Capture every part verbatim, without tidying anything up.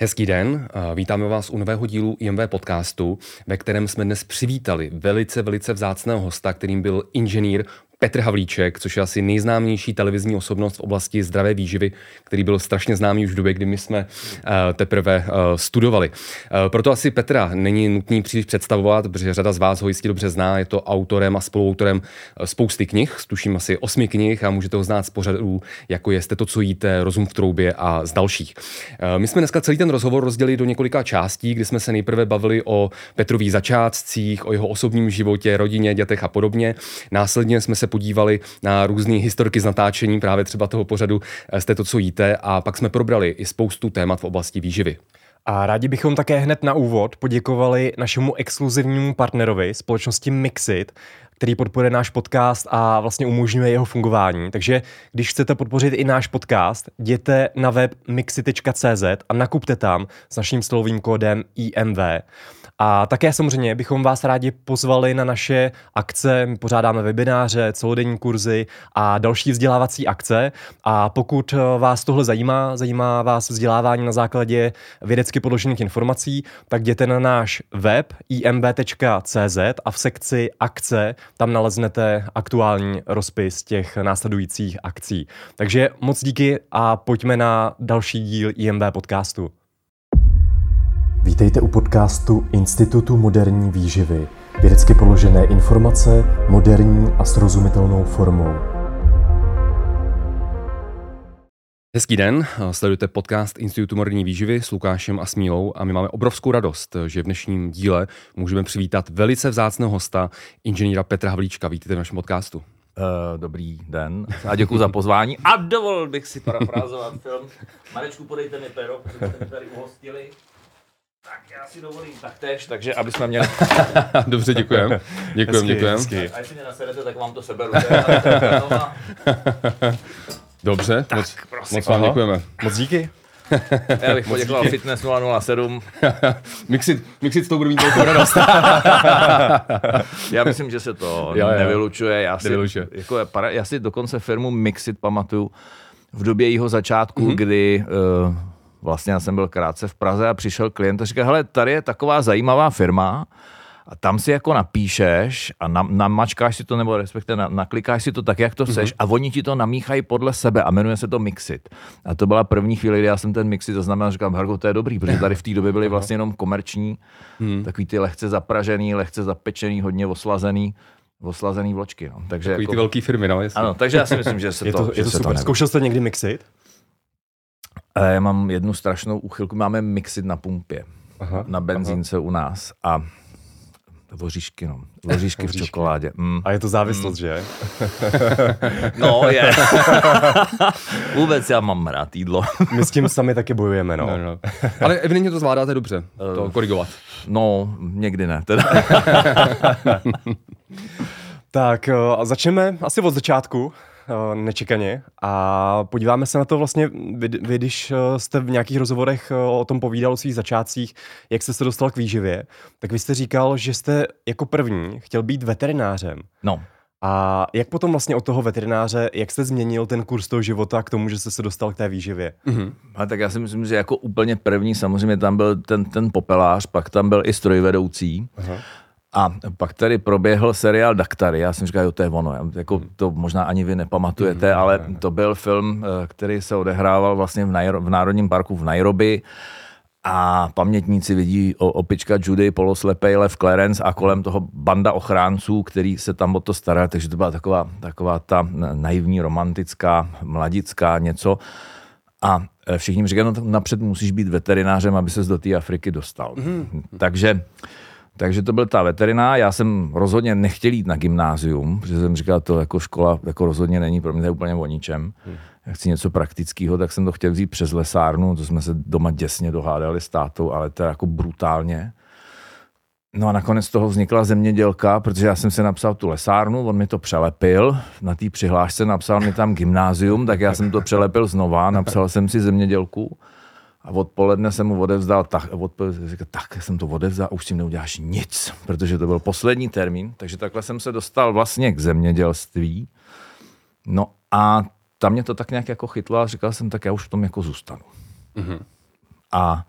Hezký den, vítáme vás u nového dílu I M V podcastu, ve kterém jsme dnes přivítali velice, velice vzácného hosta, kterým byl inženýr Petr Havlíček, což je asi nejznámější televizní osobnost v oblasti zdravé výživy, který byl strašně známý už v době, kdy my jsme teprve studovali. Proto asi Petra není nutný příliš představovat, protože řada z vás ho jistě dobře zná, je to autorem a spoluautorem spousty knih, tuším asi osmi knih a můžete ho znát z pořadů, jako je Jste to, co jíte, Rozum v troubě a z dalších. My jsme dneska celý ten rozhovor rozdělili do několika částí, kdy jsme se nejprve bavili o Petrových začátcích, o jeho osobním životě, rodině, dětech a podobně. Následně jsme se podívali na různé historky z natáčení právě třeba toho pořadu Jste to, co jíte, a pak jsme probrali i spoustu témat v oblasti výživy. A rádi bychom také hned na úvod poděkovali našemu exkluzivnímu partnerovi, společnosti Mixit, který podporuje náš podcast a vlastně umožňuje jeho fungování. Takže když chcete podpořit i náš podcast, jděte na web mixit tečka cé zet a nakupte tam s naším slovovým kódem I M V. A také samozřejmě bychom vás rádi pozvali na naše akce, my pořádáme webináře, celodenní kurzy a další vzdělávací akce. A pokud vás tohle zajímá, zajímá vás vzdělávání na základě vědecky podložených informací, tak jděte na náš web imb tečka cé zet a v sekci akce tam naleznete aktuální rozpis těch následujících akcí. Takže moc díky a pojďme na další díl I M V podcastu. Vítejte u podcastu Institutu moderní výživy. Vědecky podložené informace, moderní a srozumitelnou formou. Hezký den, sledujete podcast Institutu moderní výživy s Lukášem a Smílou a my máme obrovskou radost, že v dnešním díle můžeme přivítat velice vzácného hosta, inženýra Petra Havlíčka. Vítejte v našem podcastu. Uh, dobrý den a děkuji za pozvání. A dovolil bych si parafrázovat film Marečku, podejte mi pérok, protože jste tady uhostili. Tak já si dovolím taktéž, takže aby jsme měli... Dobře, děkujem. Děkujem, děkujem. A jestli mě nasedete, tak vám to seberu. Dobře, tak, moc, moc vám děkujeme. Moc díky. Já bych poděkoval Fitness nula nula sedm. Mixit, Mixit s tou budu mít velkou radost. Já myslím, že se to já, nevylučuje. Já si, jako, já si dokonce firmu Mixit pamatuju v době jeho začátku, mm-hmm. kdy... Uh, Vlastně já jsem byl krátce v Praze a přišel klient a říkal, hele, tady je taková zajímavá firma a tam si jako napíšeš a nam, namačkáš si to, nebo respektive naklikáš si to tak, jak to chceš, mm-hmm. a oni ti to namíchají podle sebe a jmenuje se to Mixit. A to byla první chvíle, kdy já jsem ten Mixit zaznamenal a říkám, Hargo, to je dobrý, protože tady v té době byly vlastně jenom komerční, mm-hmm. takový ty lehce zapražený, lehce zapečený, hodně oslazený, oslazený vločky. No. Takže takový jako... ty velký firmy, no, jestli... Ano, takže já si myslím, že se je to, to, že je to se super. To zkoušel jste někdy Mixit? Já mám jednu strašnou úchylku. Máme Mixit na pumpě, aha, na benzínce, aha. U nás a voříšky, no. Voříšky v čokoládě. Mm. A je to závislost, mm. že? No, je. Vůbec já mám rád jídlo. My s tím sami taky bojujeme, no. no, no. Ale evidentně to zvládáte dobře, to korigovat. No, někdy ne, teda. Tak a začneme asi od začátku. Nečekaně a podíváme se na to vlastně, vy, vy když jste v nějakých rozhovorech o tom povídal o svých začátcích, jak jste se dostal k výživě, tak vy jste říkal, že jste jako první chtěl být veterinářem. No. A jak potom vlastně od toho veterináře, jak jste změnil ten kurz toho života k tomu, že jste se dostal k té výživě? Mm-hmm. A tak já si myslím, že jako úplně první, samozřejmě tam byl ten, ten popelář, pak tam byl i strojvedoucí. Aha. A pak tady proběhl seriál Daktari. Já jsem říkal, jo, to je ono. Já, jako, to možná ani vy nepamatujete, ale to byl film, který se odehrával vlastně v, Nairo- v Národním parku v Nairobi. A pamětníci vidí opička Judy, poloslepej lev Clarence a kolem toho banda ochránců, který se tam o to stará. Takže to byla taková, taková ta naivní, romantická, mladická něco. A všichni mi říkají, no napřed musíš být veterinářem, aby ses do té Afriky dostal. Mm. Takže... Takže to byl ta veterina, já jsem rozhodně nechtěl jít na gymnázium, protože jsem říkal, to jako škola jako rozhodně není pro mě, to je úplně o ničem. Hmm. Já chci něco praktického, tak jsem to chtěl vzít přes lesárnu, to jsme se doma děsně dohádali s tátou, ale to jako brutálně. No a nakonec z toho vznikla zemědělka, protože já jsem se napsal tu lesárnu, on mi to přelepil, na té přihlášce napsal mi tam gymnázium, tak já jsem to přelepil znova, napsal jsem si zemědělku. A odpoledne jsem mu odevzdal, tak, odpoledne, říkal, tak jsem to odevzdal, už s tím neuděláš nic, protože to byl poslední termín, takže takhle jsem se dostal vlastně k zemědělství. No a tam mě to tak nějak jako chytlo a říkal jsem, tak já už v tom jako zůstanu. Mm-hmm. A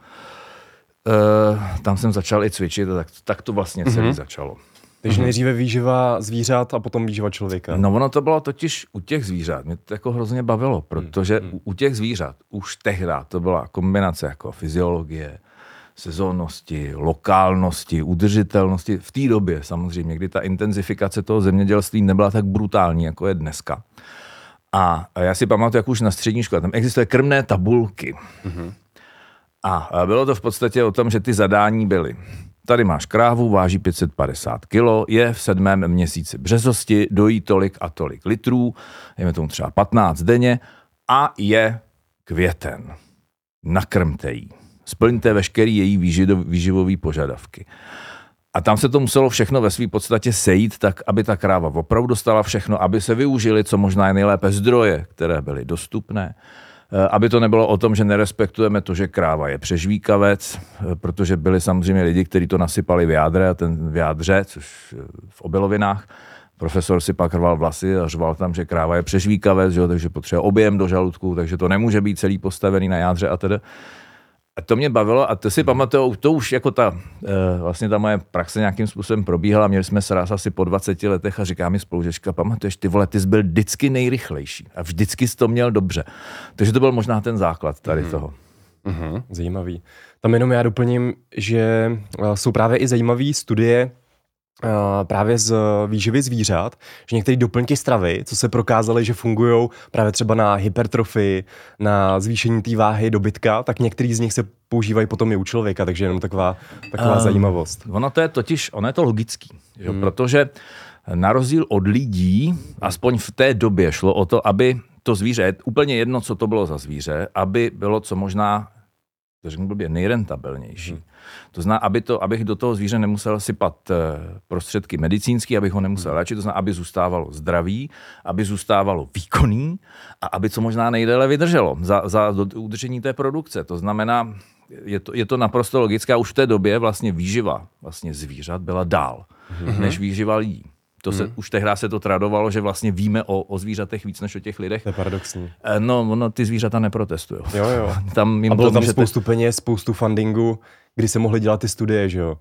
e, tam jsem začal i cvičit a tak, tak to vlastně celé mm-hmm. začalo. Takže nejdříve výživa zvířat a potom výživa člověka. No ono to bylo totiž u těch zvířat. Mě to jako hrozně bavilo, protože mm-hmm. u těch zvířat už tehdy to byla kombinace jako fyziologie, sezónnosti, lokálnosti, udržitelnosti. V té době samozřejmě, kdy ta intenzifikace toho zemědělství nebyla tak brutální, jako je dneska. A já si pamatuju, jak už na střední škole, tam existuje krmné tabulky. Mm-hmm. A bylo to v podstatě o tom, že ty zadání byly. Tady máš krávu, váží pět set padesát kilo, je v sedmém měsíci březosti, dojí tolik a tolik litrů, dejme tomu třeba patnáct denně, a je květen. Nakrmte jí. Splňte veškerý její výživové požadavky. A tam se to muselo všechno ve své podstatě sejít tak, aby ta kráva opravdu dostala všechno, aby se využily co možná nejlépe zdroje, které byly dostupné. Aby to nebylo o tom, že nerespektujeme to, že kráva je přežvíkavec, protože byli samozřejmě lidi, kteří to nasypali v jádře, a ten v jádře, což v obilovinách. Profesor si pak rval vlasy a řval tam, že kráva je přežvíkavec, že jo, takže potřebuje objem do žaludku, takže to nemůže být celý postavený na jádře a tedy. A to mě bavilo a to si pamatuju, to už jako ta, vlastně ta moje praxe nějakým způsobem probíhala, měli jsme se ráz asi po dvaceti letech a říká mi spolužečka, pamatuješ, ty vole, ty jsi byl vždycky nejrychlejší a vždycky jsi to měl dobře. Takže to byl možná ten základ tady mm. toho. Mm-hmm. Zajímavý. Tam jenom já doplním, že jsou právě i zajímavé studie právě z výživy zvířat, že některé doplňky stravy, co se prokázaly, že fungují právě třeba na hypertrofii, na zvýšení té váhy dobytka, tak některý z nich se používají potom i u člověka, takže jenom taková, taková um, zajímavost. Ono to je totiž, ono je to logický, že? Hmm. Protože na rozdíl od lidí, aspoň v té době šlo o to, aby to zvíře, úplně jedno, co to bylo za zvíře, aby bylo co možná to řeknu blbě, nejrentabilnější. Hmm. To znamená, aby to, abych do toho zvíře nemusel sypat prostředky medicínský, abych ho nemusel léčit, to znamená, aby zůstávalo zdravý, aby zůstávalo výkonný a aby co možná nejdéle vydrželo za, za udržení té produkce. To znamená, je to, je to naprosto logické. Už v té době vlastně výživa vlastně zvířat byla dál, hmm. než výživa lidí. To se, hmm. Už tehdy se to tradovalo, že vlastně víme o, o zvířatech víc než o těch lidech. To je paradoxní. No, no ty zvířata neprotestují. Jo, jo. Tam jim a bylo tam můžete... spoustu peněz, spoustu fundingu, kdy se mohly dělat ty studie, že jo?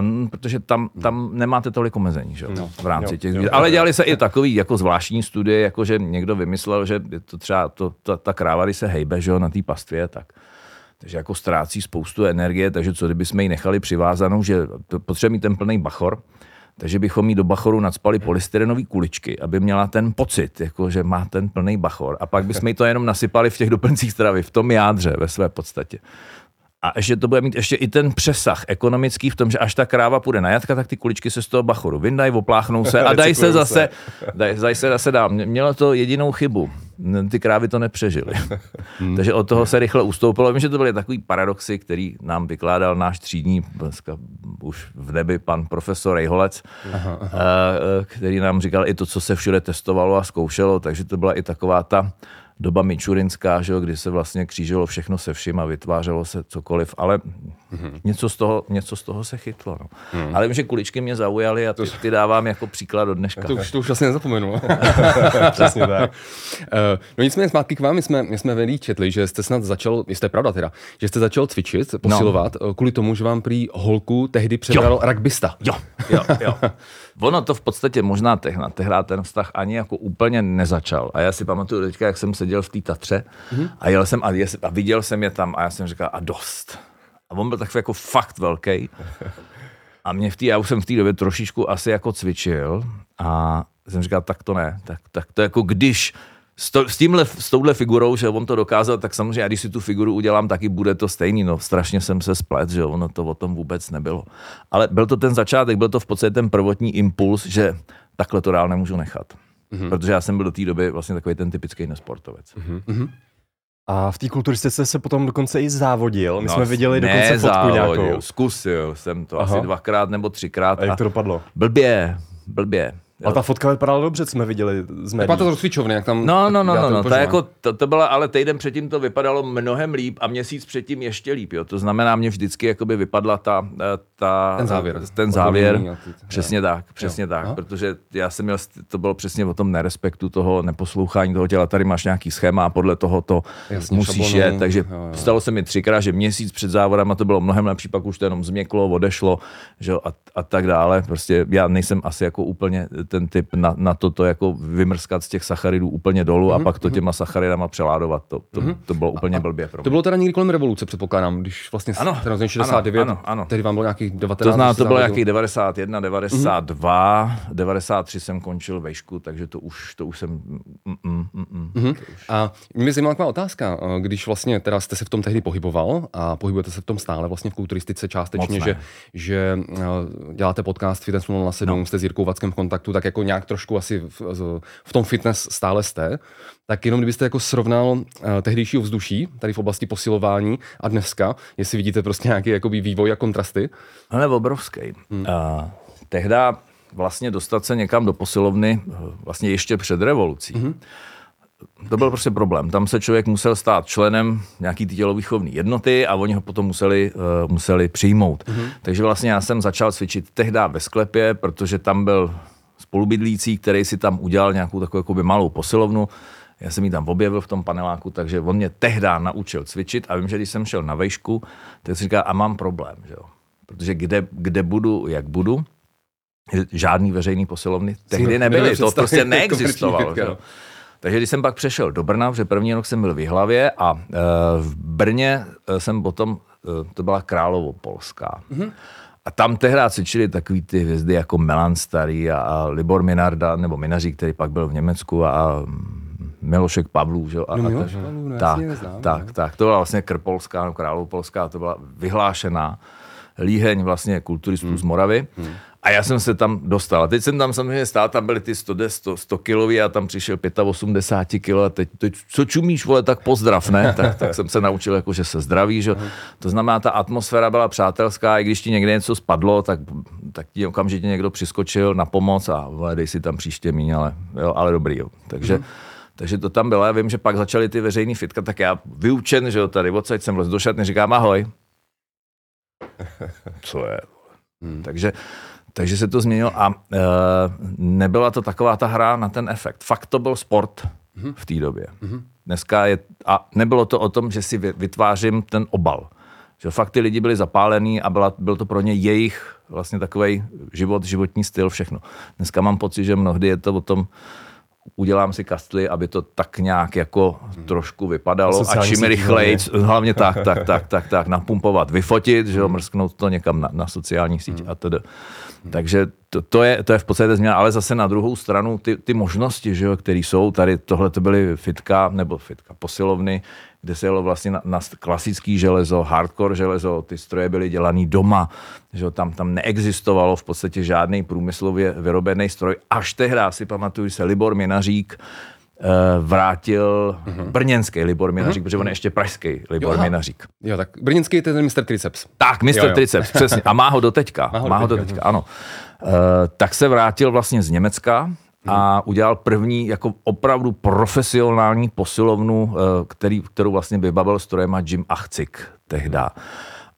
Um, protože tam, tam nemáte tolik omezení, že jo? No. V rámci jo, těch zvířat. Jo, jo, ale dělali se jo. i takový jako zvláštní studie, jako že někdo vymyslel, že to třeba to, ta, ta kráva, když se hejbe, že jo, na té pastvě, tak... Takže jako ztrácí spoustu energie, takže co kdyby jsme ji nechali přivázanou, že potřebujeme ten plný bachor. Takže bychom jí do bachoru nacpali polystyrenový kuličky, aby měla ten pocit, jako že má ten plný bachor. A pak bychom jí to jenom nasypali v těch doplňcích stravy, v tom jádře, ve své podstatě. A ještě to bude mít ještě i ten přesah ekonomický v tom, že až ta kráva půjde na jatka, tak ty kuličky se z toho bachoru vyndají, opláchnou se a dají se zase, dají, dají se zase dál. Mělo to jedinou chybu. Ty krávy to nepřežily. Takže od toho se rychle ustoupilo. Vím, že to byly takový paradoxy, který nám vykládal náš třídní, dneska už v nebi, pan profesor Rejholec, aha, aha. který nám říkal i to, co se všude testovalo a zkoušelo, takže to byla i taková ta doba mičurinská, že jo, kdy se vlastně křížilo všechno se vším a vytvářelo se cokoliv, ale mm-hmm. něco, z toho, něco z toho se chytlo. No. Mm. Ale vím, že kuličky mě zaujaly a ty, ty dávám jako příklad do dneška. To už, to už asi nezapomenu. Přesně tak. Uh, no nicméně zpátky k vám, my jsme, my jsme vedli četli, že jste snad začal, jestli je pravda teda, že jste začal cvičit, posilovat, no. kvůli tomu, že vám prý holku tehdy předal rugbysta. Jo, jo, jo. Ono to v podstatě možná tehna, tehna ten vztah ani jako úplně nezačal. A já si pamatuju teďka, jak jsem seděl v té Tatře mm-hmm. a jel jsem a, jes, a viděl jsem je tam a já jsem říkal a dost. A on byl takový jako fakt velký. A mě v té, já už jsem v té době trošičku asi jako cvičil a jsem říkal, tak to ne, tak, tak to jako když s, to, s, tímhle, s touhle figurou, že on to dokázal, tak samozřejmě já když si tu figuru udělám, taky bude to stejný, no strašně jsem se splet, že ono to o tom vůbec nebylo. Ale byl to ten začátek, byl to v podstatě ten prvotní impuls, že takhle to dál nemůžu nechat. Mm-hmm. Protože já jsem byl do té doby vlastně takový ten typický nesportovec. Mm-hmm. A v té kulturistice se potom dokonce i závodil. My no, jsme viděli dokonce fotku nějakou. Zkusil jsem to Aha. asi dvakrát nebo třikrát. A jak to dopadlo? Blbě, blbě. Jo. A ta fotka vypadala dobře, jsme viděli z médií. Vypadá to z rozcvičovny, jak tam... No, no, no, no, no. To, jako, to, to byla, ale týden předtím to vypadalo mnohem líp a měsíc předtím ještě líp, jo. To znamená, mě vždycky jakoby vypadla ta... ta ten závěr. Ten závěr, měl, ty, ty, přesně jo. tak, přesně jo. tak, jo. Protože já jsem měl, to bylo přesně o tom nerespektu toho, neposlouchání toho těla. Tady máš nějaký schéma a podle toho to Jasně, musíš šablonu. Jet, takže jo, jo. stalo se mi třikrát, že měsíc před závodama to bylo mnohem lepší, pak už to jenom změklo, odešlo, že a, a tak dále. Prostě já nejsem asi jako úplně ten typ na, na to, to jako vymrskat z těch sacharidů úplně dolů mm-hmm. a pak to těma sacharidama přeládovat. To, to, mm-hmm. to bylo úplně a, blbě. Pro mě. To bylo teda někdy kolem revoluce, předpokládám, když vlastně ano, šedesát devět, ano, ano. Tehdy vám bylo nějakých devatenáct. To znamená, to bylo nějakých devadesát jedna, devadesát dva, mm-hmm. devadesát tři jsem končil vejšku, takže to už, to už jsem... Mm, mm, mm, mm-hmm. to už. A mě zajímala taková otázka, když vlastně teda jste se v tom tehdy pohyboval a pohybujete se v tom stále vlastně v kulturistice částečně, že, že děláte podcast Fitness nula sedm, no. jste s Jirkou Vackem v kontaktu, tak jako nějak trošku asi v, v tom fitness stále jste, tak jenom kdybyste jako srovnal uh, tehdejšího vzduší tady v oblasti posilování a dneska, jestli vidíte prostě nějaký jakoby vývoj a kontrasty. Ale obrovský. Hmm. Uh, tehda vlastně dostat se někam do posilovny vlastně ještě před revolucí, hmm. to byl prostě problém. Tam se člověk musel stát členem nějaký ty tělovýchovné jednoty a oni ho potom museli, uh, museli přijmout. Hmm. Takže vlastně já jsem začal cvičit tehda ve sklepě, protože tam byl spolubydlící, který si tam udělal nějakou takovou jakoby malou posilovnu. Já jsem ji tam objevil v tom paneláku, takže on mě tehdy naučil cvičit a vím, že když jsem šel na vejšku, tak si říká, a mám problém, že jo? Protože kde, kde budu, jak budu, žádný veřejný posilovny tehdy nebyly, to prostě neexistovalo. Takže když jsem pak přešel do Brna, protože první rok jsem byl v Jihlavě a uh, v Brně jsem potom, uh, to byla Královopolská. Mm-hmm. A tam tehdy cvičili takový ty hvězdy jako Milan Starý a, a Libor Minarda, nebo Minaří, který pak byl v Německu a Milošek Pavlů, že jo? A, no, a ta, no, tak, neznám, tak, tak, to byla vlastně Krpolská, no, Královopolská, to byla vyhlášená líheň vlastně kulturistů hmm. z Moravy. Hmm. A já jsem se tam dostal. A teď jsem tam samozřejmě stál, tam byly ty sto kilový a tam přišel osmdesát pět kilo a teď, teď co čumíš, vole, tak pozdrav, ne? Tak, tak jsem se naučil, jako, že se zdraví, že? To znamená, ta atmosféra byla přátelská, i když ti někde něco spadlo, tak, tak ti okamžitě někdo přiskočil na pomoc a vole, dej si tam příště míň, ale, jo, ale dobrý, jo. Takže... Mm. Takže to tam bylo, já vím, že pak začaly ty veřejný fitka, tak já vyučen, že jo, tady odsaď jsem vlez do šatny, říkám ahoj. Co je? Hmm. Takže, takže se to změnilo a e, nebyla to taková ta hra na ten efekt. Fakt to byl sport hmm. v té době. Hmm. Dneska je, a nebylo to o tom, že si vytvářím ten obal. Že fakt ty lidi byli zapálení a byla, byl to pro ně jejich vlastně takovej život, životní styl, všechno. Dneska mám pocit, že mnohdy je to o tom, udělám si kastly, aby to tak nějak jako hmm. trošku vypadalo a čím rychleji, hlavně tak, tak, tak, tak, tak, napumpovat, vyfotit, že jo, mrsknout to někam na, na sociální síť hmm. a tedy. Hmm. Takže to, to, je, to je v podstatě změna, ale zase na druhou stranu ty, ty možnosti, že jo, které jsou, tady tohle to byly fitka, nebo fitka posilovny, kde se jelo vlastně na, na klasický železo, hardcore železo, ty stroje byly dělaný doma, že tam, tam neexistovalo v podstatě žádný průmyslově vyrobený stroj. Až tehdy si pamatuju, se Libor Minařík eh, vrátil, uh-huh. brněnský Libor Minařík, uh-huh. protože on je ještě pražský Libor jo, Minařík. Jo, tak brněnský je ten mister Triceps. Tak, mister Jo, jo. Triceps, přesně. A má ho doteďka, má ho má doteďka, doteďka ano. Eh, tak se vrátil vlastně z Německa a udělal první jako opravdu profesionální posilovnu, který, kterou vlastně vybavil strojema Jim Achcik tehda.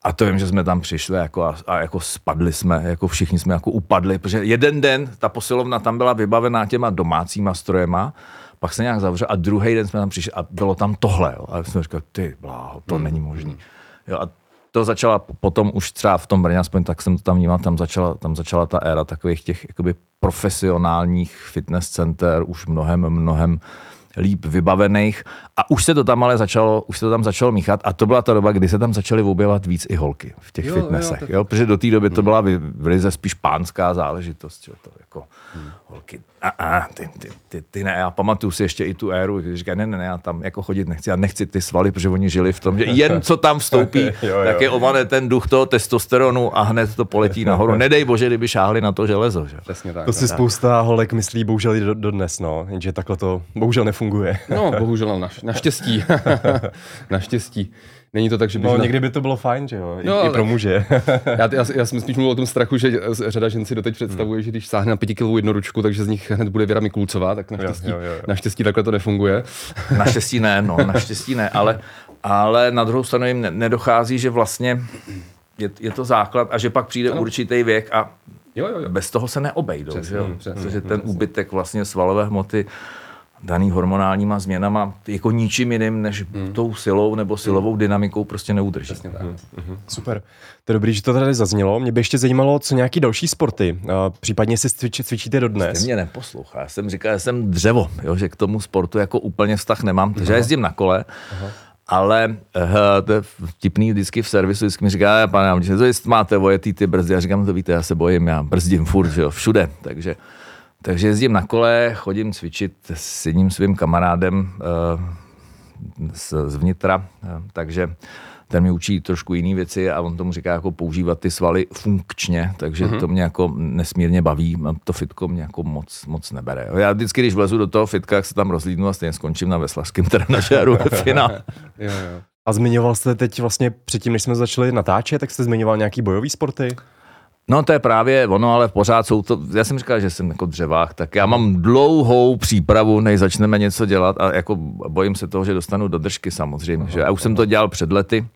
A to vím, že jsme tam přišli jako a, a jako spadli jsme, jako všichni jsme jako upadli, protože jeden den ta posilovna tam byla vybavená těma domácíma strojema, pak se nějak zavřel a druhý den jsme tam přišli a bylo tam tohle. Jo. A jsme říkali, ty bláho, to hmm. není možný. Jo, a to začala potom už třeba v tom Brně, aspoň tak jsem to tam vnímal, tam začala, tam začala ta éra takových těch jakoby profesionálních fitness center, už mnohem, mnohem líp vybavených. A už se to tam ale začalo, už se to tam začalo míchat a to byla ta doba, kdy se tam začaly objevovat víc i holky v těch jo, fitnessech. Jo, to... jo, protože do té doby to byla ryze spíš pánská záležitost. Jo, to jako hmm. holky, a, a, ty, ty, ty, ty ne, já pamatuju si ještě i tu éru, když říkají, ne, ne, ne, já tam jako chodit nechci, já nechci ty svaly, protože oni žili v tom, že jen co tam vstoupí, okay, jo, tak je omane ten duch toho testosteronu a hned to poletí nahoru. Nedej bože, kdyby šáhli na to železo. Že? Přesně tak. To si tak. Spousta holek myslí, bohužel do, do dnes, no, jenže takhle to bohužel nefunguje. No, bohužel, naš, naštěstí. naštěstí. není to tak, že by... No, někdy by to bylo fajn, že jo, no, i, i pro muže. já, já, já jsem spíš mluvil o tom strachu, že řada žen si doteď představuje, hmm. že když sáhne na pětikilovou jednoručku, takže z nich hned bude Věra Mikulcová, tak naštěstí, jo, jo, jo. naštěstí takhle to nefunguje. Naštěstí ne, no, naštěstí ne, ale, ale na druhou stranu jim nedochází, že vlastně je, je to základ a že pak přijde ano. určitý věk a jo, jo, jo. bez toho se neobejdou, přesně, jo? Přesně, protože ten přesně. úbytek vlastně svalové hmoty daný hormonálníma změnama jako ničím jiným než hmm. tou silou nebo silovou hmm. dynamikou prostě neudrží. Přesně tak. Hmm. Super. To je dobrý, že to tady zaznělo. Mě by ještě zajímalo, co nějaký další sporty, případně si cvič, cvičíte dodnes. Jste mě neposlouchá. Já jsem říkal, že jsem dřevo, jo? Že k tomu sportu jako úplně vztah nemám, takže já jezdím na kole. Aha. Ale he, to je vtipný vždycky v servisu, vždycky mi říká, pane Havlíčku, co máte vojetý ty brzdy? Já říkám, to víte, já se bojím, já brzdím furt, že jo, všude. Takže, takže jezdím na kole, chodím cvičit s jedním svým kamarádem e, z, zvnitra, e, takže ten mi učí trošku jiné věci a on tomu říká, jako používat ty svaly funkčně, takže mm-hmm. to mě jako nesmírně baví, to fitko mě jako moc, moc nebere. Já vždycky, když vlezu do toho fitka, jak se tam rozlídnu a stejně skončím na veslařském trenažéru ve finále. Jo, jo. A zmiňoval jste teď vlastně předtím, než jsme začali natáčet, tak jste zmiňoval nějaký bojový sporty? No to je právě ono, ale pořád jsou to, já jsem říkal, že jsem jako dřevák, tak já mám dlouhou přípravu, než začneme něco dělat a jako bojím se toho, že dostanu do držky samozřejmě, aha, že já už aha. jsem to dělal před lety.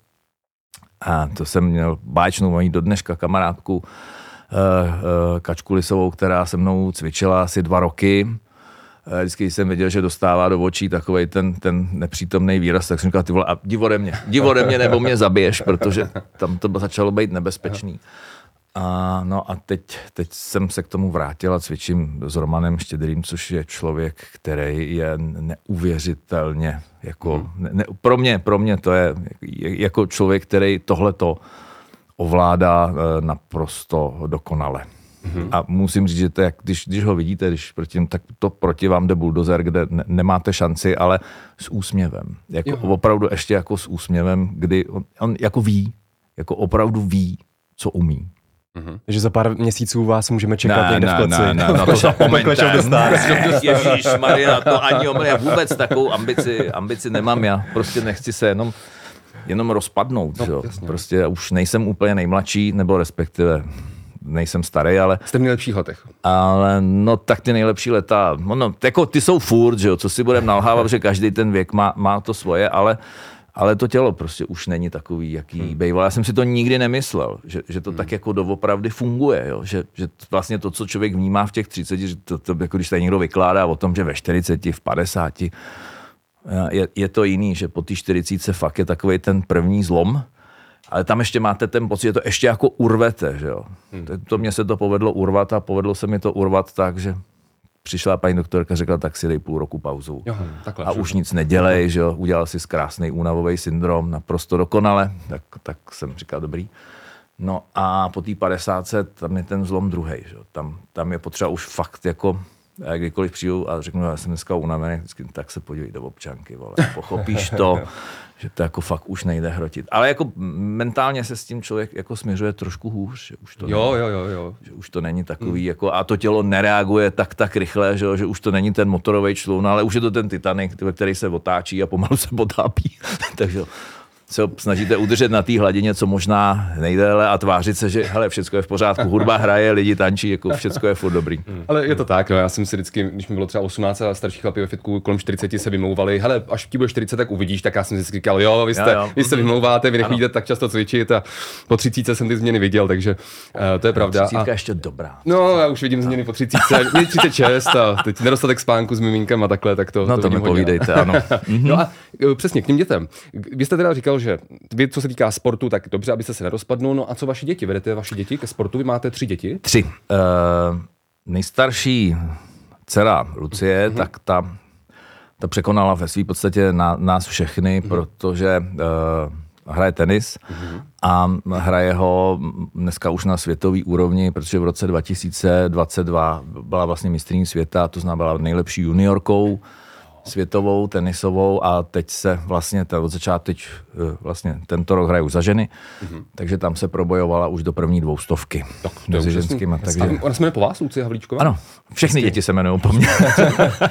A to jsem měl báječnou mojí do dneška kamarádku eh, eh, Kačku Lisovou, která se mnou cvičila asi dva roky. Eh, vždycky jsem viděl, že dostává do očí takovej ten, ten nepřítomný výraz, tak jsem říkal, ty vole, a div ode mě, div ode mě, nebo mě zabiješ, protože tam to začalo být nebezpečný. A, no a teď, teď jsem se k tomu vrátil a cvičím s Romanem Štědrým, což je člověk, který je neuvěřitelně, jako, hmm. ne, ne, pro mě, pro mě to je jako člověk, který tohleto ovládá naprosto dokonale. Hmm. A musím říct, že to jak, když, když ho vidíte, když proti, tak to proti vám jde buldozer, kde ne, nemáte šanci, ale s úsměvem. Jako, opravdu ještě jako s úsměvem, kdy on, on jako ví, jako opravdu ví, co umí. Mm-hmm. Takže za pár měsíců vás můžeme čekat ne, někde ne, v kleci. Ne, ne, na to zapomeňte. Ježíšmarja, na to ani omrý. Já vůbec takovou ambici, ambici nemám. Já prostě nechci se jenom, jenom rozpadnout. No, prostě už nejsem úplně nejmladší, nebo respektive nejsem starý, ale... Jste v nejlepších letech. Ale no tak ty nejlepší leta, no, no jako ty jsou furt, že jo, co si budeme nalhávat, že každý ten věk má, má to svoje, ale... Ale to tělo prostě už není takový, jaký hmm. býval. Já jsem si to nikdy nemyslel, že, že to hmm. tak jako doopravdy funguje. Jo? Že, že vlastně to, co člověk vnímá v těch třiceti, že to, to, jako když tady někdo vykládá o tom, že ve čtyřiceti, v padesáti, je, je to jiný, že po té čtyřicítce fakt je takovej ten první zlom, ale tam ještě máte ten pocit, že to ještě jako urvete. Že jo? Hmm. To, to mě se to povedlo urvat a povedlo se mi to urvat tak, že... Přišla paní doktorka, řekla, tak si dej půl roku pauzu. Jo, takhle, a už však. Nic nedělej, že jo, udělal si krásný únavový syndrom, naprosto dokonale, tak, tak jsem říkal, dobrý. No a po té padesátce, tam je ten zlom druhej, že jo, tam, tam je potřeba už fakt jako, kdykoliv přijdu a řeknu, já jsem dneska unavený, tak se podívej do občanky, vole, pochopíš to, že to jako fakt už nejde hrotit. Ale jako mentálně se s tím člověk jako směřuje trošku hůř, že už to, jo, není, jo, jo. Že už to není takový, mm. jako, a to tělo nereaguje tak tak rychle, že, že už to není ten motorový člun, ale už je to ten Titanic, který se otáčí a pomalu se potápí. Takže se snažíte udržet na té hladině, co možná nejdéle a tvářit se, že hele, všechno je v pořádku, hudba hraje, lidi tančí, jako všechno je furt dobrý. Mm. Ale je to tak, no, já jsem si vždycky, když mi bylo třeba osmnáct a starší chlapi ve fitku kolem čtyřiceti se vymlouvali, hele, až ti bude čtyřicet, tak uvidíš, tak já jsem si říkal, jo, vy jste, jo, jo. Vy se vymlouváte, vy nechvíte tak často cvičit a po třicítce jsem ty změny viděl, takže uh, to je pravda. třicítka a... ještě dobrá. No, já už vidím změny po třicítce, mě třicet šest a teď nedostatek spánku s miminkem a takhle, tak to. No to, to mi povídejte, ano. No a přesně k těm dětem. Vy jste teda říkal, že vy, co se týká sportu, tak dobře, abyste se nerozpadnul. No a co vaše děti? Vedete vaše děti ke sportu? Vy máte tři děti? Tři. Uh, nejstarší dcera Lucie, uh-huh. tak ta, ta překonala ve své podstatě na, nás všechny, uh-huh. protože uh, hraje tenis uh-huh. a hraje ho dneska už na světový úrovni, protože v roce dva tisíce dvacet dva byla vlastně mistryní světa, to znamená byla nejlepší juniorkou. světovou, tenisovou a teď se vlastně od začátku vlastně tento rok hraje už za ženy, mm-hmm. takže tam se probojovala už do první dvoustovky. Tak, mezi ženskýma. Takže... A ona se jmenuje po vás, Lucie Havlíčková? Ano, všechny Vždycky. děti se jmenují po mně.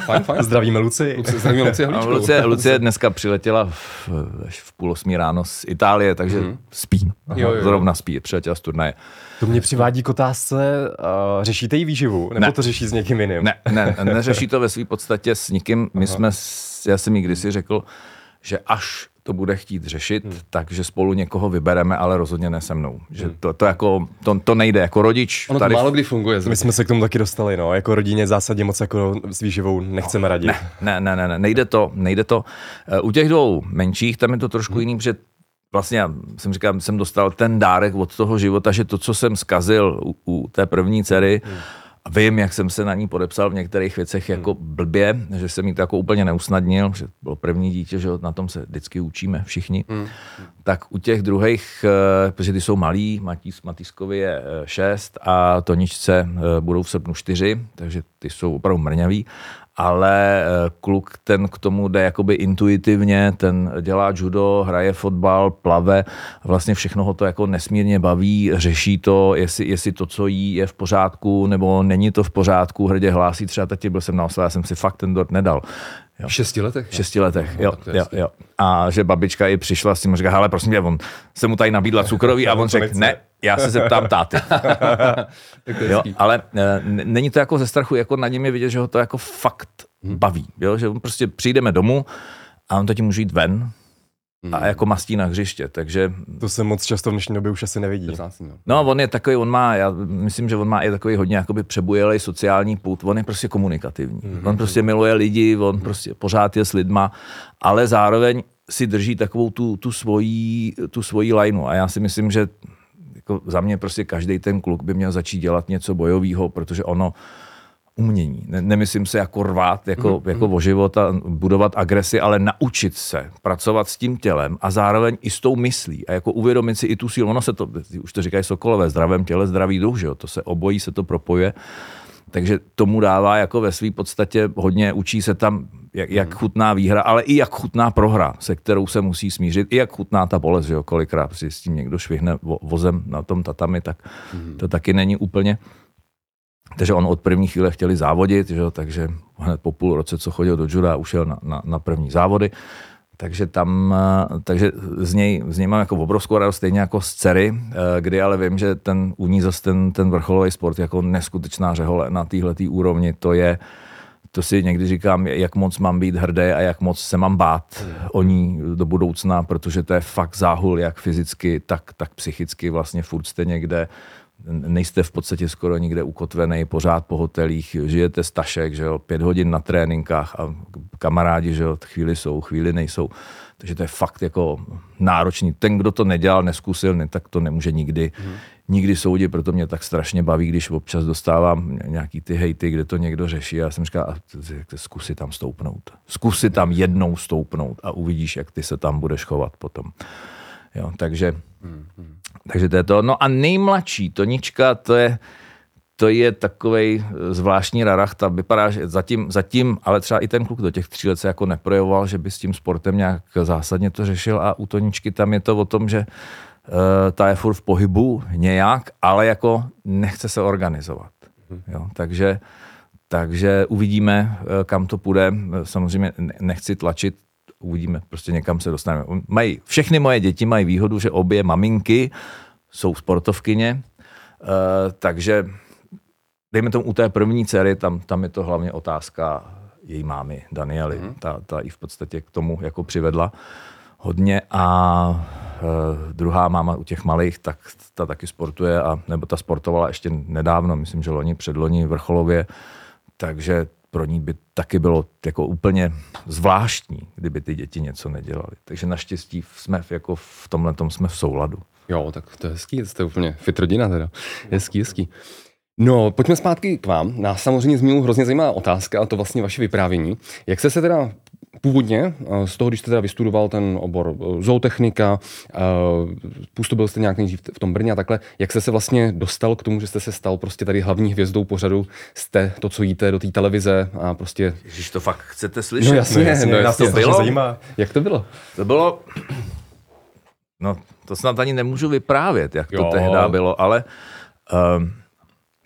Fajn, fajn. Zdravíme Lucie. Lucie, zdravíme Lucie Havlíčkovou. Lucie, Lucie dneska přiletěla v, v půl osmí ráno z Itálie, takže mm-hmm. spí. Aha, jo, jo. Zrovna spí, přiletěla z turnaje. To mě přivádí k otázce, uh, řešíte jí výživu? Nebo ne. to řeší s někým jiným? Ne, ne, neřeší to ve své podstatě s nikým. My jsme, já jsem jí kdysi řekl, že až to bude chtít řešit, hmm. takže spolu někoho vybereme, ale rozhodně ne se mnou. Že to, to, jako, to, to nejde jako rodič. Ono tady... to málo kdy funguje. My jsme se k tomu taky dostali. No. Jako rodině v zásadě moc jako s výživou nechceme radit. Ne, ne, ne, ne, nejde to. Nejde to. U těch dvou menších tam je to trošku hmm. jiný, protože vlastně já jsem říkal, jsem dostal ten dárek od toho života, že to, co jsem zkazil u, u té první dcery, hmm. a vím, jak jsem se na ní podepsal v některých věcech jako blbě, že jsem jí to jako úplně neusnadnil, že bylo první dítě, že na tom se vždycky učíme všichni. Mm. Tak u těch druhých, protože ty jsou malí, Matýs, Matýskovi je šest a Toničce budou v srpnu čtyři, takže ty jsou opravdu mrňaví. Ale kluk, ten k tomu jde jakoby intuitivně, ten dělá judo, hraje fotbal, plave, vlastně všechno ho to jako nesmírně baví, řeší to, jestli, jestli to, co jí, je v pořádku, nebo není to v pořádku, hrdě hlásí, třeba tati, byl jsem na oslavě, já jsem si fakt ten dort nedal. Jo. V šesti letech? V šesti letech, no, jo, jo, jo. A že babička i přišla s tím a říká, hele, prosím tě, on se mu tady nabídla cukroví a on řekl, ne, já se zeptám táty. Jo, ale e, není to jako ze strachu, jako na něm je vidět, že ho to jako fakt baví, jo, že on prostě přijdeme domů a on teď může jít ven a jako mastí na hřiště, takže... To se moc často v dnešní době už asi nevidí. No, on je takový, on má, já myslím, že on má i takový hodně jakoby přebujelej sociální pud, on je prostě komunikativní, mm-hmm. on prostě miluje lidi, on mm-hmm. prostě pořád je s lidma, ale zároveň si drží takovou tu, tu svoji, tu svoji lajnu a já si myslím, že jako za mě prostě každý ten kluk by měl začít dělat něco bojového, protože ono umění. Nemyslím se jako rvát, jako, mm, jako mm. o život a budovat agresi, ale naučit se pracovat s tím tělem a zároveň i s tou myslí a jako uvědomit si i tu sílu. Ono se to, už to říkají Sokolové, zdravém těle, zdravý duch, že jo? To se obojí, se to propojuje. Takže tomu dává jako ve své podstatě hodně, učí se tam, jak, jak chutná výhra, ale i jak chutná prohra, se kterou se musí smířit, i jak chutná ta bolest, že jo? Kolikrát si s tím někdo švihne vo, vozem na tom tatami, tak mm. to taky není úplně. Takže on od první chvíle chtěli závodit, že? Takže hned po půl roce, co chodil do juda, ušel na, na, na první závody. Takže tam, takže z něj, z něj mám jako obrovskou radost, stejně jako z dcery, kdy ale vím, že ten u ní zase ten, ten vrcholový sport jako neskutečná řehole na téhletý úrovni, to je, to si někdy říkám, jak moc mám být hrdý a jak moc se mám bát o ní do budoucna, protože to je fakt záhul, jak fyzicky, tak, tak psychicky, vlastně furt jste někde, nejste v podstatě skoro nikde ukotvený, pořád po hotelích, žijete z tašek, že jo, pět hodin na tréninkách a kamarádi, že jo, chvíli jsou, chvíli nejsou. Takže to je fakt jako náročný. Ten, kdo to nedělal, neskusil, ne, tak to nemůže nikdy, hmm. nikdy soudit, proto mě tak strašně baví, když občas dostávám nějaký ty hejty, kde to někdo řeší a já jsem říkal, zkusi tam stoupnout. Zkusi tam jednou stoupnout a uvidíš, jak ty se tam budeš chovat potom. Jo, takže, hmm, hmm. takže to je to. No a nejmladší Tonička, to je, to je takovej zvláštní rarachta. Vypadá, že zatím, zatím, ale třeba i ten kluk do těch tří let se jako neprojevoval, že by s tím sportem nějak zásadně to řešil a u Toničky tam je to o tom, že uh, ta je furt v pohybu nějak, ale jako nechce se organizovat. Hmm. Jo, takže, takže uvidíme, kam to půjde. Samozřejmě nechci tlačit, uvidíme, prostě někam se dostaneme. Mají, všechny moje děti mají výhodu, že obě maminky jsou sportovkyně, uh, takže dejme tomu u té první dcery, tam, tam je to hlavně otázka její mámy, Daniely. Mm. Ta, ta ji v podstatě k tomu jako přivedla hodně a uh, druhá máma u těch malých, tak ta taky sportuje, a, nebo ta sportovala ještě nedávno, myslím, že loni, předloni vrcholově, takže pro ní by taky bylo jako úplně zvláštní, kdyby ty děti něco nedělali. Takže naštěstí jsme jako v tomhletom jsme v souladu. Jo, tak to je hezký, jste úplně fit rodina teda. Hezký, hezký. No, pojďme zpátky k vám. Nás samozřejmě zmínu hrozně zajímá otázka, a to vlastně vaše vyprávění. Jak jste se teda Původně, z toho, když jste teda vystudoval ten obor zootechnika, působil jste nějak nejdřív v tom Brně a takhle, jak jste se vlastně dostal k tomu, že jste se stal prostě tady hlavní hvězdou pořadu Jste to, co jíte, do té televize a prostě... Ježiš, to fakt chcete slyšet? No jasně, no, jasně, no, jasně. To bylo? Zajímá. Jak to bylo? To bylo... No, to snad ani nemůžu vyprávět, jak jo. to tehda bylo, ale... Um...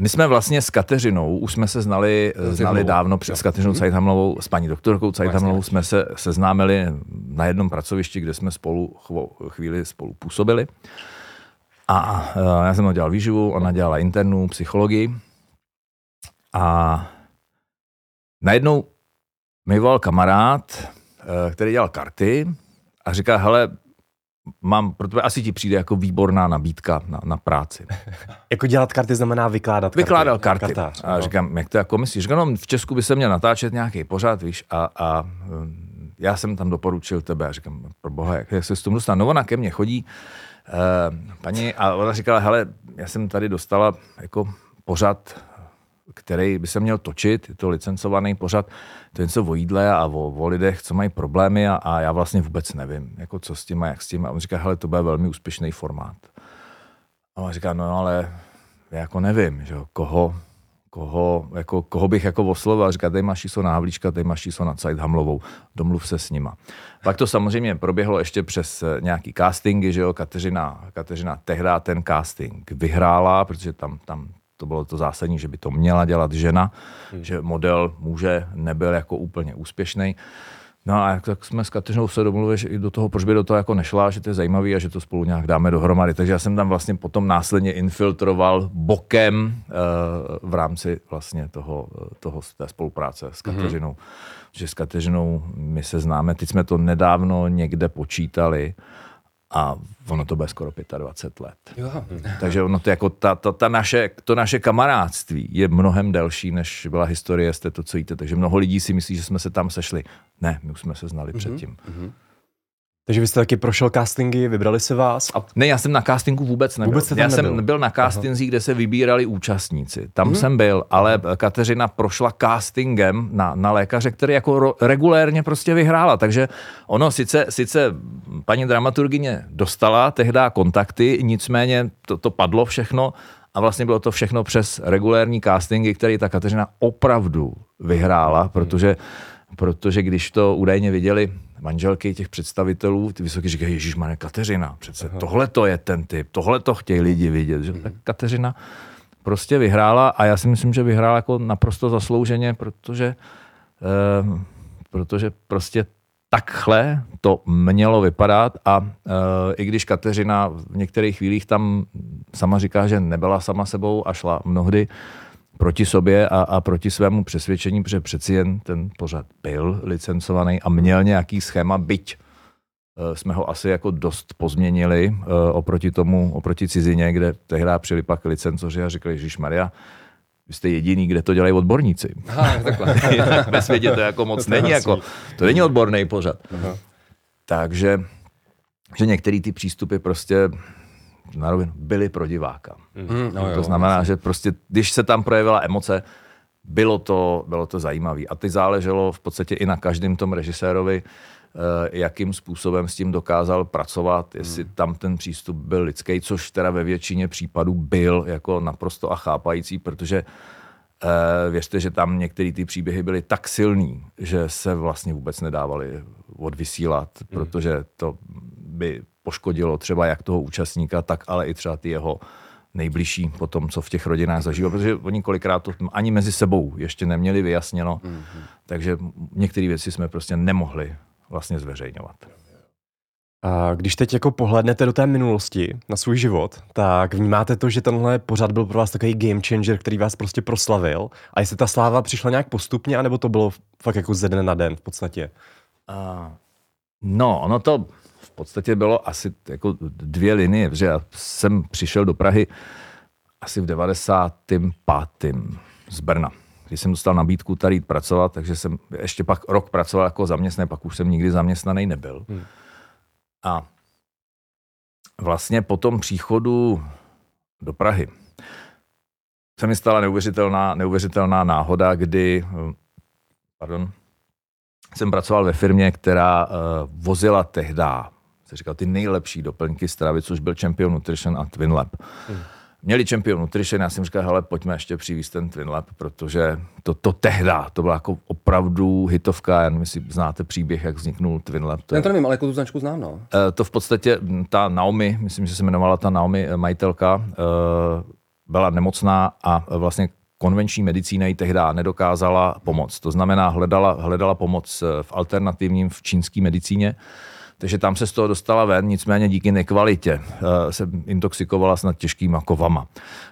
My jsme vlastně s Kateřinou, už jsme se znali, znali dávno před s Kateřinou Cajthamlovou, s paní doktorkou Cajthamlovou jsme se seznámili na jednom pracovišti, kde jsme spolu chvíli spolu působili. A já jsem dělal výživu, ona dělala internu, psychologii. A najednou mi volal kamarád, který dělal karty a říká, hele, mám, protože asi ti přijde jako výborná nabídka na, na práci. Jako dělat karty znamená vykládat Vykládal karty. Vykládal karty. Kartář, a no. Říkám, jak to jako myslíš? Říkám, no, v Česku by se měl natáčet nějaký pořád, víš, a, a já jsem tam doporučil tebe. A říkám, pro boha, jak, jak se s tom dostal? No ona ke mně chodí, uh, paní, a ona říkala, hele, já jsem tady dostala jako pořád, který by se měl točit, je to licencovaný pořad, to je něco o jídle a o, o lidech, co mají problémy a, a já vlastně vůbec nevím, jako co s tím a jak s tím. A on říká, hele, to bude velmi úspěšný formát. A on říká, no ale já jako nevím, že koho, koho, jako, koho bych jako oslovil. A říká, tady máš číslo na Havlíčka, tady máš číslo na Cajthamlovou, domluv se s nima. Pak to samozřejmě proběhlo ještě přes nějaký castingy, že jo, Kateřina, Kateřina tehda ten casting vyhrála, protože tam, tam to bylo to zásadní, že by to měla dělat žena, hmm. že model muže nebyl jako úplně úspěšný. No a tak jsme s Kateřinou se domluvili, že i do toho, proč by do toho jako nešla, že to je zajímavý a že to spolu nějak dáme dohromady. Takže já jsem tam vlastně potom následně infiltroval bokem uh, v rámci vlastně toho, toho, té spolupráce s Kateřinou. Hmm. Že s Kateřinou my se známe, teď jsme to nedávno někde počítali, a ono to bude skoro dvacet pět let. Jo. Takže ono to jako ta, ta, ta naše, to naše kamarádství je mnohem delší, než byla historie Jste to, co jíte. Takže mnoho lidí si myslí, že jsme se tam sešli. Ne, my už jsme se znali mm-hmm. předtím. Mm-hmm. Takže vy jste taky prošel castingy, vybrali se vás? A... Ne, já jsem na castingu vůbec nebyl. Vůbec já nebyl. jsem byl na castinzích, kde se vybírali účastníci. Tam mm-hmm. jsem byl, ale Kateřina prošla castingem na, na lékaře, který jako ro, regulérně prostě vyhrála. Takže ono sice, sice paní dramaturgyně dostala tehda kontakty, nicméně to, to padlo všechno a vlastně bylo to všechno přes regulérní castingy, který ta Kateřina opravdu vyhrála, mm-hmm. protože Protože když to údajně viděli manželky těch představitelů, ty vysoký říkají, ježišmane, Kateřina, přece tohle to je ten typ, tohle to chtějí lidi vidět. Že? Tak Kateřina prostě vyhrála a já si myslím, že vyhrála jako naprosto zaslouženě, protože, eh, protože prostě takhle to mělo vypadat a eh, i když Kateřina v některých chvílích tam sama říká, že nebyla sama sebou a šla mnohdy proti sobě a, a proti svému přesvědčení, protože přeci jen ten pořad byl licencovaný a měl nějaký schéma, byť e, jsme ho asi jako dost pozměnili e, oproti tomu, oproti cizině, kde tehdy přijeli pak licencoři a řekli, Ježišmarja, vy jste jediný, kde to dělají odborníci. Aha, takhle. Ve světě to jako moc to není, jako, to není odborný pořad. Aha. Takže že některé ty přístupy prostě na rovinu, byli pro diváka. Mm, no to jo, znamená, vlastně. Že prostě, když se tam projevila emoce, bylo to, bylo to zajímavé. A teď záleželo v podstatě i na každém tom režisérovi, jakým způsobem s tím dokázal pracovat, jestli mm. tam ten přístup byl lidský, což teda ve většině případů byl jako naprosto a chápající, protože věřte, že tam některé ty příběhy byly tak silný, že se vlastně vůbec nedávaly odvysílat, mm. protože to by poškodilo třeba jak toho účastníka, tak ale i třeba ty jeho nejbližší po tom, co v těch rodinách zažívá, protože oni kolikrát to ani mezi sebou ještě neměli vyjasněno, mm-hmm. takže některé věci jsme prostě nemohli vlastně zveřejňovat. A když teď jako pohlednete do té minulosti na svůj život, tak vnímáte to, že tenhle pořad byl pro vás takový game changer, který vás prostě proslavil a jestli ta sláva přišla nějak postupně, anebo to bylo fakt jako ze dne na den v podstatě? Uh, no, ono to... V podstatě bylo asi jako dvě linie, protože já jsem přišel do Prahy asi v devadesátém pátém z Brna, když jsem dostal nabídku tady jít pracovat, takže jsem ještě pak rok pracoval jako zaměstnaný, pak už jsem nikdy zaměstnaný nebyl. Hmm. A vlastně po tom příchodu do Prahy se mi stala neuvěřitelná, neuvěřitelná náhoda, kdy, pardon, jsem pracoval ve firmě, která uh, vozila tehda, se říkal, ty nejlepší doplňky stravy, což byl Champion Nutrition a Twinlab. Hmm. Měli Champion Nutrition, já jsem říkal, hele, pojďme ještě přivést ten Twinlab, protože to, to tehda, to byla jako opravdu hitovka, já nevím, jestli znáte příběh, jak vzniknul Twinlab. To je... Já to nevím, ale jako tu značku znám, no. To v podstatě, ta Naomi, myslím, že se jmenovala ta Naomi, majitelka, byla nemocná a vlastně konvenční medicína jí tehda nedokázala pomoct. To znamená, hledala, hledala pomoc v alternativním, v čínské medicíně. Takže tam se z toho dostala ven, nicméně díky nekvalitě se intoxikovala snad těžkýma kovama.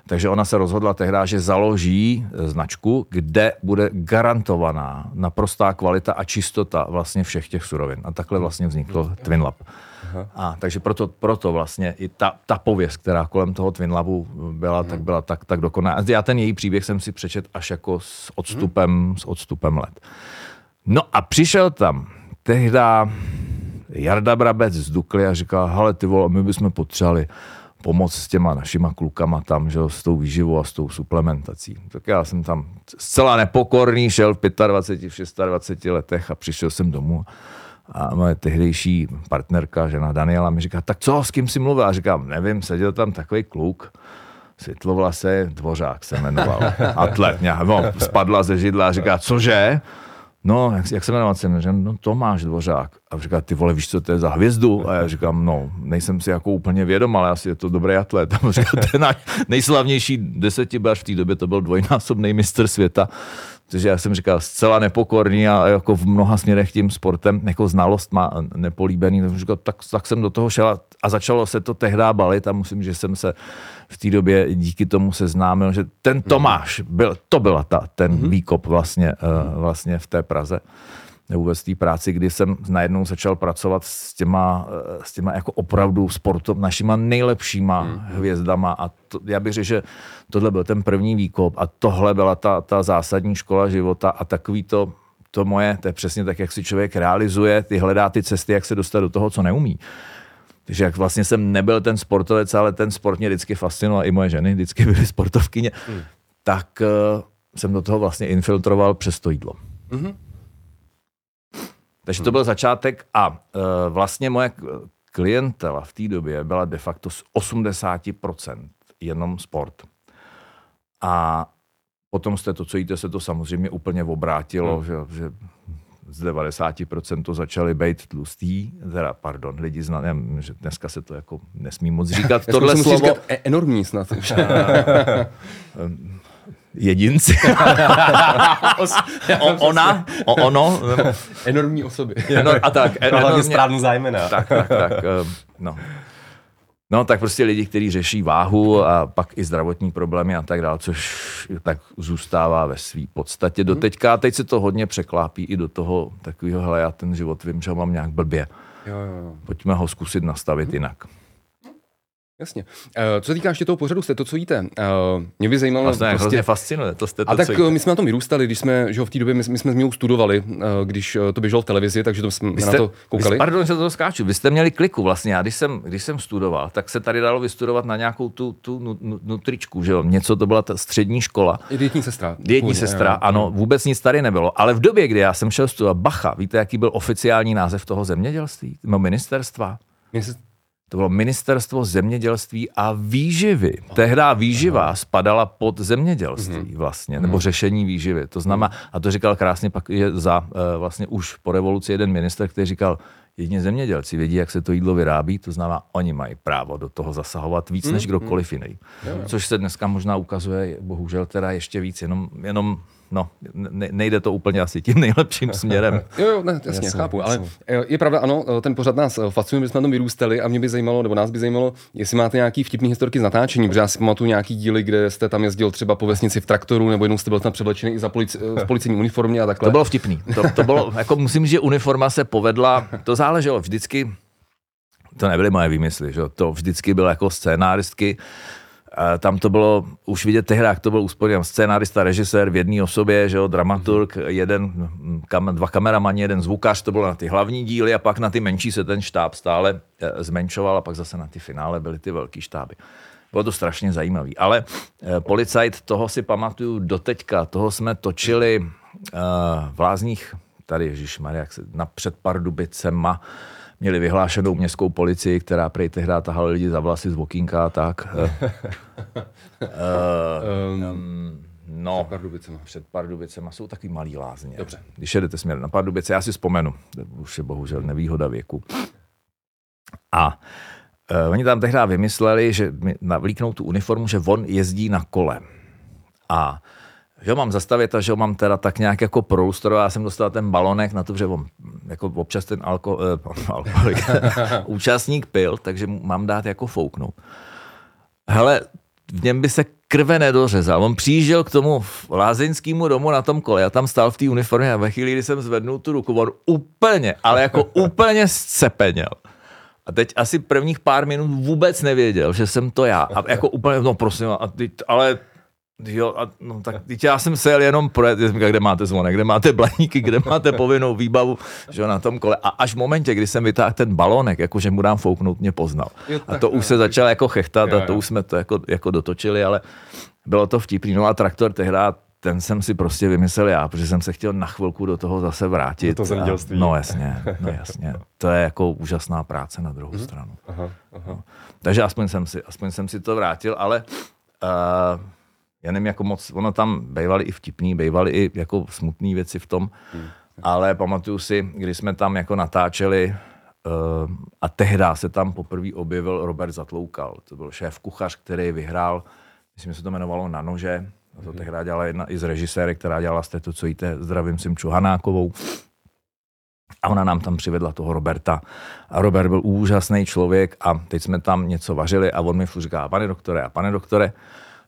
Takže ona se rozhodla tehdy, že založí značku, kde bude garantovaná naprostá kvalita a čistota vlastně všech těch surovin. A takhle vlastně vznikl Twinlab. A takže proto, proto vlastně i ta, ta pověst, která kolem toho Twinlabu byla, hmm. tak byla tak, tak dokonalá. Já ten její příběh jsem si přečet až jako s odstupem, hmm. s odstupem let. No a přišel tam tehdy Jarda Brabec z Dukly a říkal, hele ty vole, my bychom potřebovali pomoc s těma našima klukama tam, že s tou výživou a s tou suplementací. Tak já jsem tam zcela nepokorný, šel v dvaceti pěti, dvaceti šesti letech a přišel jsem domů a moje tehdejší partnerka, žena Daniela, mi říká, tak co, s kým jsi mluvil? A říkám, nevím, seděl tam takový kluk, světlovlasej, Dvořák se jmenoval, atlet, no, spadla ze židla a říká, cože? No, jak, jak se jmenoval jsem, říkám, no Tomáš Dvořák. A říká, ty vole, víš, co to je za hvězdu? A já říkám, no, nejsem si jako úplně vědom, ale asi je to dobrý atlet. A říká, ten nejslavnější desetibař v té době, to byl dvojnásobný mistr světa. Takže já jsem říkal, zcela nepokorný a jako v mnoha směrech tím sportem, jako znalost má nepolíbený. Takže říkal, tak, tak jsem do toho šel a začalo se to tehdy balit a musím, že jsem se v té době díky tomu seznámil, že ten Tomáš, byl, to byla ta, ten mm-hmm. výkop vlastně, vlastně v té Praze. Vůbec v té práci, kdy jsem najednou začal pracovat s těma, s těma jako opravdu sportov, našima nejlepšíma hmm. hvězdama a to, já bych řekl, že tohle byl ten první výkop a tohle byla ta, ta zásadní škola života a takový to, to moje, to je přesně tak, jak si člověk realizuje, ty hledá ty cesty, jak se dostat do toho, co neumí. Takže jak vlastně jsem nebyl ten sportovec, ale ten sport mě vždycky fascinoval, i moje ženy vždycky byly sportovkyně, hmm. tak uh, jsem do toho vlastně infiltroval přes to jídlo. Hmm. Takže to byl začátek a e, vlastně moje klientela v té době byla de facto z osmdesát procent jenom sport. A potom jste to, co jíte, se to samozřejmě úplně obrátilo, hmm. že, že z devadesát procent to začaly být tlustý, teda pardon, lidi znám, že dneska se to jako nesmí moc říkat tohle slovo. Říkat enormní snad. Jedinci. Os, o, ona, o, ono. Enormní osoby. Enor, a tak. No, hlavně správnou zájmena. Tak, tak, tak. No. no, tak prostě lidi, kteří řeší váhu a pak i zdravotní problémy a tak dál, což tak zůstává ve svý podstatě do teďka. Teď se to hodně překlápí i do toho takového, hele, já ten život vím, že ho mám nějak blbě. Jo, jo. Pojďme ho zkusit nastavit hmm. jinak. Jasně. Co se týká ještě toho pořadu, jste to, co jíte. Mě by zajímalo... Vlastně prostě... hrozně fascinuje, to jste to, a tak my jsme na tom vyrůstali, když jsme, že ho v té době, my jsme s Mílou studovali, když to běželo v televizi, takže to jsme jste, na to koukali. Jste, pardon, se to skáču. Vy jste měli kliku vlastně. Já když jsem, když jsem studoval, tak se tady dalo vystudovat na nějakou tu, tu nutričku, že jo. Něco to byla ta střední škola. I dietní sestra. Dietní sestra, ano. Vůbec nic tady nebylo. Ale v době, kdy já jsem šel studovat bacha, víte, jaký byl oficiální název toho zemědělství? No, ministerstva. Měs... To bylo ministerstvo zemědělství a výživy. Tehdy výživa spadala pod zemědělství vlastně, nebo řešení výživy. To znamená, a to říkal krásně pak je za vlastně už po revoluci jeden minister, který říkal, jedině zemědělci vědí, jak se to jídlo vyrábí, to znamená, oni mají právo do toho zasahovat víc než kdokoliv jiný. Což se dneska možná ukazuje, bohužel teda ještě víc, jenom, jenom no, nejde to úplně asi tím nejlepším směrem. Jo, jo, ne, jasně, jasně, chápu, jasně. Ale je pravda, ano, ten pořad nás fascinuje, my jsme na tom vyrůstali a mě by zajímalo, nebo nás by zajímalo, jestli máte nějaký vtipný historky z natáčení, protože já si pamatuju nějaký díly, kde jste tam jezdil třeba po vesnici v traktoru, nebo jednou jste byl tam převlečený i za polici, v policejní uniformě a takhle. To bylo vtipný. To, to bylo, jako musím říct, že uniforma se povedla, to záleželo vždycky, to nebyly moje výmysly, že? To vždycky bylo jako scénáristky. Tam to bylo, už vidět tehdy, jak to byl úsporný scénárista, režisér v jedné osobě, že jo, dramaturg, jeden, kam, dva kameramani, jeden zvukař, to bylo na ty hlavní díly a pak na ty menší se ten štáb stále zmenšoval a pak zase na ty finále byly ty velký štáby. Bylo to strašně zajímavý, ale eh, Policajt, toho si pamatuju doteďka, toho jsme točili eh, v Lázních Daktari, ježišmarja, napřed Pardubicema měli vyhlášenou městskou policii, která prej tehdy tahala lidi za vlasy z okýnka a tak. uh, um, no, před Pardubicema. Před Pardubicema jsou taky malý lázně. Dobře. Když jedete směr na Pardubice, já si vzpomenu, už je bohužel nevýhoda věku. A uh, oni tam tehdy vymysleli, že navlíknou tu uniformu, že on jezdí na kole. A že ho mám zastavit a že ho mám teda tak nějak jako prolustrovat. Já jsem dostal ten balonek na to, že on, jako občas ten alko, eh, alkoholik, účastník pil, takže mám dát jako fouknout. Hele, v něm by se krve nedořezal. On přijížděl k tomu lázeňskému domu na tom kole. Já tam stál v té uniformě a ve chvíli, kdy jsem zvednul tu ruku, on úplně, ale jako úplně zcepeněl. A teď asi prvních pár minut vůbec nevěděl, že jsem to já. A jako úplně, no prosím, a teď, ale... Jo, a no, tak já jsem se jel jenom projet, kde máte zvonek, kde máte blaníky, kde máte povinnou výbavu, že na tom kole. A až v momentě, kdy jsem vytáhl ten balónek, jakože mu dám fouknout, mě poznal. Jo, a to ne, už se začal jako chechtat jo, a to jo. Už jsme to jako, jako dotočili, ale bylo to vtipný. No a traktor tehdy, ten jsem si prostě vymyslel já, protože jsem se chtěl na chvilku do toho zase vrátit. Do toho zemědělství. No jasně, no jasně. To je jako úžasná práce na druhou stranu. Aha, aha. No. Takže aspoň jsem, si, aspoň jsem si to vrátil, ale... Uh, Já nevím, jako moc, ono tam bývaly i vtipný, bývaly i jako smutné věci v tom, hmm. ale pamatuju si, když jsme tam jako natáčeli uh, a tehdy se tam poprvé objevil Robert Zatloukal. To byl šéf kuchař, který vyhrál, myslím, že se to jmenovalo Na nože. A to hmm. tehdy dělala jedna i z režiséry, která dělala Jste to, co jíte, zdravím Simču Hanákovou. A ona nám tam přivedla toho Roberta. A Robert byl úžasný člověk a teď jsme tam něco vařili a on mi furt říká, pane doktore, a pane doktore,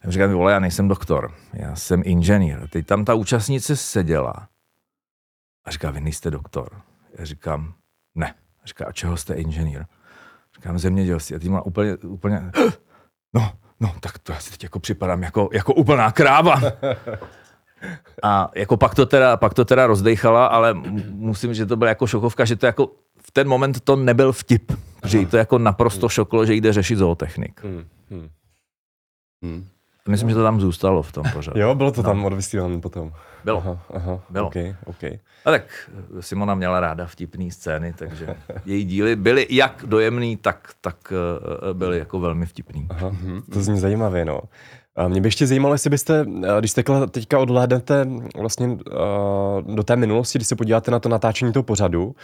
já říkám, vole, já nejsem doktor, já jsem inženýr. Teď tam ta účastnice seděla a říká, vy nejste doktor. Já říkám, ne. A říká, a čeho jste inženýr? Říkám, zemědělství. A teď má úplně, úplně, no, no, tak to já si teď jako připadám jako, jako úplná kráva. A jako pak to teda, pak to teda rozdejchala, ale musím, že to byla jako šokovka, že to jako v ten moment to nebyl vtip. Že jí to jako naprosto šoklo, že jde řešit zootechnik. Hmm, hmm. Hmm. Myslím, že to tam zůstalo v tom pořadu. Jo, bylo to tam no. Odvysílané potom. Bylo. Aha, aha, bylo. Okay, okay. A tak Simona měla ráda vtipné scény, takže její díly byly jak dojemný, tak, tak byly jako velmi vtipný. Aha, to zní zajímavě, no. A mě by ještě zajímalo, jestli byste, když jste teďka odhlédnete vlastně do té minulosti, když se podíváte na to natáčení toho pořadu,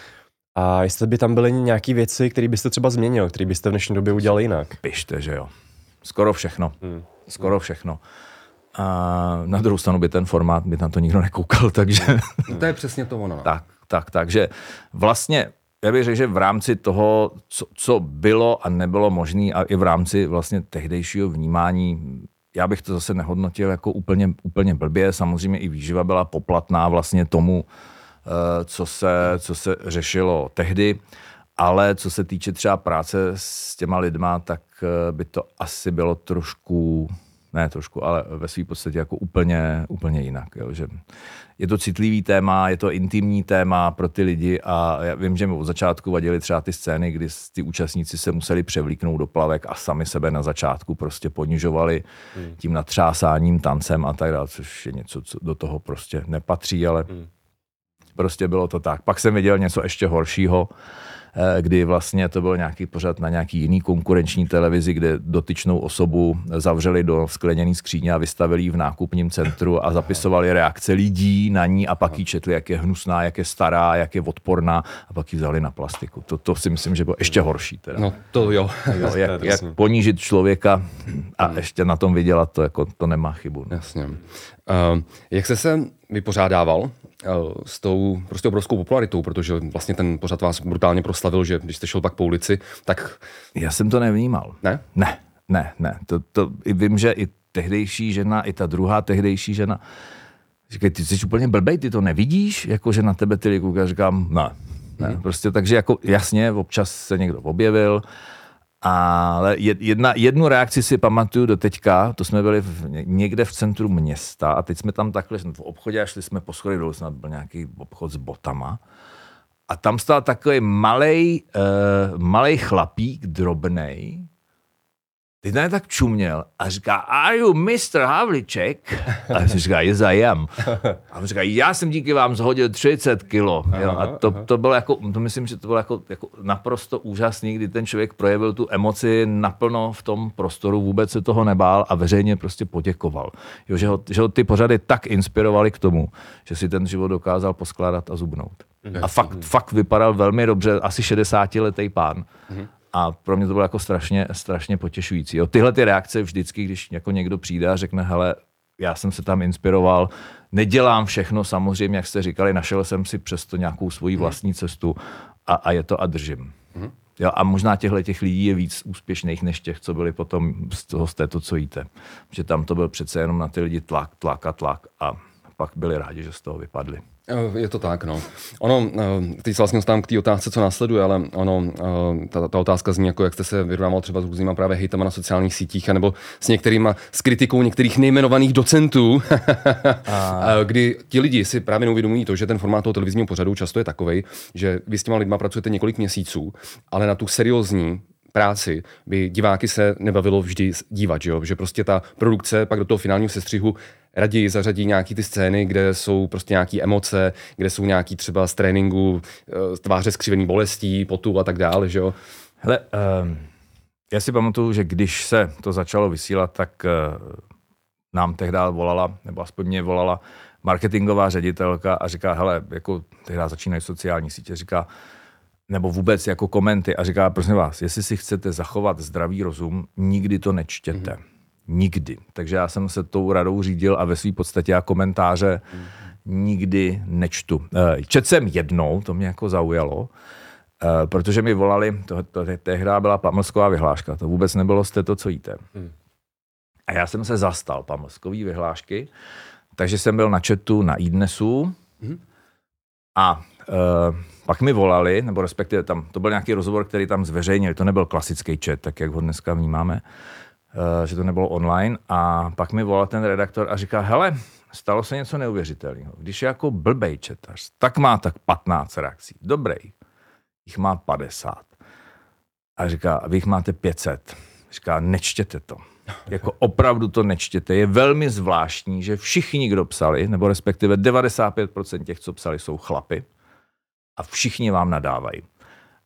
a jestli by tam byly nějaké věci, které byste třeba změnil, které byste v dnešní době udělali jinak. Pište, že jo. Skoro všechno. Hmm. Skoro všechno. A na druhou stranu by ten formát, by na to nikdo nekoukal, takže... To je přesně to ono. Tak, tak, takže vlastně, já bych řekl, že v rámci toho, co, co bylo a nebylo možné a i v rámci vlastně tehdejšího vnímání, já bych to zase nehodnotil jako úplně, úplně blbě, samozřejmě i výživa byla poplatná vlastně tomu, co se, co se řešilo tehdy. Ale co se týče třeba práce s těma lidma, tak by to asi bylo trošku, ne trošku, ale ve své podstatě jako úplně, úplně jinak. Jo? Že je to citlivý téma, je to intimní téma pro ty lidi a já vím, že mi od začátku vadily třeba ty scény, kdy ty účastníci se museli převlíknout do plavek a sami sebe na začátku prostě ponižovali hmm. tím natřásáním, tancem a tak dále, což je něco, co do toho prostě nepatří, ale hmm. prostě bylo to tak. Pak jsem viděl něco ještě horšího, kdy vlastně to byl nějaký pořad na nějaký jiný konkurenční televizi, kde dotyčnou osobu zavřeli do skleněné skříně a vystavili ji v nákupním centru a zapisovali reakce lidí na ní a pak ji četli, jak je hnusná, jak je stará, jak je odporná a pak ji vzali na plastiku. To, to si myslím, že bylo ještě horší. Teda. No to jo. jo jak, jak ponížit člověka a ještě na tom vydělat, to, jako, to nemá chybu. No. Jasně. Uh, jak jste se vypořádával s tou prostě obrovskou popularitou, protože vlastně ten pořad vás brutálně proslavil, že když jste šel pak po ulici, tak... Já jsem to nevnímal. Ne? Ne, ne, ne. To, to, vím, že i tehdejší žena, i ta druhá tehdejší žena, říkají, ty jsi úplně blbej, ty to nevidíš, jako že na tebe ty lidi koukají, říkám, ne, ne. Hmm. Prostě takže jako jasně, občas se někdo objevil, ale jedna, jednu reakci si pamatuju do teďka, to jsme byli v, někde v centru města a teď jsme tam takhle v obchodě a šli jsme po schodech dolů, snad byl nějaký obchod s botama a tam stál takový malej, uh, malej chlapík, drobnej, Teď na tak čuměl a říká, are you mister Havlíček? A se říká, yes I am. A on říká, já jsem díky vám zhodil třicet kilo. Jo, a to, to bylo jako, to myslím, že to bylo jako, jako naprosto úžasný, kdy ten člověk projevil tu emoci naplno v tom prostoru, vůbec se toho nebál a veřejně prostě poděkoval. Jo, že, ho, že ho ty pořady tak inspirovaly k tomu, že si ten život dokázal poskládat a zubnout. A fakt, fakt vypadal velmi dobře, asi šedesátiletý pán. A pro mě to bylo jako strašně, strašně potěšující. Jo, tyhle ty reakce vždycky, když jako někdo přijde a řekne, hele, já jsem se tam inspiroval, nedělám všechno, samozřejmě, jak jste říkali, našel jsem si přesto nějakou svoji vlastní cestu a, a je to a držím. Mm-hmm. Jo, a možná těchto těch lidí je víc úspěšných než těch, co byli potom z toho Jste to, co jíte. Protože tam to byl přece jenom na ty lidi tlak, tlak a tlak a pak byli rádi, že z toho vypadli. Je to tak, no. Ono, teď se vlastně dostávám k té otázce, co následuje, ale ono, ta, ta otázka zní, jako jak jste se vyrovnával třeba s různýma právě hejtama na sociálních sítích, anebo s některýma, s kritikou některých nejmenovaných docentů, a... kdy ti lidi si právě neuvědomují to, že ten formát toho televizního pořadu často je takovej, že vy s těma lidma pracujete několik měsíců, ale na tu seriózní práci by diváky se nebavilo vždy dívat, že jo? Že prostě ta produkce pak do toho finálního sestřihu raději zařadí nějaký ty scény, kde jsou prostě nějaký emoce, kde jsou nějaký třeba z tréninku, z tváře skřivený bolestí, potu a tak dále, že jo? Hele, uh, já si pamatuju, že když se to začalo vysílat, tak uh, nám tehdy volala, nebo aspoň mě volala marketingová ředitelka a říká, hele, jako tehdy začínají sociální sítě, říká, nebo vůbec jako komenty a říká, prosím vás, jestli si chcete zachovat zdravý rozum, nikdy to nečtěte. Mm-hmm. Nikdy. Takže já jsem se tou radou řídil a ve své podstatě já komentáře mm-hmm. nikdy nečtu. Četl jsem jednou, to mě jako zaujalo, protože mi volali, to, to, tehdy byla pamlsková vyhláška, to vůbec nebylo Jste to, co jíte. Mm. A já jsem se zastal pamlskové vyhlášky, takže jsem byl na chatu na iDnesu mm-hmm. a Uh, pak mi volali, nebo respektive tam, to byl nějaký rozhovor, který tam zveřejnili, to nebyl klasický chat, tak jak ho dneska vnímáme, uh, že to nebylo online a pak mi volal ten redaktor a říká, hele, stalo se něco neuvěřitelného, když je jako blbej četař, tak má tak patnáct reakcí, dobrý, jich má padesát a říká, a vy jich máte pět set, říká, nečtěte to. Jako opravdu to nečtěte. Je velmi zvláštní, že všichni, kdo psali, nebo respektive devadesát pět procent těch, co psali, jsou chlapy a všichni vám nadávají.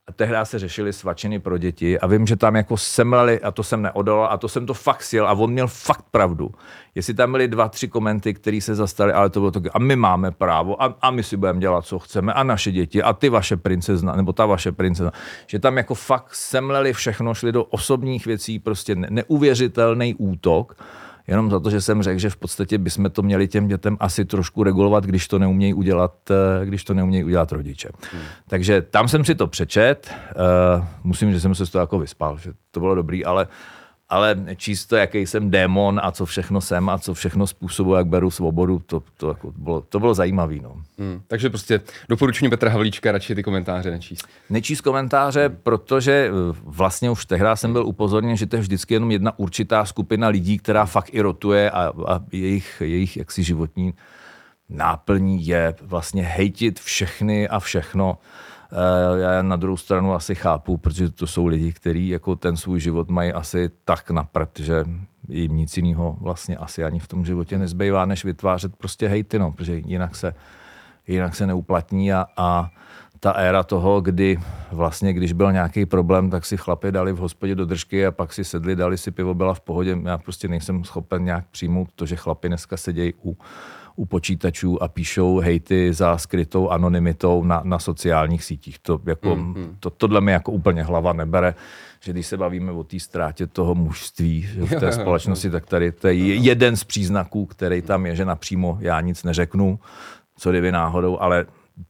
A tehdy se řešily svačiny pro děti a vím, že tam jako semleli a to jsem neodolal a to jsem to fakt sjel a on měl fakt pravdu. Jestli tam byly dva, tři komenty, které se zastaly, ale to bylo to, a my máme právo a, a my si budeme dělat, co chceme a naše děti a ty vaše princezna, nebo ta vaše princezna. Že tam jako fakt semleli všechno, šli do osobních věcí, prostě neuvěřitelný útok, jenom za to, že jsem řekl, že v podstatě bychom to měli těm dětem asi trošku regulovat, když to neumějí udělat, když to neumějí udělat rodiče. Hmm. Takže tam jsem si to přečet, uh, musím, že jsem se z toho jako vyspal, že to bylo dobrý, ale, ale číst to, jaký jsem démon a co všechno jsem a co všechno způsobu, jak beru svobodu, to, to, jako bylo, to bylo zajímavý. No. Hmm. Takže prostě doporučení Petra Havlíčka, radši ty komentáře nečíst. Nečíst komentáře, hmm. protože vlastně už tehdy jsem byl upozorněn, že to je vždycky jenom jedna určitá skupina lidí, která fakt irotuje a, a jejich, jejich jaksi životní náplní je vlastně hejtit všechny a všechno. Já na druhou stranu asi chápu, protože to jsou lidi, kteří jako ten svůj život mají asi tak na prd, že jim nic jiného vlastně asi ani v tom životě nezbývá, než vytvářet prostě hejty, no, protože jinak se, jinak se neuplatní a, a ta éra toho, kdy vlastně, když byl nějaký problém, tak si chlapi dali v hospodě do držky a pak si sedli, dali si pivo, byla v pohodě. Já prostě nejsem schopen nějak přijmout to, že chlapi dneska sedějí u u počítačů a píšou hejty za skrytou anonymitou na, na sociálních sítích. To jako, mm, mm. To, tohle mi jako úplně hlava nebere, že když se bavíme o té ztrátě toho mužství v té společnosti, tak tady to je jeden z příznaků, který tam je, že napřímo já nic neřeknu, co kdyby náhodou, ale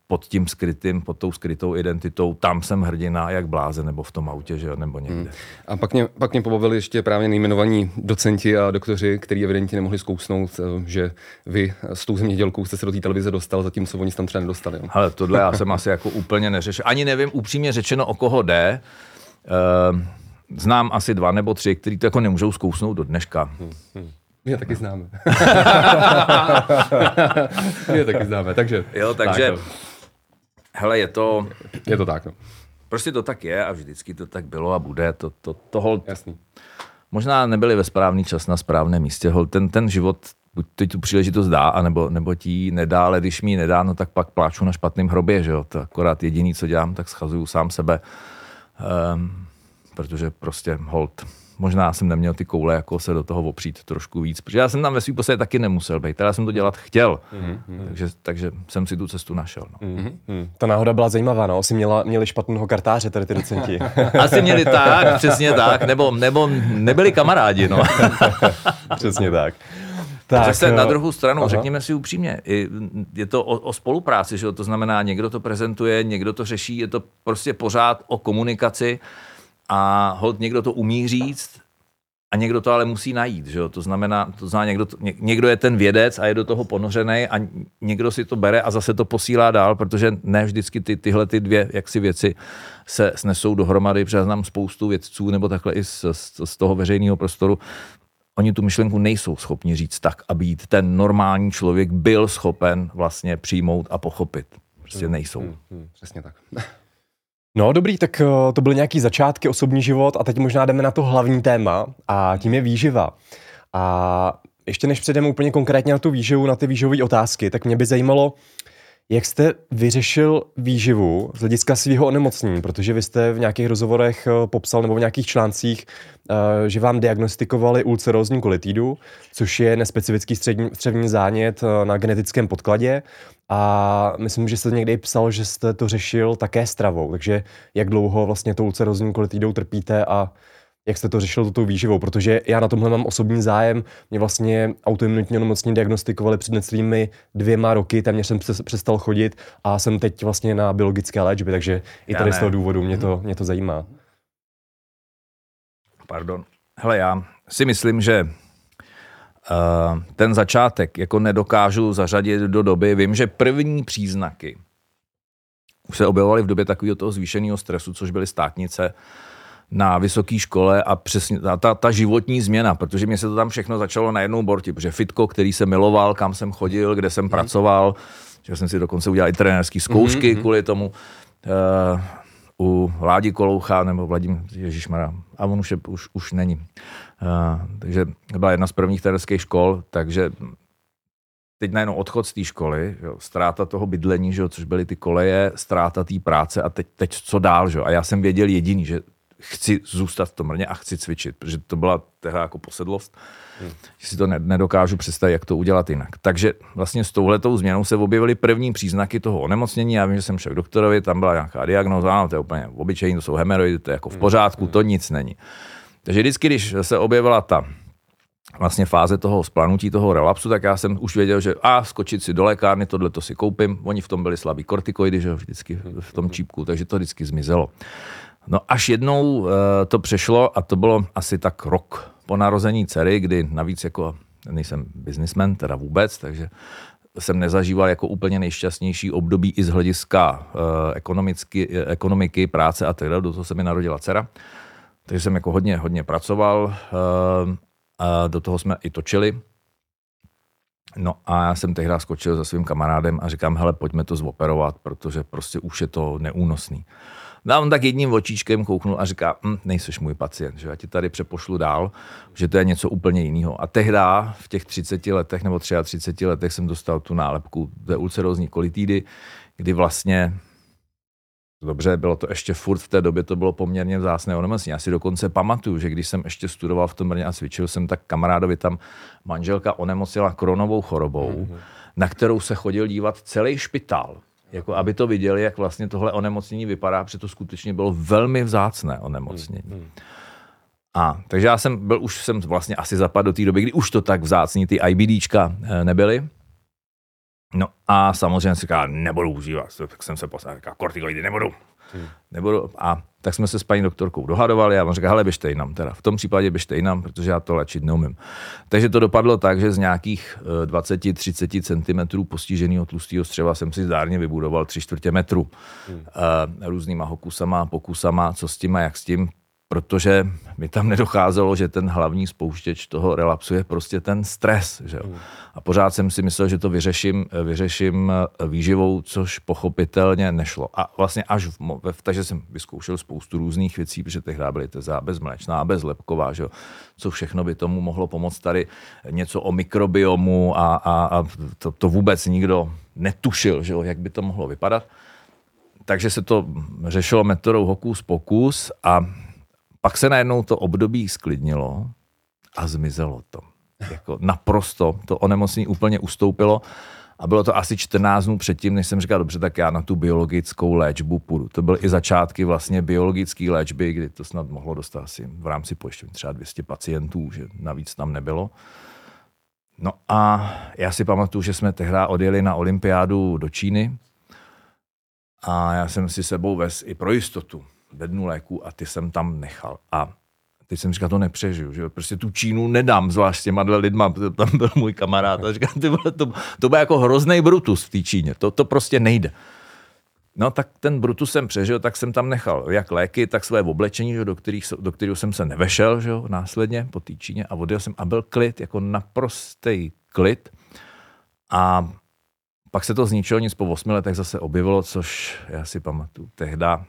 pod tím skrytým, pod tou skrytou identitou, tam jsem hrdina, jak blázen, nebo v tom autě, že jo, nebo někde. Hmm. A pak mě, pak mě pobavili ještě právě nejmenovaní docenti a doktoři, kteří evidentně nemohli zkousnout, že vy s tou zemědělkou jste se do té televize dostal, zatímco oni se tam třeba nedostali. Jo. Hele, tohle já jsem asi jako úplně neřešil. Ani nevím upřímně řečeno, o koho jde. Znám asi dva nebo tři, kteří to jako nemůžou zkousnout do dneška. Hmm. Hmm. My je taky známe. My je taky známe, takže... Jo, takže, tak, hele, je to... Je to tak, no. Prostě to tak je a vždycky to tak bylo a bude. To, to, to hold... Jasný. možná nebyli ve správný čas na správném místě. Ten, ten život buď ti tu příležitost dá, anebo, nebo ti ji nedá, ale když mi ji nedá, no tak pak pláču na špatném hrobě, že jo. To akorát jediný, co dělám, tak schazuju sám sebe, ehm, protože prostě hold. Možná jsem neměl ty koule, jako se do toho opřít trošku víc, protože já jsem tam ve svý posledě taky nemusel být, teda jsem to dělat chtěl, mm-hmm. takže, takže jsem si tu cestu našel. No. Mm-hmm. Ta náhoda byla zajímavá, no, asi měla, měli špatného kartáře tady ty docenti. Asi měli tak, přesně tak, nebo, nebo nebyli kamarádi, no. Přesně tak. Tak, zase na druhou stranu, aha. řekněme si upřímně, je to o, o spolupráci, že? To znamená, někdo to prezentuje, někdo to řeší, je to prostě pořád o komunikaci. A hod někdo to umí říct a někdo to ale musí najít, že jo? To znamená, to znamená někdo, to, ně, někdo je ten vědec a je do toho ponořený a někdo si to bere a zase to posílá dál, protože ne vždycky ty, tyhle ty dvě jaksi věci se snesou dohromady, protože já znám spoustu vědců nebo takhle i z, z, z toho veřejného prostoru. Oni tu myšlenku nejsou schopni říct tak, aby jít ten normální člověk byl schopen vlastně přijmout a pochopit. Prostě nejsou. Hmm, hmm, hmm, přesně tak. No dobrý, tak to byly nějaký začátky, osobní život a teď možná jdeme na to hlavní téma a tím je výživa. A ještě než přejdeme úplně konkrétně na tu výživu, na ty výživové otázky, tak mě by zajímalo, jak jste vyřešil výživu z hlediska svého onemocnění, protože vy jste v nějakých rozhovorech popsal nebo v nějakých článcích, že vám diagnostikovali ulcerózní kolitidu, což je nespecifický střední, střevní zánět na genetickém podkladě a myslím, že jste někdy i psal, že jste to řešil také stravou, takže jak dlouho vlastně tou ulcerózní kolitidou trpíte a jak jste to řešil tou výživou, protože já na tomhle mám osobní zájem, mě vlastně autoimunitní onemocnění diagnostikovali před necelými dvěma roky, téměř jsem přestal chodit a jsem teď vlastně na biologické léčbě, takže i tady z toho důvodu mě to, mě to zajímá. Pardon. Hele, já si myslím, že uh, ten začátek jako nedokážu zařadit do doby, vím, že první příznaky už se objevovaly v době takového toho zvýšeného stresu, což byly státnice, na vysoké škole a přesně ta, ta životní změna, protože mě se to tam všechno začalo na jednou borti, protože fitko, který jsem miloval, kam jsem chodil, kde jsem mm. pracoval, že jsem si dokonce udělal i trenérské zkoušky mm-hmm. kvůli tomu, uh, u Ládi Koloucha, nebo Vladimíra, ježišmarja, a on už, je, už, už není. Uh, takže byla jedna z prvních trenérských škol, takže teď najednou odchod z té školy, jo, ztráta toho bydlení, že jo, což byly ty koleje, ztráta té práce a teď, teď co dál, že jo, a já jsem věděl jediný, že chci zůstat v tom Brně a chci cvičit, protože to byla tehdy jako posedlost, hmm. že si to nedokážu představit, jak to udělat jinak. Takže vlastně s touhletou změnou se objevily první příznaky toho onemocnění. Já vím, že jsem šel k doktorovi, tam byla nějaká diagnóza, no to je úplně obyčejný, to jsou hemeroidy, to je jako v pořádku, to nic není. Takže vždycky, když se objevila ta vlastně fáze toho splanutí, toho relapsu, tak já jsem už věděl, že a skočit si do lékárny, tohle to si koupím. Oni v tom byli slabí kortikoidy, že vždycky v tom čípku, takže to vždycky zmizelo. No až jednou uh, to přešlo a to bylo asi tak rok po narození dcery, kdy navíc jako nejsem businessman, teda vůbec, takže jsem nezažíval jako úplně nejšťastnější období i z hlediska uh, ekonomicky, ekonomiky, práce a tak dále, do toho se mi narodila dcera. Takže jsem jako hodně, hodně pracoval, uh, a do toho jsme i točili. No a já jsem tehdy skočil za svým kamarádem a říkám, hele, pojďme to zoperovat, protože prostě už je to neúnosný. No a on tak jedním očíčkem kouknul a říká, hm, nejseš můj pacient, že já ti tady přepošlu dál, že to je něco úplně jiného. A tehdy v těch třiceti letech nebo třiatřiceti letech jsem dostal tu nálepku té ulcerózní kolitidy, kdy vlastně, dobře, bylo to ještě furt v té době, to bylo poměrně vzácné onemocnění. Já si dokonce pamatuju, že když jsem ještě studoval v tom Brně a cvičil jsem, tak kamarádovi tam manželka onemocněla Crohnovou chorobou, mm-hmm. na kterou se chodil dívat celý špitál. Jako aby to viděli, jak vlastně tohle onemocnění vypadá, protože to skutečně bylo velmi vzácné onemocnění. Hmm, hmm. A takže já jsem byl, už jsem vlastně asi zapadl do té doby, kdy už to tak vzácný, ty I B Dčka nebyly. No a samozřejmě si říká, nebudu užívat, tak jsem se poslal, říká, kortikoidy nebudu. Hmm. nebudu. A tak jsme se s paní doktorkou dohadovali a on říká, hele, běžte jinam teda, v tom případě běžte jinam, protože já to léčit neumím. Takže to dopadlo tak, že z nějakých dvacet až třicet centimetrů postiženého tlustého střeva jsem si zdárně vybudoval tři čtvrtě metru. Hmm. Uh, různýma hokusama, pokusama, co s tím a jak s tím. protože mi tam nedocházelo, že ten hlavní spouštěč toho relapsu je prostě ten stres. Že jo? A pořád jsem si myslel, že to vyřeším, vyřeším výživou, což pochopitelně nešlo. A vlastně až v, takže jsem vyzkoušel spoustu různých věcí, protože tehdy byly tezá bezmléčná, bezlepková, že jo? Co všechno by tomu mohlo pomoct, tady něco o mikrobiomu a, a, a to, to vůbec nikdo netušil, že jo? Jak by to mohlo vypadat. Takže se to řešilo metodou hokus pokus a pak se najednou to období sklidnilo a zmizelo to. Jako naprosto to onemocnění úplně ustoupilo a bylo to asi čtrnáct dnů předtím, než jsem říkal, dobře, tak já na tu biologickou léčbu půjdu. To byly i začátky vlastně biologické léčby, kdy to snad mohlo dostat asi v rámci pojišťovny třeba dvě stě pacientů, že navíc tam nebylo. No a já si pamatuju, že jsme tehdy odjeli na olympiádu do Číny a já jsem si sebou vez i pro jistotu bednu léků a ty jsem tam nechal. A teď jsem říkal, to nepřežiju, že prostě tu Čínu nedám, zvlášť s těma lidma, tam byl můj kamarád a říkal, ty vole, to, to byl jako hroznej Brutus v té Číně, to, to prostě nejde. No tak ten Brutus jsem přežil, tak jsem tam nechal jak léky, tak své oblečení, že, do, kterých, do kterého jsem se nevešel, že, následně po té Číně a odjel jsem a byl klid, jako naprostej klid a pak se to zničilo, nic po osmi letech zase objevilo, což já si pamatuju tehda.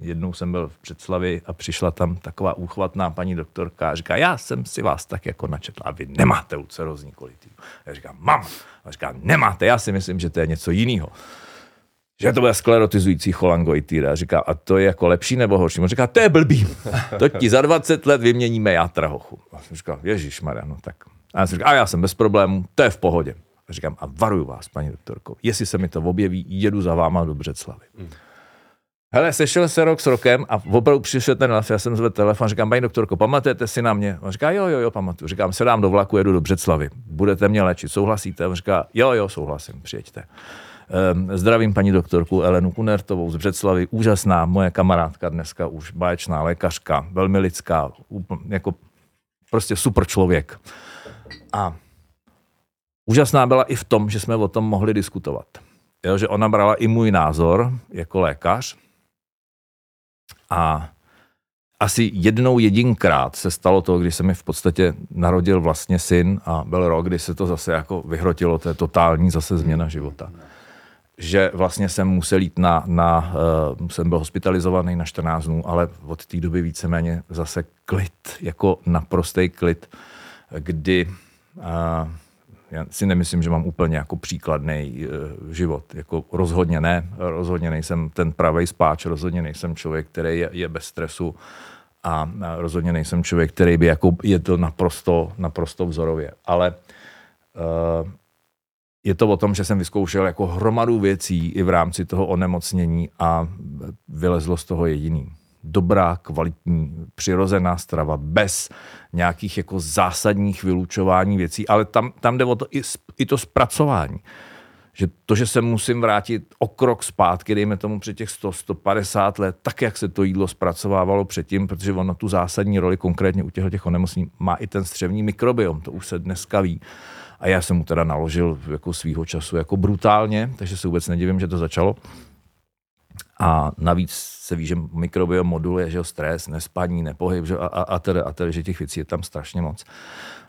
Jednou jsem byl v Břeclavi a přišla tam taková úchvatná paní doktorka a říká, já jsem si vás tak jako načetla a vy nemáte ulcerózní kolitidu. Já říkám, mám. A říkám, nemáte, já si myslím, že to je něco jiného. Že to bude sklerotizující cholangoitída. A říká, a to je jako lepší nebo horší? On říká, to je blbý. To ti za dvacet let vyměníme játra, hochu. A jsem říkal, ježišmarja, no tak. A já jsem říkal, a já jsem bez problémů, to je v pohodě. A říkám, a varuju vás, paní doktorko, jestli se mi to objeví, jedu za váma do Břeclavy. Mm. Hele, sešel se rok s rokem a opravdu přišel ten já jsem zvedl telefon, říkám, paní doktorko, pamatujete si na mě? On říká, jo, jo, jo, pamatuju. Říkám, sedám do vlaku, jedu do Břeclavy, budete mě léčit, souhlasíte? On říká, jo, jo, souhlasím, přijeďte. Um, zdravím paní doktorku Elenu Kunertovou z Břeclavy, úžasná moje kamarádka dneska, už báječná lékařka, velmi lidská, úplně, jako prostě super člověk. A úžasná byla i v tom, že jsme o tom mohli diskutovat. Jo, že ona brala i můj názor jako lékař. A asi jednou jedinkrát se stalo to, když se mi v podstatě narodil vlastně syn a byl rok, kdy se to zase jako vyhrotilo, to je totální zase změna života. Že vlastně jsem musel jít na, na uh, jsem byl hospitalizovaný na čtrnáct dnů, ale od té doby víceméně zase klid, jako naprostej klid, kdy uh, já si nemyslím, že mám úplně jako příkladný uh, život. Jako rozhodně ne. Rozhodně nejsem ten pravej spáč, rozhodně nejsem člověk, který je, je bez stresu a uh, rozhodně nejsem člověk, který by jako je to naprosto, naprosto vzorově. Ale uh, je to o tom, že jsem vyzkoušel jako hromadu věcí i v rámci toho onemocnění a vylezlo z toho jediný. Dobrá, kvalitní, přirozená strava, bez nějakých jako zásadních vylučování věcí, ale tam, tam jde o to i, i to zpracování. Že to, že se musím vrátit o krok zpátky, dejme tomu před těch sto, sto padesát let, tak, jak se to jídlo zpracovávalo předtím, protože ono tu zásadní roli konkrétně u těchto těch onemocnění má i ten střevní mikrobiom, to už se dneska ví. A já jsem mu teda naložil jako svýho času jako brutálně, takže se vůbec nedivím, že to začalo. A navíc se ví, že mikrobiom moduluje, že stres, nespaní, nepohyb že a, a, a, tedy, a tedy, že těch věcí je tam strašně moc.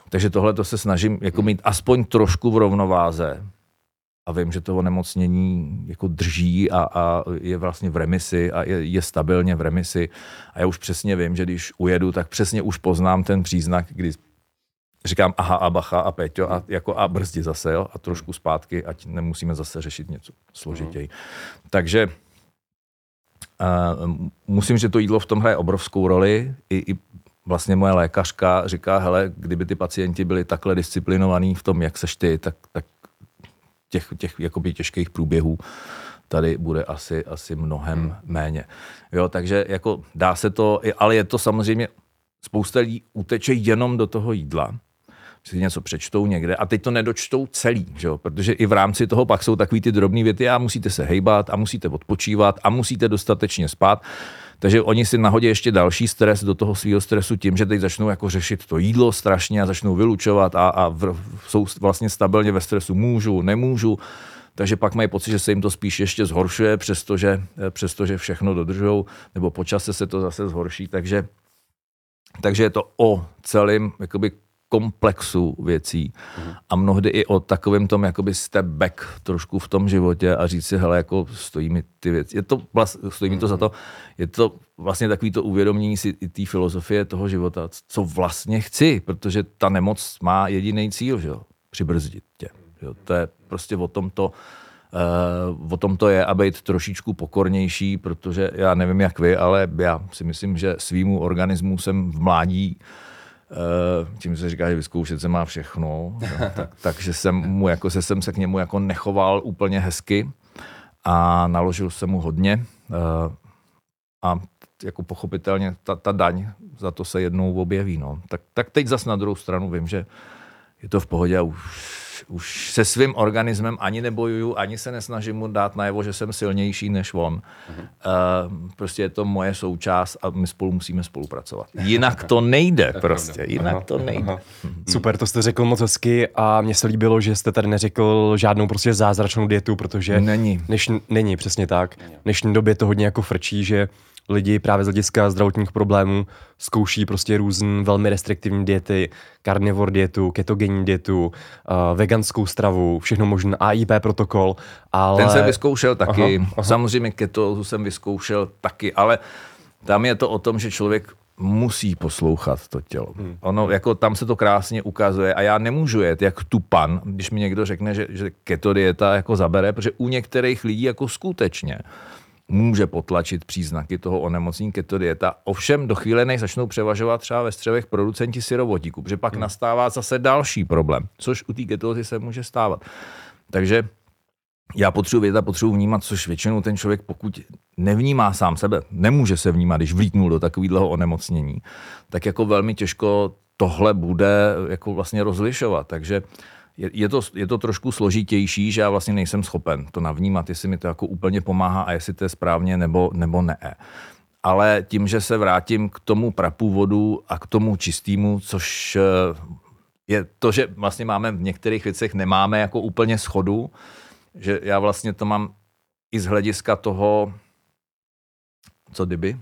Takže tohle to se snažím jako mít aspoň trošku v rovnováze a vím, že to onemocnění jako drží a, a je vlastně v remisi a je, je stabilně v remisi a já už přesně vím, že když ujedu, tak přesně už poznám ten příznak, kdy říkám aha a bacha a Péťo a, jako a brzdi zase jo, a trošku zpátky, ať nemusíme zase řešit něco složitěji. Takže Uh, musím, že to jídlo v tom hraje obrovskou roli. I, I vlastně moje lékařka říká, hele, kdyby ty pacienti byli takhle disciplinovaní v tom, jak seš ty, tak, tak těch, těch jakoby těžkých průběhů tady bude asi, asi mnohem hmm. méně. Jo, takže jako dá se to, ale je to samozřejmě, spousta lidí uteče jenom do toho jídla. Si něco přečtou někde a teď to nedočtou celý, že jo? Protože i v rámci toho pak jsou takový ty drobný věty a musíte se hejbat a musíte odpočívat a musíte dostatečně spát. Takže oni si nahodí ještě další stres do toho svého stresu tím, že teď začnou jako řešit to jídlo strašně a začnou vylučovat a, a v, jsou vlastně stabilně ve stresu můžu, nemůžu. Takže pak mají pocit, že se jim to spíš ještě zhoršuje, přestože, přestože všechno dodržujou nebo po čase se to zase zhorší, takže Takže je to o celém jakoby komplexu věcí a mnohdy i o takovém tom jakoby step back trošku v tom životě a říct si, hele, jako stojí mi ty věci, je to, stojí mi to za to, je to vlastně takový to uvědomění si i té filozofie toho života, co vlastně chci, protože ta nemoc má jediný cíl, že jo, přibrzdit tě, že jo? To je prostě o tom to, Uh, o tom to je a být trošičku pokornější, protože já nevím jak vy, ale já si myslím, že svýmu organismu jsem v mládí, uh, tím se říká, že vyzkoušet se má všechno, tak, tak, takže jsem, mu jako, se, jsem se k němu jako nechoval úplně hezky a naložil jsem mu hodně uh, a jako pochopitelně ta, ta daň za to se jednou objeví. No. Tak, tak teď zas na druhou stranu vím, že je to v pohodě a už Už se svým organismem ani nebojuju, ani se nesnažím mu dát najevo, že jsem silnější než on. Uh, prostě je to moje součást a my spolu musíme spolupracovat. Jinak to nejde prostě, jinak to nejde. Super, to jste řekl moc hezky a mně se líbilo, že jste tady neřekl žádnou prostě zázračnou dietu, protože... Není. Než, není, přesně tak. V dnešní době to hodně jako frčí, že lidi právě z hlediska zdravotních problémů zkouší prostě různé velmi restriktivní diety, carnivore dietu, ketogenní dietu, uh, veganskou stravu, všechno možné, A I P protokol, ale... Ten jsem vyzkoušel taky, aha, aha. Samozřejmě keto jsem vyzkoušel taky, ale tam je to o tom, že člověk musí poslouchat to tělo. Hmm. Ono, jako tam se to krásně ukazuje a já nemůžu jet jak tupan, když mi někdo řekne, že, že keto dieta jako zabere, protože u některých lidí jako skutečně může potlačit příznaky toho onemocnění keto dieta. Ovšem do chvíle, než začnou převažovat třeba ve střevech producenti syrovodíku, protože pak hmm. nastává zase další problém, což u té ketózy se může stávat. Takže já potřebuji vědět a potřebuji vnímat, což většinou ten člověk, pokud nevnímá sám sebe, nemůže se vnímat, když vlítnul do takového onemocnění, tak jako velmi těžko tohle bude jako vlastně rozlišovat. Takže Je, je, to, je to trošku složitější, že já vlastně nejsem schopen to navnímat, jestli mi to jako úplně pomáhá a jestli to je správně nebo, nebo ne. Ale tím, že se vrátím k tomu prapůvodu a k tomu čistému, což je to, že vlastně máme v některých věcech nemáme jako úplně schodu, že já vlastně to mám i z hlediska toho, co kdyby.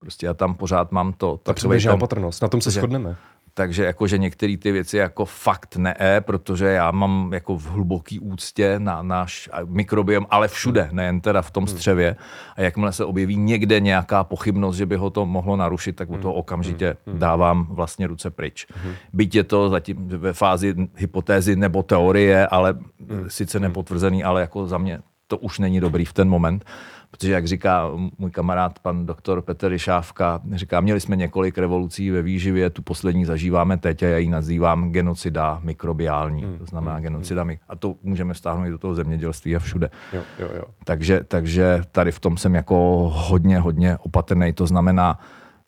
Prostě já tam pořád mám to. Tak přibližná opatrnost, na tom se shodneme. Takže jakože některé ty věci jako fakt ne, protože já mám jako v hluboký úctě na náš mikrobiom, ale všude, nejen teda v tom střevě. A jakmile se objeví někde nějaká pochybnost, že by ho to mohlo narušit, tak o toho okamžitě dávám vlastně ruce pryč. Byť je to zatím ve fázi hypotézy nebo teorie, ale sice nepotvrzený, ale jako za mě to už není dobrý v ten moment. Protože, jak říká můj kamarád, pan doktor Petr Ryšávka, říká, měli jsme několik revolucí ve výživě, tu poslední zažíváme teď a já ji nazývám genocida mikrobiální. Hmm. To znamená genocida hmm. a to můžeme stáhnout i do toho zemědělství a všude. Jo, jo, jo. Takže, takže tady v tom jsem jako hodně, hodně opatrnej. To znamená,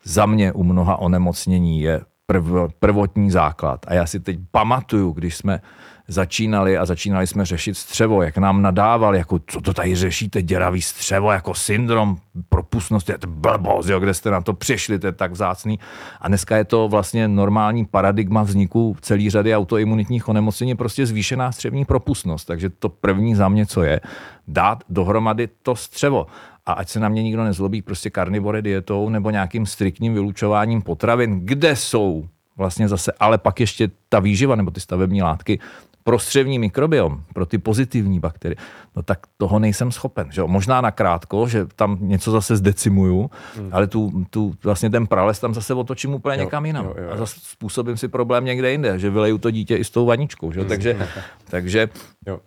za mě u mnoha onemocnění je prv, prvotní základ. A já si teď pamatuju, když jsme začínali a začínali jsme řešit střevo, jak nám nadával, jako co to tady řešíte, děravý střevo, jako syndrom propustnosti, to blbost, jo, kde jste na to přišli, to je tak vzácný. A dneska je to vlastně normální paradigma vzniku celý řady autoimunitních onemocnění, prostě zvýšená střevní propustnost, takže to první za mě, co je, dát dohromady to střevo. A ať se na mě nikdo nezlobí, prostě karnivore dietou nebo nějakým striktním vylučováním potravin, kde jsou vlastně zase, ale pak ještě ta výživa nebo ty stavební látky, pro střevní mikrobiom, pro ty pozitivní bakterie, no tak toho nejsem schopen. Že? Možná nakrátko, že tam něco zase zdecimuju, hmm. ale tu, tu, vlastně ten prales tam zase otočím úplně jo, někam jinam. Jo, jo, jo. A zase způsobím si problém někde jinde, že vyleju to dítě i s tou vaničkou. Že? Takže, takže jo.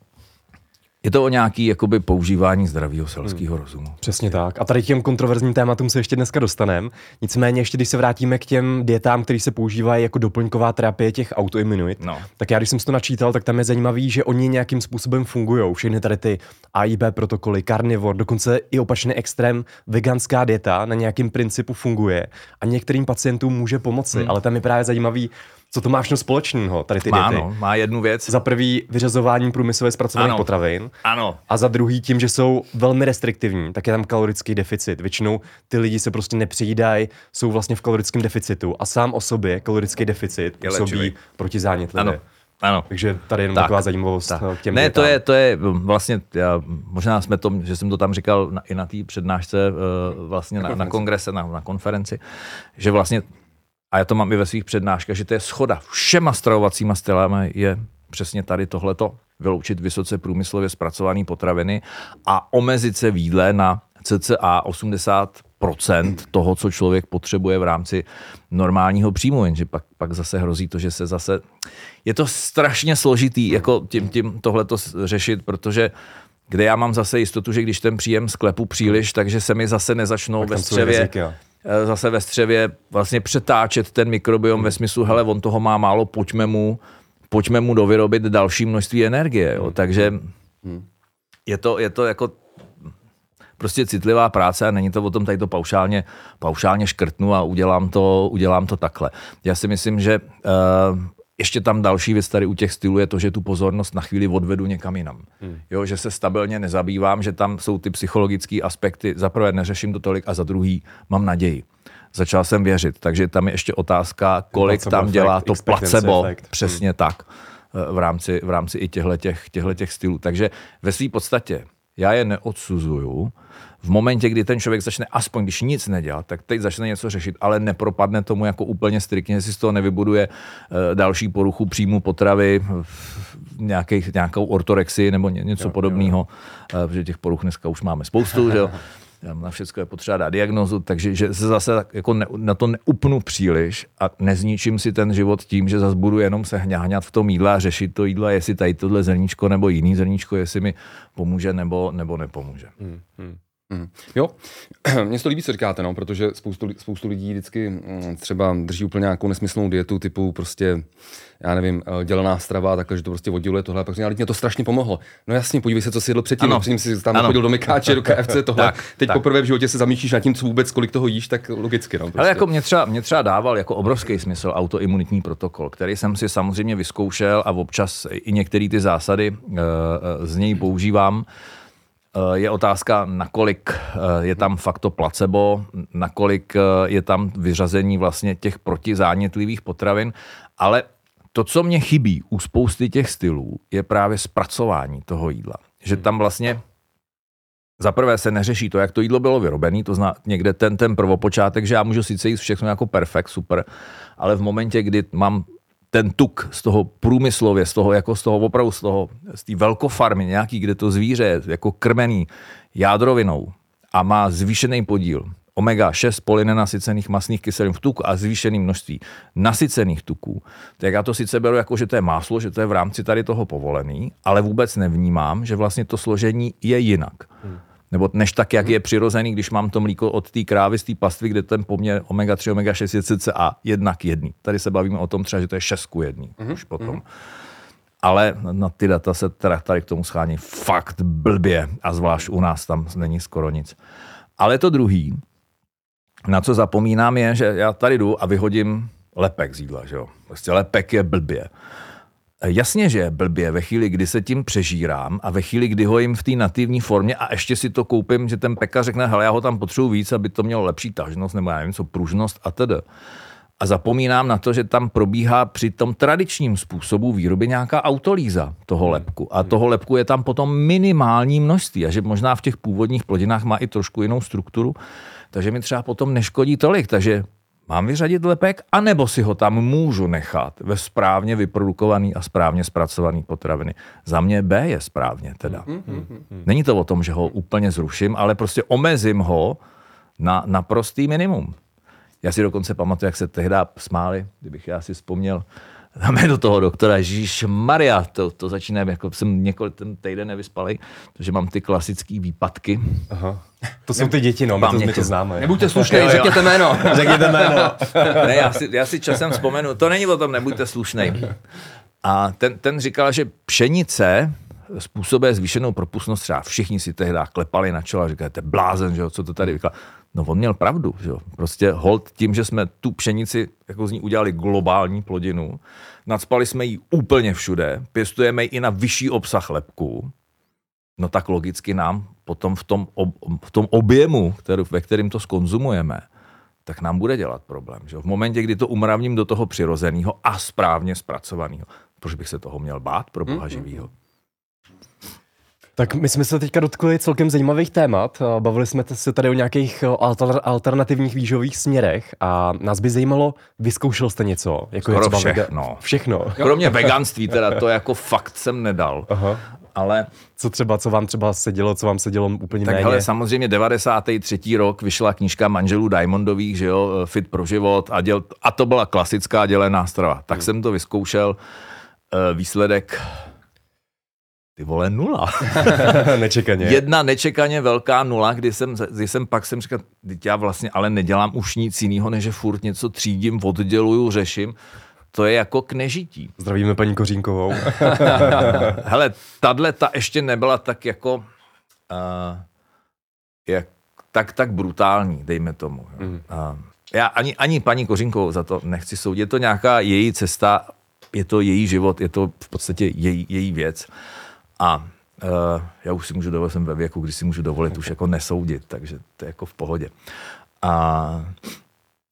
Je to o nějaký jakoby, používání zdravého selského hmm. rozumu. Přesně tak. A tady k těm kontroverzním tématům se ještě dneska dostaneme. Nicméně ještě, když se vrátíme k těm dietám, které se používají jako doplňková terapie těch autoimunit, no. tak já, když jsem si to načítal, tak tam je zajímavý, že oni nějakým způsobem fungují. Všechny tady ty A I B protokoly, carnivore, dokonce i opačný extrém, veganská dieta na nějakém principu funguje a některým pacientům může pomoci, hmm. ale tam je právě zajímavý, co to má všechno společného, tady ty má, diety. No, má jednu věc. Za prvý vyřazování průmyslově zpracovaných ano. potravin. Ano. A za druhý tím, že jsou velmi restriktivní, tak je tam kalorický deficit. Většinou ty lidi se prostě nepřejídají, jsou vlastně v kalorickém deficitu a sám o sobě kalorický deficit působí proti zánětlivě. Ano. Ano. Takže tady je jenom tak, taková zajímavost tak. k těm Ne, to je, to je vlastně, já, možná jsme to, že jsem to tam říkal na, i na té přednášce, vlastně na, na kongrese, na, na konferenci, že vlastně a já to mám i ve svých přednáškách, že to je shoda všema stravovacíma stylami, je přesně tady tohleto, vyloučit vysoce průmyslově zpracované potraviny a omezit se v jídle na cca osmdesát procent toho, co člověk potřebuje v rámci normálního příjmu, jenže pak, pak zase hrozí to, že se zase... Je to strašně složitý, jako tím, tím tohleto řešit, protože kde já mám zase jistotu, že když ten příjem sklepu příliš, takže se mi zase nezačnou ve střevě, rizik, zase ve střevě vlastně přetáčet ten mikrobiom hmm. ve smyslu, hele, on toho má málo, pojďme mu, pojďme mu dovyrobit další množství energie. Jo. Takže hmm. je, to, je to jako prostě citlivá práce a není to o tom, tady to paušálně, paušálně škrtnu a udělám to, udělám to takhle. Já si myslím, že uh, ještě tam další věc tady u těch stylů je to, že tu pozornost na chvíli odvedu někam jinam. Hmm. Jo, že se stabilně nezabývám, že tam jsou ty psychologické aspekty. Za prvé neřeším to tolik a za druhý mám naději. Začal jsem věřit, takže tam je ještě otázka, kolik placebo tam dělá effect, to placebo. Effect. Přesně hmm. tak. V rámci, v rámci i těchto stylů. Takže ve své podstatě já je neodsuzuju. V momentě, kdy ten člověk začne, aspoň když nic nedělat, tak teď začne něco řešit, ale nepropadne tomu jako úplně striktně, si z toho nevybuduje další poruchu příjmu potravy, nějaký, nějakou ortorexii nebo něco jo, podobného, jo. Protože těch poruch dneska už máme spoustu, že jo? Na všechno je potřeba dát diagnózu, takže že se zase jako ne, na to neupnu příliš a nezničím si ten život tím, že zase budu jenom se hňahňat v tom jídle a řešit to jídlo, jestli tady tohle zrníčko nebo jiný zrníčko, jestli mi pomůže nebo, nebo nepomůže. Hmm, hmm. Mm. Jo, mně se to líbí, co říkáte, no, protože spoustu, spoustu lidí vždycky třeba drží úplně nějakou nesmyslnou dietu typu prostě, já nevím, dělená strava, takže to prostě odděluje tohle, pak říkám, ale mě to strašně pomohlo. No jasně, podívej se, co si jedl předtím, no, předtím si tam chodil do Mekáče, do K F C, tohle. Tak, teď tak. Poprvé v životě se zamýšlíš nad tím, co vůbec, kolik toho jíš, tak logicky. No, prostě. Ale jako mě třeba, mě třeba dával jako obrovský smysl autoimunitní protokol, který jsem si samozřejmě vyzkoušel a občas i některé ty zásady z něj používám. Je otázka, nakolik je tam fakt to placebo, nakolik je tam vyřazení vlastně těch protizánětlivých potravin, ale to, co mě chybí u spousty těch stylů, je právě zpracování toho jídla. Že tam vlastně zaprvé se neřeší to, jak to jídlo bylo vyrobené, to zná někde ten, ten prvopočátek, že já můžu sice jíst všechno jako perfekt, super, ale v momentě, kdy mám ten tuk z toho průmyslově, z toho, jako z toho opravdu, z toho, z té velkofarmy nějaký, kde to zvíře je jako krmený jádrovinou a má zvýšený podíl omega šest polynenasycených mastných kyselin v tuku a zvýšený množství nasycených tuků, tak já to sice beru jako, že to je máslo, že to je v rámci tady toho povolený, ale vůbec nevnímám, že vlastně to složení je jinak. Hmm. Nebo než tak, jak je přirozený, když mám to mlíko od té krávy z té pastvy, kde ten poměr omega tři, omega šest je cca jedna k jedné. Tady se bavíme o tom třeba, že to je šest ku jedné. Mm-hmm. Už potom. Ale na ty data se teda tady k tomu schání fakt blbě. A zvlášť u nás tam není skoro nic. Ale to druhý, na co zapomínám, je, že já tady jdu a vyhodím lepek z jídla. Že jo? Prostě lepek je blbě. Jasně, že je blbě ve chvíli, kdy se tím přežírám a ve chvíli, kdy ho jim v té nativní formě a ještě si to koupím, že ten pekař řekne, hele, já ho tam potřebuji víc, aby to mělo lepší tažnost nebo já nevím co, pružnost a tedy. A zapomínám na to, že tam probíhá při tom tradičním způsobu výroby nějaká autolýza toho lepku. A toho lepku je tam potom minimální množství a že možná v těch původních plodinách má i trošku jinou strukturu, takže mi třeba potom neškodí tolik, takže mám vyřadit lepek, anebo si ho tam můžu nechat ve správně vyprodukovaný a správně zpracovaný potraviny. Za mě B je správně teda. Není to o tom, že ho úplně zruším, ale prostě omezím ho na, na prostý minimum. Já si dokonce pamatuju, jak se tehdy smáli, kdybych já si vzpomněl, dáme do toho doktora, ježišmarja, to, to začínám, jako jsem několik ten týden nevyspalej, protože mám ty klasické výpadky. Aha. To jsou ty děti, no, my to, my to známe. Nebuďte slušnej, jo, jo. Řekněte jméno. Řekněte jméno. Ne, já si, já si časem vzpomenu, to není o tom, nebuďte slušnej. A ten, ten říkal, že pšenice způsobuje zvýšenou propustnost třeba. Všichni si tehdy klepali na čelo a říkali, to je blázen, že jo, co to tady vykládá. No on měl pravdu, že jo. Prostě holt tím, že jsme tu pšenici, jako z ní udělali globální plodinu, nadspali jsme ji úplně všude, pěstujeme ji i na vyšší obsah lepku, no tak logicky nám potom v tom, ob, v tom objemu, který, ve kterým to skonzumujeme, tak nám bude dělat problém, že jo. V momentě, kdy to umravním do toho přirozeného a správně zpracovaného. Proč bych se toho měl bát pro boha živýho? Tak my jsme se teďka dotkli celkem zajímavých témat. Bavili jsme se tady o nějakých alternativních výživových směrech a nás by zajímalo, vyzkoušel jste něco? Jako skoro je všechno. Vega- všechno. Kromě veganství teda, to jako fakt jsem nedal. Aha. Ale co třeba, co vám třeba sedělo, co vám sedělo úplně tak méně? Hele, samozřejmě devadesátý třetí rok vyšla knížka manželů Diamondových, že jo, Fit pro život a, děl, a to byla klasická dělená strava. Tak hmm. jsem to vyzkoušel, výsledek ty vole nula. Nečekaně. Jedna nečekaně velká nula, kdy jsem, kdy jsem pak jsem říkal, teď já vlastně ale nedělám už nic jiného, než že furt něco třídím, odděluju, řeším. To je jako k nežití. Zdravíme paní Kořínkovou. Hele, tahle ta ještě nebyla tak jako uh, jak, tak, tak brutální, dejme tomu. Mm. Uh, já ani, ani paní Kořínkovou za to nechci soudit. Je to nějaká její cesta, je to její život, je to v podstatě její, její věc. A uh, já už si můžu dovolit, jsem ve věku, kdy si můžu dovolit už jako nesoudit, takže to je jako v pohodě. A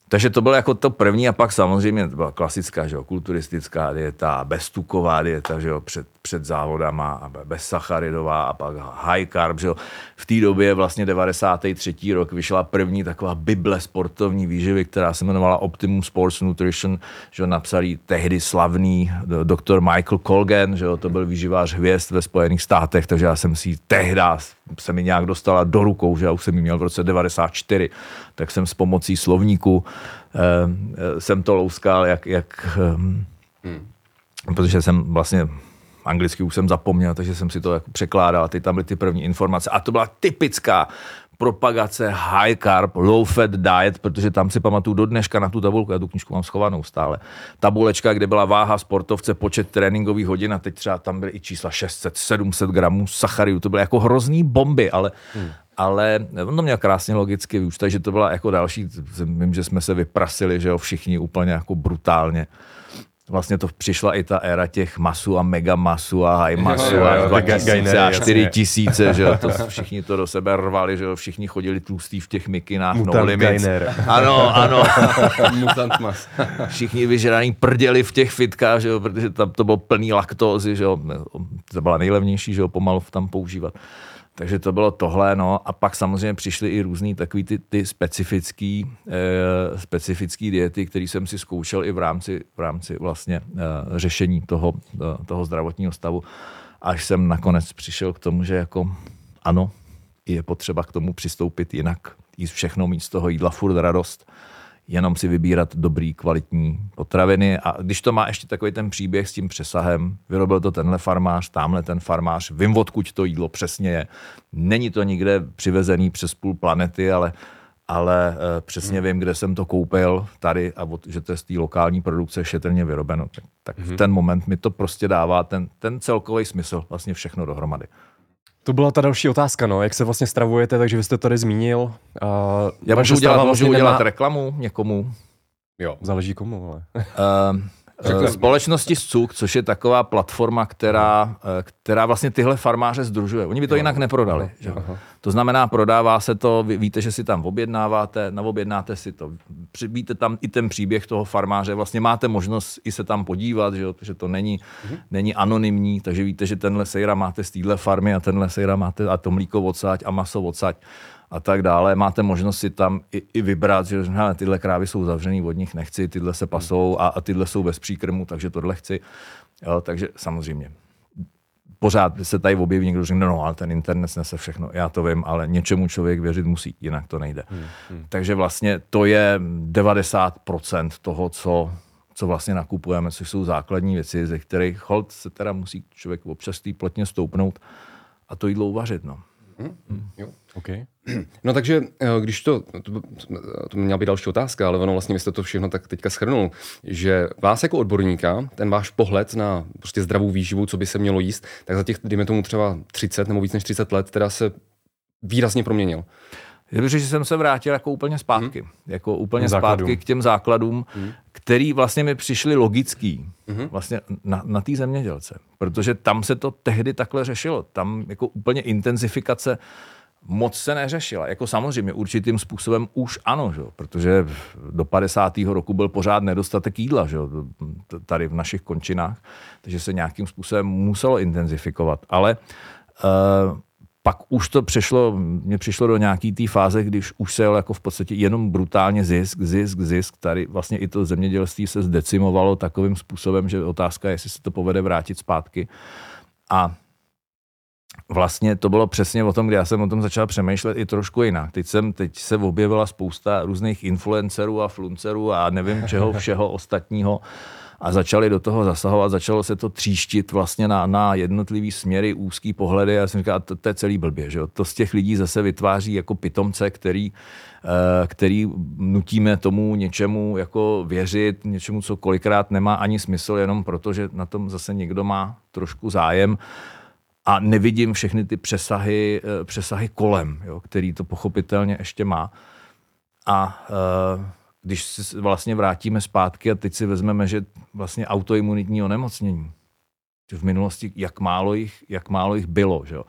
takže to bylo jako to první a pak samozřejmě to byla klasická, že jo, kulturistická dieta, beztuková dieta, že jo, před, před závodama, a bezsacharidová a pak high carb, že jo. V té době vlastně devadesátý třetí rok vyšla první taková bible sportovní výživy, která se jmenovala Optimum Sports Nutrition, že jo, napsalý tehdy slavný doktor Michael Colgan, že jo, to byl výživář hvězd ve Spojených státech, takže já jsem si tehda se mi nějak dostala do rukou, že já už jsem ji měl v roce devadesát čtyři, tak jsem s pomocí slovníku eh, jsem to louskal, jak, jak eh, hmm. protože jsem vlastně anglicky už jsem zapomněl, takže jsem si to jako překládal, teď tam byly ty první informace a to byla typická propagace high carb, low fat diet, protože tam si pamatuju do dneška na tu tabulku, já tu knížku mám schovanou stále, tabulečka, kde byla váha sportovce, počet tréninkových hodin a teď třeba tam byly i čísla šest set, sedm set gramů sacharidů, to byly jako hrozný bomby, ale, hmm. ale on to měl krásně logicky vyučit, takže to byla jako další, vím, že jsme se vyprasili, že jo, všichni úplně jako brutálně. Vlastně to přišla i ta éra těch masů a megamasu a high masu a dva tisíce a čtyři tisíce, že jo, to všichni to do sebe rvali, že jo, všichni chodili tlustí v těch mikinách, Mutant no limits. Gainer. Ano, ano. Mutant mas. Všichni vyžraní prděli v těch fitkách, že jo, protože tam to bylo plný laktózy, že jo, to byla nejlevnější, že jo, pomalu tam používat. Takže to bylo tohle, no, a pak samozřejmě přišly i různý takový ty, ty specifický, eh, specifický diety, který jsem si zkoušel i v rámci, v rámci vlastně eh, řešení toho, eh, toho zdravotního stavu, až jsem nakonec přišel k tomu, že jako ano, je potřeba k tomu přistoupit jinak, jíst všechno, mít z toho jídla furt radost, jenom si vybírat dobrý, kvalitní potraviny a když to má ještě takový ten příběh s tím přesahem, vyrobil to tenhle farmář, támhle ten farmář, vím, odkud to jídlo přesně je. Není to nikde přivezený přes půl planety, ale, ale přesně hmm. vím, kde jsem to koupil tady a od, že to je z té lokální produkce šetrně vyrobeno. Tak, tak hmm. v ten moment mi to prostě dává ten, ten celkový smysl, vlastně všechno dohromady. To byla ta další otázka, no, jak se vlastně stravujete, takže vy jste tady zmínil. Uh, Já můžu udělat, vlastně můžu udělat nemá... reklamu někomu? Jo, záleží komu, ale. uh, uh, společnosti S C U K, což je taková platforma, která, uh, která vlastně tyhle farmáře sdružuje. Oni by to jo. jinak neprodali. Aha. Že? Aha. To znamená, prodává se to, vy, víte, že si tam objednáváte, naobjednáte si to, víte tam i ten příběh toho farmáře, vlastně máte možnost i se tam podívat, že, že to není, mm-hmm. není anonymní, takže víte, že tenhle sejra máte z téhle farmy a tenhle sejra máte a to mlíko odsáď a maso odsáď a tak dále. Máte možnost si tam i, i vybrat, že hele, tyhle krávy jsou zavřený, od nich nechci, tyhle se pasou a, a tyhle jsou bez příkrmu, takže tohle chci. Jo, takže samozřejmě. Pořád se tady objeví někdo, že no, no, ale ten internet snese všechno, já to vím, ale něčemu člověk věřit musí, jinak to nejde. Hmm, hmm. Takže vlastně to je devadesát procent toho, co, co vlastně nakupujeme, což jsou základní věci, ze kterých holt se teda musí člověk občas tý plotně stoupnout a to jídlo uvařit, no. Hmm, hmm. Jo. Okay. No takže, když to, to, to měla být další otázka, ale ono vlastně, vy jste to všechno tak teďka shrnul, že vás jako odborníka, ten váš pohled na prostě zdravou výživu, co by se mělo jíst, tak za těch, dejme tomu třeba třicet nebo víc než třicet let, teda se výrazně proměnil. Já bych řekl, že jsem se vrátil jako úplně zpátky, hmm. jako úplně zpátky k těm základům, hmm. který vlastně mi přišli logický hmm. vlastně na, na té zemědělce, protože tam se to tehdy takhle řešilo, tam jako úplně intenzifikace moc se neřešila. Jako samozřejmě určitým způsobem už ano, že? Protože do padesátého roku byl pořád nedostatek jídla, že? Tady v našich končinách, takže se nějakým způsobem muselo intenzifikovat, ale Uh, pak už to přišlo, mě přišlo do nějaký té fáze, když už se jako v podstatě jenom brutálně zisk, zisk, zisk. Tady vlastně i to zemědělství se zdecimovalo takovým způsobem, že otázka je, jestli se to povede vrátit zpátky. A vlastně to bylo přesně o tom, kdy já jsem o tom začal přemýšlet i trošku jinak. Teď, jsem, teď se objevila spousta různých influencerů a fluncerů a nevím čeho všeho ostatního a začali do toho zasahovat, začalo se to tříštit vlastně na, na jednotlivý směry, úzký pohledy a já jsem říkal, to, to je celý blbě, že jo? To z těch lidí zase vytváří jako pitomce, který, který nutíme tomu něčemu jako věřit, něčemu, co kolikrát nemá ani smysl, jenom proto, že na tom zase někdo má trošku zájem. A nevidím všechny ty přesahy, přesahy kolem, jo, který to pochopitelně ještě má. A e, když se vlastně vrátíme zpátky a teď si vezmeme, že vlastně autoimunitní onemocnění. V minulosti, jak málo jich, jak málo jich bylo. Že jo?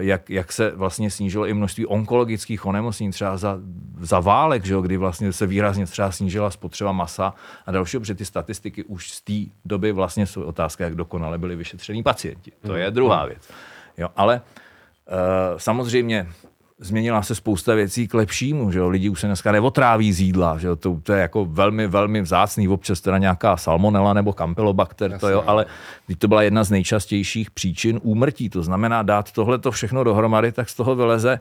E, jak, jak se vlastně snížilo i množství onkologických onemocnění, třeba za, za válek, že jo, kdy vlastně se výrazně třeba snížila spotřeba masa a dalšího, protože ty statistiky už z té doby vlastně jsou otázka, jak dokonale byli vyšetření pacienti. To je druhá věc. Jo, ale e, samozřejmě změnila se spousta věcí k lepšímu, že jo? Lidi už se dneska neotráví z jídla, že jo? To, to je jako velmi, velmi vzácný, občas teda nějaká salmonella nebo kampylobakter, to, jo? Ale když to byla jedna z nejčastějších příčin úmrtí, to znamená dát tohleto všechno dohromady, tak z toho vyleze,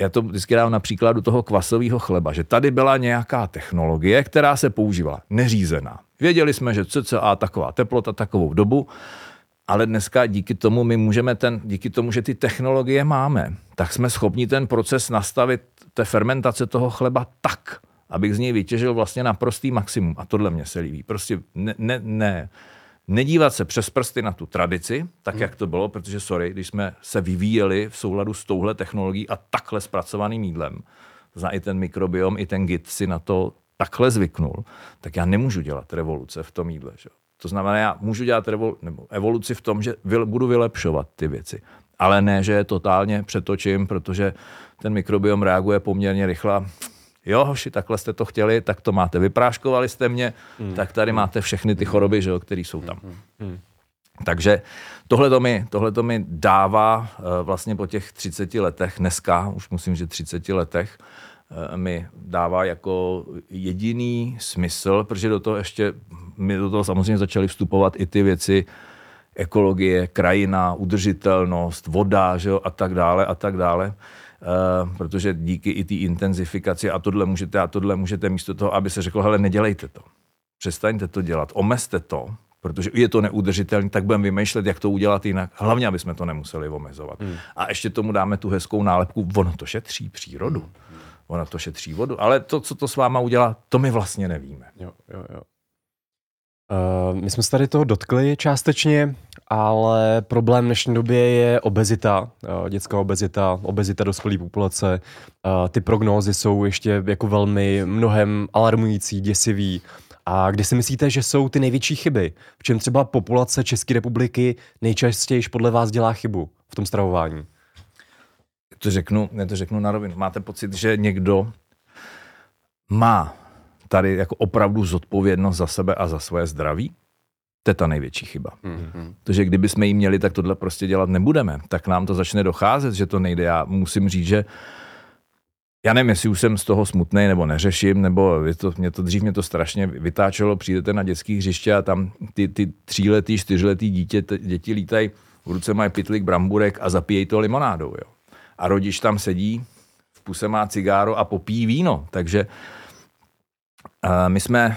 já to vždycky dám na příkladu toho kvasového chleba, že tady byla nějaká technologie, která se používala, neřízená. Věděli jsme, že cca taková teplota, takovou dobu, ale dneska díky tomu my můžeme ten, díky tomu, že ty technologie máme, tak jsme schopni ten proces nastavit té fermentace toho chleba tak, abych z něj vytěžil vlastně naprostý maximum. A tohle mě se líbí. Prostě ne, ne, ne, nedívat se přes prsty na tu tradici, tak hmm. jak to bylo, protože sorry, když jsme se vyvíjeli v souladu s touhle technologií a takhle zpracovaným jídlem, to zná i ten mikrobiom, i ten git si na to takhle zvyknul, tak já nemůžu dělat revoluce v tom jídle, že? To znamená, já můžu dělat revol, nebo evoluci v tom, že vyl, budu vylepšovat ty věci. Ale ne, že je totálně přetočím, protože ten mikrobiom reaguje poměrně rychle. Jo, hoši, takhle jste to chtěli, tak to máte. Vypráškovali jste mě, hmm. tak tady máte všechny ty choroby, že jo, které jsou tam. Hmm. Hmm. Takže tohle to mi, tohle to mi dává vlastně po těch třiceti letech, dneska, už musím, že třiceti letech, mi dává jako jediný smysl, protože do toho ještě, my do toho samozřejmě začaly vstupovat i ty věci ekologie, krajina, udržitelnost, voda, že jo, a tak dále, a tak dále. Uh, protože díky i té intenzifikaci a tohle můžete a tohle můžete místo toho, aby se řeklo, hele, nedělejte to. Přestaňte to dělat, omezte to, protože je to neudržitelné, tak budeme vymýšlet, jak to udělat jinak. Hlavně, aby jsme to nemuseli omezovat. Hmm. A ještě tomu dáme tu hezkou nálepku, ono to šetří přírodu. Hmm. Ona to šetří vodu, ale to, co to s váma udělá, to my vlastně nevíme. Jo, jo, jo. Uh, my jsme se tady toho dotkli částečně, ale problém v dnešní době je obezita, uh, dětská obezita, obezita dospělé populace. Uh, ty prognózy jsou ještě jako velmi mnohem alarmující, děsivý. A kde si myslíte, že jsou ty největší chyby? V čem třeba populace České republiky nejčastěji podle vás dělá chybu v tom stravování? To řeknu, ne to řeknu na rovinu. Máte pocit, že někdo má tady jako opravdu zodpovědnost za sebe a za svoje zdraví? To je ta největší chyba. Mm-hmm. Protože kdyby jsme ji měli, tak tohle prostě dělat nebudeme. Tak nám to začne docházet, že to nejde. Já musím říct, že já nevím, jestli už jsem z toho smutnej, nebo neřeším, nebo je to, mě to, dřív mě to strašně vytáčelo. Přijdete na dětský hřiště a tam ty, ty tříletý, čtyřletý dítě, děti lítají, v ruce mají pytlík bramburek a zapíjejí to limonádou, jo. A rodič tam sedí, v puse má cigáro a popíjí víno. Takže uh, my jsme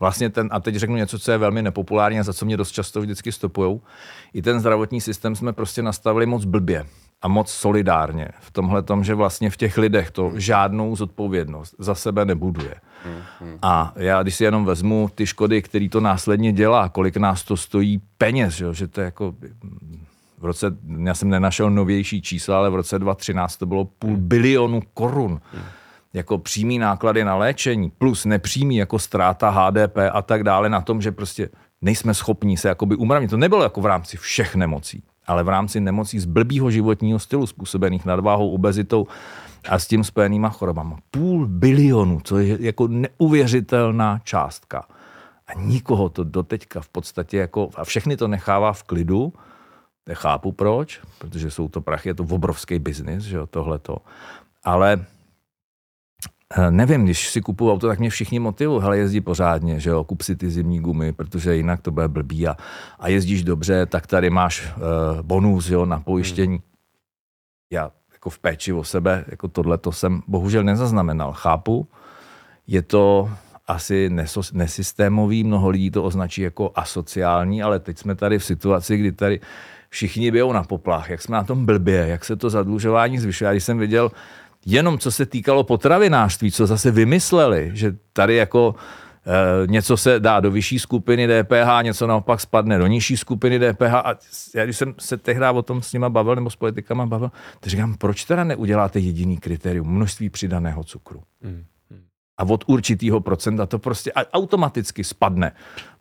vlastně ten, a teď řeknu něco, co je velmi nepopulární a za co mě dost často vždycky stopujou, i ten zdravotní systém jsme prostě nastavili moc blbě a moc solidárně. V tomhle tom, že vlastně v těch lidech to žádnou zodpovědnost za sebe nebuduje. A já, když si jenom vezmu ty škody, který to následně dělá, kolik nás to stojí peněz, že, že to je jako... V roce, já jsem nenašel novější čísla, ale v roce dva tisíce třináct to bylo půl bilionu korun. Jako přímý náklady na léčení, plus nepřímý jako ztráta H D P a tak dále na tom, že prostě nejsme schopni se jakoby umravnit. To nebylo jako v rámci všech nemocí, ale v rámci nemocí z blbýho životního stylu způsobených nadváhou, obezitou a s tím spojenýma chorobama. Půl bilionu, co je jako neuvěřitelná částka. A nikoho to doteďka v podstatě jako, a všechny to nechává v klidu, Nechápu proč, protože jsou to prachy, je to obrovský biznis, že jo, tohleto. Ale nevím, když si kupuju auto, tak mě všichni motivují, hele, jezdí pořádně, že jo, kup si ty zimní gumy, protože jinak to bude blbý a, a jezdíš dobře, tak tady máš uh, bonus, jo, na pojištění. Já jako v péči o sebe, jako tohleto jsem bohužel nezaznamenal, chápu, je to asi nesystémový, mnoho lidí to označí jako asociální, ale teď jsme tady v situaci, kdy tady všichni bijou na poplach, jak jsme na tom blbě, jak se to zadlužování zvyšuje. Já když jsem viděl jenom, co se týkalo potravinářství, co zase vymysleli, že tady jako e, něco se dá do vyšší skupiny D P H, něco naopak spadne do nižší skupiny D P H. A já když jsem se tehdy o tom s nima bavil, nebo s politikama bavil, tak říkám, proč teda neuděláte jediný kritérium, množství přidaného cukru? Mm. A od určitýho procenta to prostě automaticky spadne.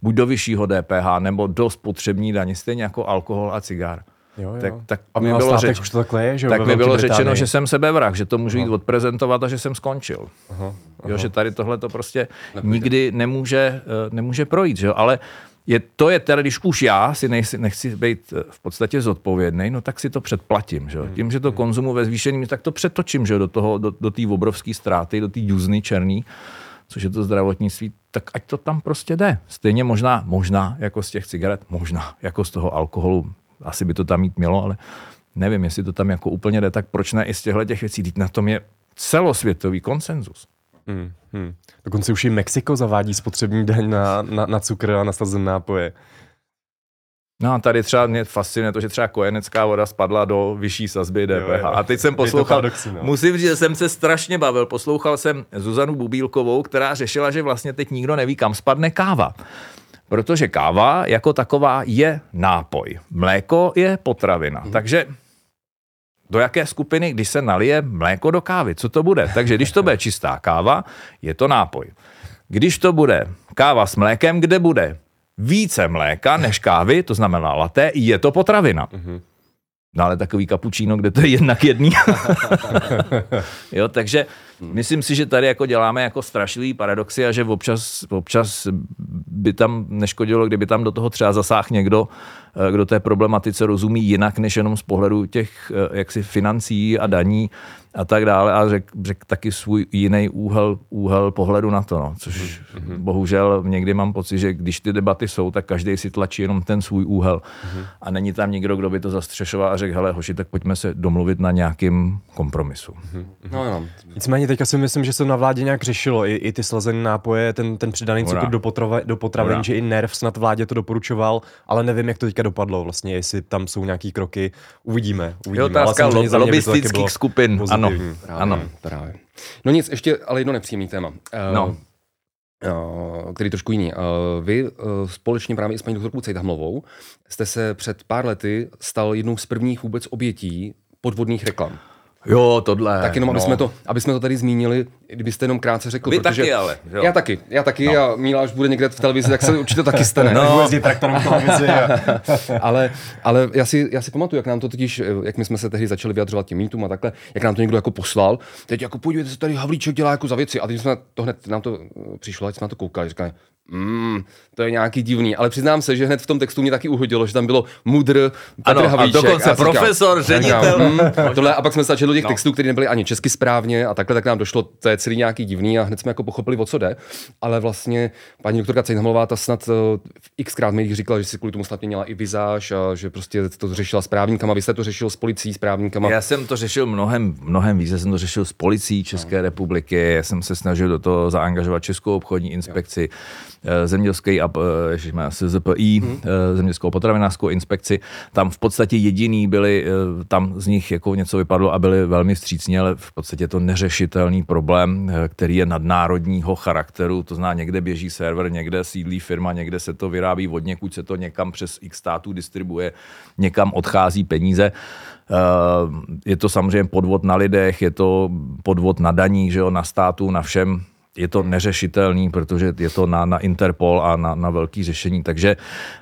Buď do vyššího D P H, nebo do spotřební daně, stejně jako alkohol a cigár. Jo, jo. Tak, tak a mi bylo, řeč... už to takhle je, že tak mi bylo řečeno, že jsem sebevrak, že to můžu aha. jít odprezentovat a že jsem skončil. Aha, aha. Jo, že tady tohle to prostě Nepůjde. nikdy nemůže, nemůže projít. Že? Ale je, to je teda, když už já si nechci, nechci být v podstatě zodpovědnej, no tak si to předplatím. Že? Tím, že to konzumu ve zvýšení, tak to přetočím, že? do toho, do, do té obrovské ztráty, do té džuzny černý, což je to zdravotnictví, tak ať to tam prostě jde. Stejně možná, možná jako z těch cigaret, možná jako z toho alkoholu, asi by to tam jít mělo, ale nevím, jestli to tam jako úplně jde, tak proč ne i z těchto těch věcí? Teď na tom je celosvětový konsenzus. Hmm, hmm. Dokonce už i Mexiko zavádí spotřební daň na, na, na cukr a na slazené nápoje. No a tady třeba mě fascinuje to, že třeba kojenecká voda spadla do vyšší sazby D P H. Jo, jo. A teď jsem poslouchal, no. musím říct, že jsem se strašně bavil, poslouchal jsem Zuzanu Bubílkovou, která řešila, že vlastně teď nikdo neví, kam spadne káva. Protože káva jako taková je nápoj. Mléko je potravina. Hmm. Takže do jaké skupiny, když se nalije mléko do kávy, co to bude? Takže když to bude čistá káva, je to nápoj. Když to bude káva s mlékem, kde bude více mléka než kávy, to znamená latte, je to potravina. Hmm. No ale takový kapučíno, kde to je jednak jedný. Jo, takže myslím si, že tady jako děláme jako strašlivý paradoxy a že občas, občas by tam neškodilo, kdyby tam do toho třeba zasáhl někdo, kdo té problematice rozumí jinak, než jenom z pohledu těch jaksi financí a daní a tak dále a řek, řek taky svůj jiný úhel, úhel pohledu na to. No. Což mm-hmm. bohužel někdy mám pocit, že když ty debaty jsou, tak každý si tlačí jenom ten svůj úhel mm-hmm. a není tam nikdo, kdo by to zastřešoval a řekl, hele hoši, tak pojďme se domluvit na nějakým kompromisu. Mm-hmm. No, no. Nicméně teďka si myslím, že se na vládě nějak řešilo i, i ty slazené nápoje, ten, ten přidaný cukr do, potrava, do potravin, že i N E R V snad vládě to doporučoval, ale nevím, jak to teďka dopadlo vlastně, jestli tam jsou nějaký kroky, uvidíme. uvidíme. Je otázka lo- lobbystických skupin, pozitivní. ano. Právě, ano. Právě. No nic, ještě, ale jedno nepříjemný téma, no. uh, který trošku jiný. Uh, vy uh, společně právě s paní doktorkou Cajthamlovou jste se před pár lety stal jednou z prvních vůbec obětí podvodných reklam. Jo, tohle. Tak jenom, no. aby, jsme to, aby jsme to tady zmínili, kdybyste jenom krátce řekl. Vy taky ale. Jo. Já taky, já taky no. a Míla, až bude někde v televizi, tak se určitě taky stane. No. ale, ale já, si, já si pamatuju, jak nám to totiž, jak my jsme se tehdy začali vyjadřovat těm mýtům a takhle, jak nám to někdo jako poslal. Teď jako podívejte se, tady Havlíček dělá jako za věci. A teď jsme to hned, nám to přišlo, ať jsme na to koukali, říkali, Mm, to je nějaký divný, ale přiznám se, že hned v tom textu mě taky uhodilo, že tam bylo mudr Petr ano, Havlíček. Ano, a dokonce a profesor, ředitel. Mm, tohle, a pak jsme začali do těch no. textů, které nebyly ani česky správně a takhle tak nám došlo, to je celý nějaký divný a hned jsme jako pochopili, o co jde, ale vlastně paní doktorka Cajthamlová ta snad uh, xkrát mi říkala, že si kvůli tomu snad měla i vizáž a že prostě to řešila s právníkama, vy jste to řešil s policií, s právníkama. Já jsem to řešil mnohem, mnohem víc, já jsem to řešil s policií České no. republiky, já jsem se snažil do toho zaangažovat Českou obchodní inspekci. Jo. zemědělské a S Z P I, hmm. zemědělskou potravinářskou inspekci. Tam v podstatě jediný byli, tam z nich jako něco vypadlo a byli velmi vstřícní, ale v podstatě to neřešitelný problém, který je nadnárodního charakteru, to znamená někde běží server, někde sídlí firma, někde se to vyrábí od někud, se to někam přes x států distribuje, někam odchází peníze. Je to samozřejmě podvod na lidech, je to podvod na daní, že jo, na státu, na všem. je to neřešitelný, protože je to na, na Interpol a na, na velký řešení. Takže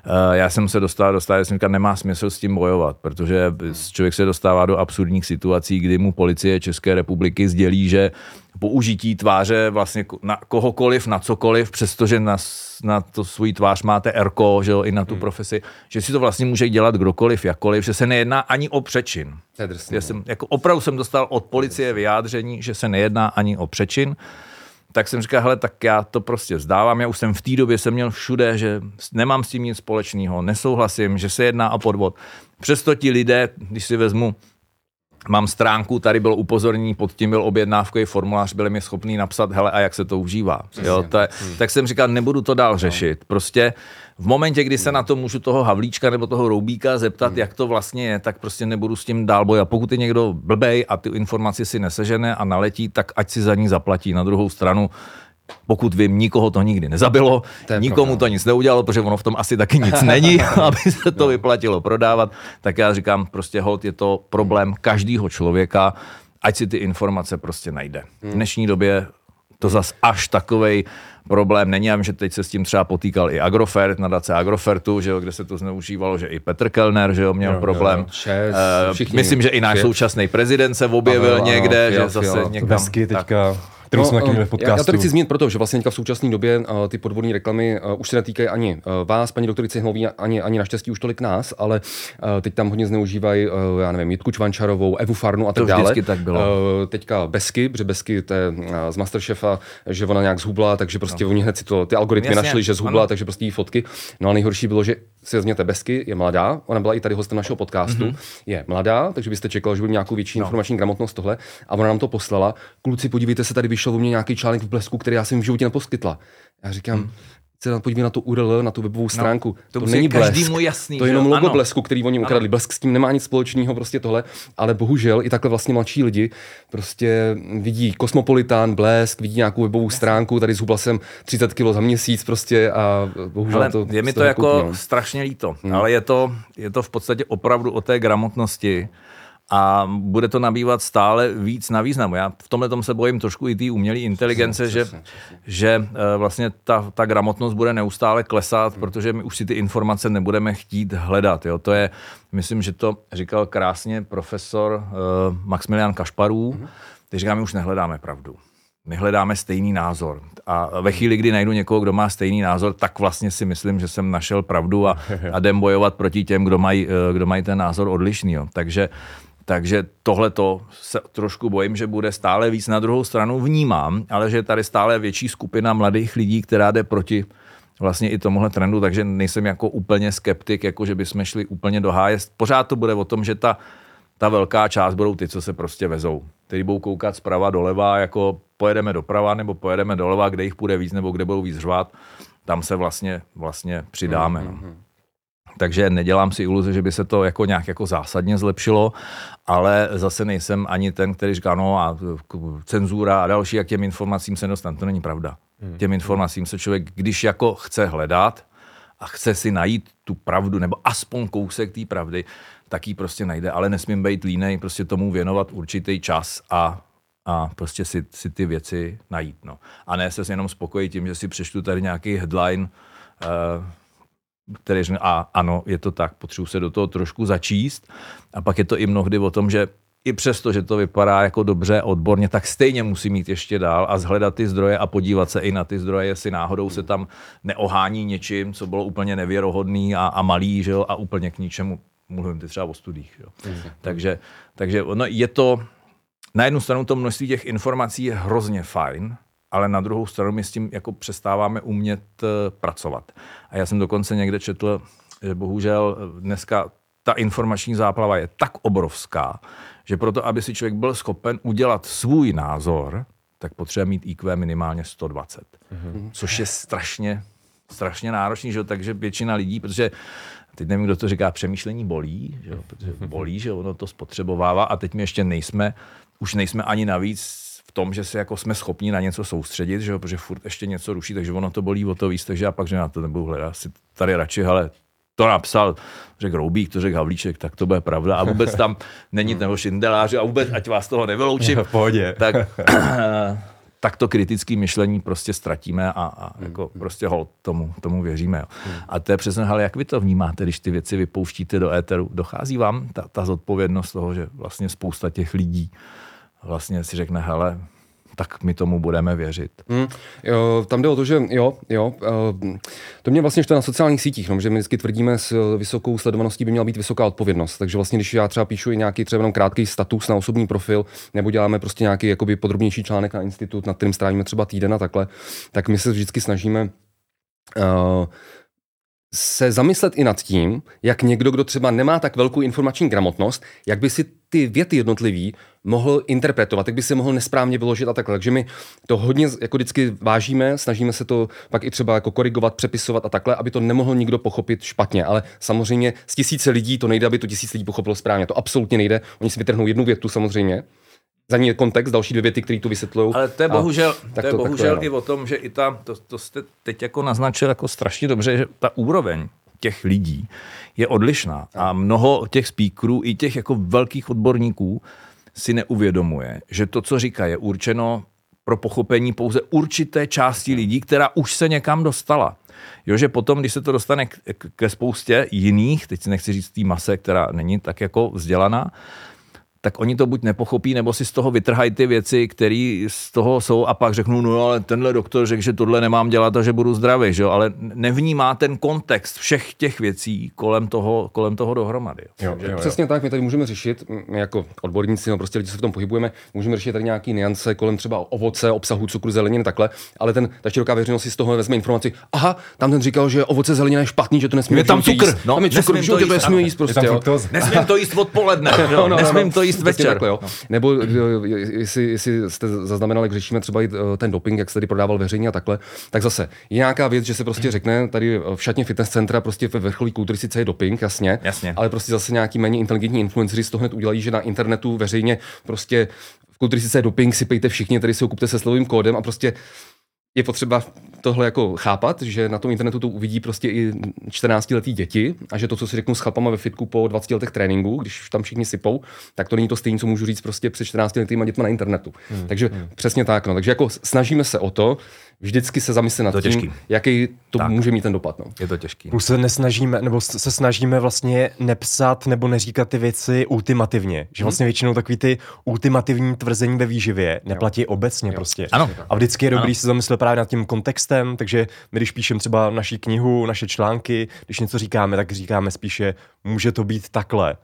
uh, já jsem se dostal, dostal, já jsem říkal, nemá smysl s tím bojovat, protože člověk se dostává do absurdních situací, kdy mu policie České republiky sdělí, že použití tváře vlastně na kohokoliv, na cokoliv, přestože na, na to svůj tvář máte erko, že jo, i na tu hmm. profesi, že si to vlastně může dělat kdokoliv, jakkoliv, že se nejedná ani o přečin. Já jsem, jako opravdu jsem dostal od policie vyjádření, že se nejedná ani o přečin. Tak jsem říkal, hele, tak já to prostě vzdávám. Já už jsem v té době jsem měl všude, že nemám s tím nic společného, nesouhlasím, že se jedná o podvod. Přesto ti lidé, když si vezmu, mám stránku, tady bylo upozornění, pod tím byl objednávkový formulář, byli mi schopný napsat, hele, a jak se to užívá. Jo, to je, hmm. Tak jsem říkal, nebudu to dál řešit. Prostě v momentě, kdy se hmm. na to můžu toho Havlíčka nebo toho Roubíka zeptat, hmm. jak to vlastně je, tak prostě nebudu s tím dál bojovat. Pokud je někdo blbej a ty informaci si nesežene a naletí, tak ať si za ní zaplatí. Na druhou stranu, pokud vím, nikoho to nikdy nezabilo, nikomu problém. To nic neudělalo, protože ono v tom asi taky nic není, aby se to vyplatilo prodávat, tak já říkám, prostě holt, je to problém každého člověka, ať si ty informace prostě najde. V dnešní době to zas až takovej problém není, já vím, že teď se s tím třeba potýkal i Agrofert, nadace Agrofertu, že jo, kde se to zneužívalo, že i Petr Kellner, že jo, měl jo, problém. Jo, čes, uh, myslím, že i náš současný prezident se objevil ano, někde, ano, že jo, zase jo, někam. Hezky teďka... No, já, já to chci zmínit, protože vlastně v současné době uh, ty podvodní reklamy uh, už se netýkají ani uh, vás, paní doktorice Cajthamlové, ani, ani naštěstí už tolik nás, ale uh, teď tam hodně zneužívají, uh, já nevím, Jitku Čvančarovou, Evu Farnu a tak dále. Tak bylo. Uh, teďka Besky, protože Besky to je uh, z Masterchefa, že ona nějak zhubla, takže prostě no. Oni hned si to, ty algoritmy jasně, našli, že zhubla, ano. Takže prostě jí fotky. No a nejhorší bylo, že si vezměte Besky, je mladá, ona byla i tady hostem našeho podcastu, mm-hmm. je mladá, takže byste čekal, že bude nějakou větší no. informační gramotnost tohle, a ona nám to poslala. Kluci, podívejte se, tady vyšel u mě nějaký článek v Blesku, který já jsem v životě neposkytla. Já říkám, hmm. se podívej na to U R L, na tu webovou stránku. No, to to není Blesk, jasný, to je jenom logo ano. Blesku, který oni ukradli. Ano. Blesk s tím nemá nic společného, prostě tohle, ale bohužel i takhle vlastně mladší lidi prostě vidí Kosmopolitán, Blesk, vidí nějakou webovou stránku, tady zhubla jsem třicet kilo za měsíc prostě a bohužel ale to... Je mi to jako koupil. Strašně líto, hmm. ale je to, je to v podstatě opravdu o té gramotnosti. A bude to nabývat stále víc na významu. Já v tomhle tom se bojím trošku i té umělé inteligence, přesně, že, přesně, přesně. že vlastně ta, ta gramotnost bude neustále klesat, hmm. protože my už si ty informace nebudeme chtít hledat. Jo? To je, myslím, že to říkal krásně profesor uh, Maximilian Kašparů, hmm. který říká, my už nehledáme pravdu. My hledáme stejný názor. A ve chvíli, kdy najdu někoho, kdo má stejný názor, tak vlastně si myslím, že jsem našel pravdu a, a jdem bojovat proti těm, kdo mají, kdo mají ten názor odlišný. Jo? Takže Takže tohleto se trošku bojím, že bude stále víc. Na druhou stranu vnímám, ale že je tady stále větší skupina mladých lidí, která jde proti vlastně i tomuhle trendu, takže nejsem jako úplně skeptik, jako že bychom šli úplně do háje. Pořád to bude o tom, že ta, ta velká část budou ty, co se prostě vezou. Tedy budou koukat zprava doleva, jako pojedeme doprava nebo pojedeme doleva, kde jich půjde víc nebo kde budou víc řvát, tam se vlastně, vlastně přidáme. Mm, mm, mm. Takže nedělám si iluze, že by se to jako nějak jako zásadně zlepšilo, ale zase nejsem ani ten, který říká, no a cenzura a další, jak těm informacím se dostane. To není pravda. Hmm. Těm informacím se člověk, když jako chce hledat a chce si najít tu pravdu, nebo aspoň kousek té pravdy, tak ji prostě najde, ale nesmím být línej, prostě tomu věnovat určitý čas a a prostě si, si ty věci najít. No. A ne se jenom spokojit tím, že si přečtu tady nějaký headline, uh, který říká, a ano, je to tak, potřebuji se do toho trošku začíst. A pak je to i mnohdy o tom, že i přesto, že to vypadá jako dobře odborně, tak stejně musím jít ještě dál a zhledat ty zdroje a podívat se i na ty zdroje, jestli náhodou se tam neohání něčím, co bylo úplně nevěrohodný a, a malý, že jo, a úplně k ničemu. Mluvím ty třeba o studiích. Jo. Mm. Takže, takže no, je to, na jednu stranu to množství těch informací je hrozně fajn, ale na druhou stranu my s tím jako přestáváme umět pracovat. A já jsem dokonce někde četl, že bohužel dneska ta informační záplava je tak obrovská, že proto, aby si člověk byl schopen udělat svůj názor, tak potřebuje mít I Q minimálně sto dvacet. Mm-hmm. Což je strašně, strašně náročný, že? Takže většina lidí, protože teď nevím, kdo to říká, přemýšlení bolí, že? Protože bolí, že ono to spotřebovává a teď my ještě nejsme, už nejsme ani navíc tom, že se jako jsme schopni na něco soustředit, že jo, protože furt ještě něco ruší, takže ono to bolí o to víc, takže já pak, že na to nebudu hledat, si tady radši, hele, to napsal, řekl Roubík, to řekl Havlíček, tak to bude pravda a vůbec tam není ten Šindelář a vůbec, ať vás toho nevyloučím, tak, tak to kritické myšlení prostě ztratíme a, a jako mm. prostě holt tomu, tomu věříme. Jo. Mm. A to je přesně, hele, jak vy to vnímáte, když ty věci vypouštíte do éteru? Dochází vám ta, ta zodpovědnost toho, že vlastně spousta těch lidí vlastně si řekne, hele, tak my tomu budeme věřit. Mm, jo, tam jde o to, že jo, jo, to mě vlastně ještě na sociálních sítích, no, že my vždycky tvrdíme, s vysokou sledovaností by měla být vysoká odpovědnost. Takže vlastně, když já třeba píšu i nějaký třeba jenom krátký status na osobní profil, nebo děláme prostě nějaký jakoby podrobnější článek na institut, nad kterým strávíme třeba týden a takhle, tak my se vždycky snažíme uh, se zamyslet i nad tím, jak někdo, kdo třeba nemá tak velkou informační gramotnost, jak by si ty věty jednotlivý mohl interpretovat, jak by si mohl nesprávně vyložit a takhle. Takže my to hodně jako vždycky vážíme, snažíme se to pak i třeba jako korigovat, přepisovat a takhle, aby to nemohl nikdo pochopit špatně. Ale samozřejmě z tisíce lidí to nejde, aby to tisíc lidí pochopilo správně. To absolutně nejde. Oni si vytrhnou jednu větu samozřejmě. Za ní je kontext, další dvě věty, které tu vysvětlují. Ale to je bohužel, to to, je bohužel to je, no. i o tom, že i ta, to, to jste teď jako naznačil jako strašně dobře, že ta úroveň těch lidí je odlišná a mnoho těch speakerů i těch jako velkých odborníků si neuvědomuje, že to, co říká, je určeno pro pochopení pouze určité části lidí, která už se někam dostala. Jo, že potom, když se to dostane k, k, ke spoustě jiných, teď si nechci říct té mase, která není tak jako vzdělaná, tak oni to buď nepochopí, nebo si z toho vytrhají ty věci, které z toho jsou a pak řeknou, no ale tenhle doktor řekl, že tohle nemám dělat a že budu zdravý, že jo? Ale nevnímá ten kontext všech těch věcí kolem toho, kolem toho dohromady. Jo? Jo, jo, jo. Přesně tak, my tady můžeme řešit, my jako odborníci, no prostě lidi se v tom pohybujeme, můžeme řešit tady nějaký nuance kolem třeba ovoce, obsahu cukru, zeleniny, takhle, ale ten, ta široká veřejnost si z toho vezme informaci, aha, tam ten říkal, že ovoce, zelenina je špatný, že to nesmíme jíst. Je tam cukr, no, tam je cukr, že to nesmíme jíst prostě. Nesmím to jíst odpoledne, nesmím to večer. Takhle, jo. No. Nebo jestli, jestli jste zaznamenali, jak řešíme třeba ten doping, jak se tady prodával veřejně a takhle, tak zase je nějaká věc, že se prostě řekne, tady v šatně fitness centra prostě ve vrcholí kultury sice je doping, jasně, jasně, ale prostě zase nějaký méně inteligentní influenceři z toho hned udělají, že na internetu veřejně prostě v kultury sice je doping, sypejte všichni, tady si ho kupte se slovým kódem a prostě je potřeba tohle jako chápat, že na tom internetu to uvidí prostě i čtrnáctiletí děti a že to, co si řeknu s chlapama ve fitku po dvaceti letech tréninku, když tam všichni sypou, tak to není to stejné, co můžu říct prostě před čtrnáctiletýma dětma na internetu. Hmm, Takže hmm. přesně tak. No. Takže jako snažíme se o to, vždycky se zamyslet nad tím, jaký to tak může mít ten dopad. No. Je to těžký. Plus se nesnažíme, nebo se snažíme vlastně nepsat nebo neříkat ty věci ultimativně. Že hmm. vlastně většinou takový ty ultimativní tvrzení ve výživě neplatí jo. obecně jo. prostě. Ano. A vždycky je dobrý ano. se zamyslet právě nad tím kontextem, takže my, když píšeme třeba naši knihu, naše články, když něco říkáme, tak říkáme spíše, může to být takhle.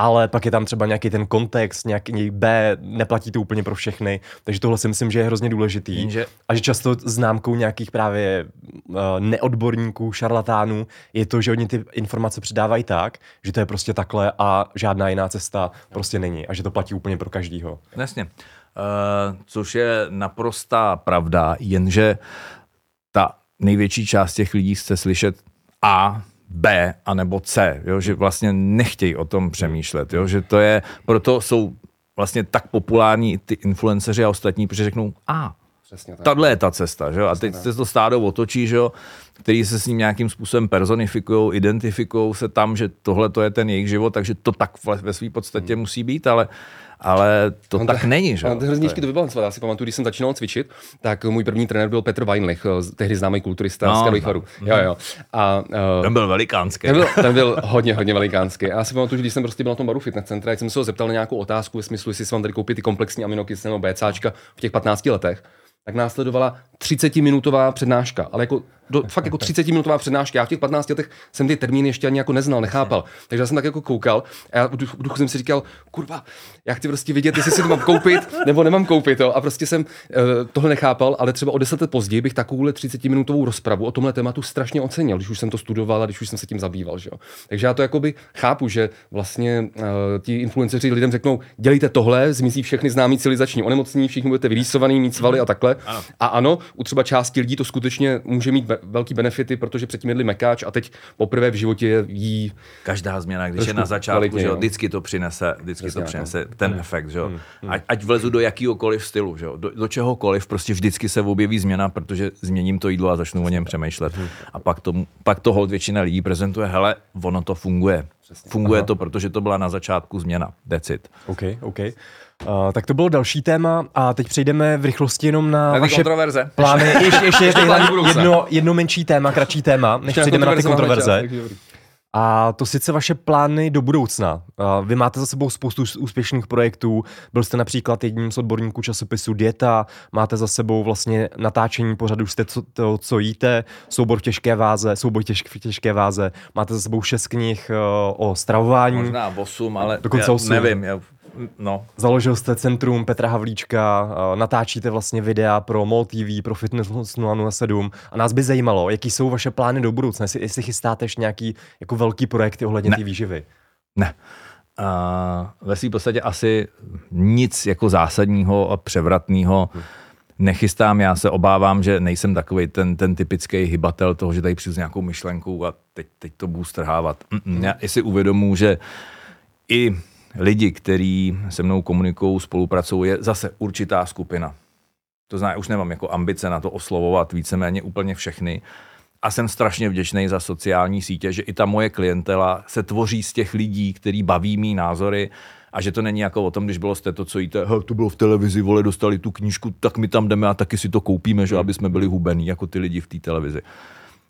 Ale pak je tam třeba nějaký ten kontext, nějaký B, neplatí to úplně pro všechny. Takže tohle si myslím, že je hrozně důležitý. Že... A že často známkou nějakých právě uh, neodborníků, šarlatánů je to, že oni ty informace předávají tak, že to je prostě takhle a žádná jiná cesta prostě není. A že to platí úplně pro každýho. Jasně. Uh, což je naprostá pravda, jenže ta největší část těch lidí chce slyšet A, B a nebo C, jo? Že vlastně nechtějí o tom přemýšlet, jo? Že to je, proto jsou vlastně tak populární ty influenceři a ostatní, protože řeknou, a, tahle je ta cesta, že jo? A teď se to stádo otočí, že jo? Který se s ním nějakým způsobem personifikujou, identifikujou se tam, že tohle to je ten jejich život, takže to tak ve své podstatě hmm. musí být, ale Ale to, to tak není, že? To hrozně těžké to vybalancovat. Já si pamatuju, když jsem začínal cvičit, tak můj první trenér byl Petr Weinlich, tehdy známý kulturista no, z Karlových Varů. Jo, jo. A uh, ten byl velikánský. Ten byl, ten byl hodně, hodně velikánský. A já si pamatuju, když jsem prostě byl na tom baru fitness centra, jsem se ho zeptal na nějakou otázku, ve smyslu, jestli si vám tady koupit ty komplexní aminokyseliny nebo BCáčka v těch patnácti letech, tak následovala třicetiminutová přednáška, ale jako do, fakt jako třicetiminutová přednáška. Já v těch patnácti letech jsem ty termíny ještě ani jako neznal, nechápal. Takže já jsem tak jako koukal a já v duchu jsem si říkal, kurva, já chci prostě vidět, jestli si to mám koupit nebo nemám koupit. Jo. A prostě jsem uh, tohle nechápal, ale třeba o deset let později bych takovouhle třicetiminutovou rozpravu o tomhle tématu strašně ocenil, když už jsem to studoval a když už jsem se tím zabýval. Že jo. Takže já to jakoby chápu, že vlastně uh, ti influenceři lidem řeknou, dělejte tohle, zmizí všechny známí civilizační onemocnění, všichni budete vyrýsovaný, mít svaly a takhle. A ano, u třeba části lidí to skutečně může mít be- velký benefity, protože předtím jedli mekáč a teď poprvé v životě jí... Každá změna, když je na začátku, kvalitně, že jo, vždycky to přinese, vždycky Jasně, to přinese no. ten hmm. efekt, že jo. Hmm. Ať, ať vlezu do jakýhokoliv stylu, že jo, do, do čehokoliv, prostě vždycky se objeví změna, protože změním to jídlo a začnu o něm přemýšlet. A pak to, pak to holt většina lidí prezentuje, hele, ono to funguje. Přesně. Funguje Aha. to, protože to byla na začátku změna. That's it. OK, OK. Uh, tak to bylo další téma a teď přejdeme v rychlosti jenom na a vaše kontroverze. Plány. Ještě, ještě je jedno, jedno menší téma, kratší téma, než přejdeme na ty kontroverze. A to sice vaše plány do budoucna. Vy máte za sebou spoustu úspěšných projektů, byl jste například jedním z odborníků časopisu Dieta, máte za sebou vlastně natáčení pořadu Jste to, co jíte, soubor v těžké váze, souboj těžk, v těžké váze, máte za sebou šest knih o stravování. Možná osm, ale já osm. Nevím. Já... No. Založil jste Centrum Petra Havlíčka, natáčíte vlastně videa pro Mol T V, pro Fitness nula nula sedm a nás by zajímalo, jaký jsou vaše plány do budoucna, jestli chystáte ještě nějaký jako velký projekt ohledně té výživy. Ne. Uh, ve svým podstatě asi nic jako zásadního a převratného hmm. nechystám. Já se obávám, že nejsem takovej ten, ten typický hybatel toho, že tady přijdu s nějakou myšlenkou a teď, teď to budu strhávat. Hmm. Já si uvědomuji, že i lidi, kteří se mnou komunikují, spolupracují, je zase určitá skupina. To znamená, už nemám jako ambice na to oslovovat víceméně úplně všechny. A jsem strašně vděčný za sociální sítě, že i ta moje klientela se tvoří z těch lidí, který baví mý názory a že to není jako o tom, když bylo Jste to, co jíte, he, to bylo v televizi, vole, dostali tu knížku, tak my tam jdeme a taky si to koupíme, že aby jsme byli hubení, jako ty lidi v té televizi.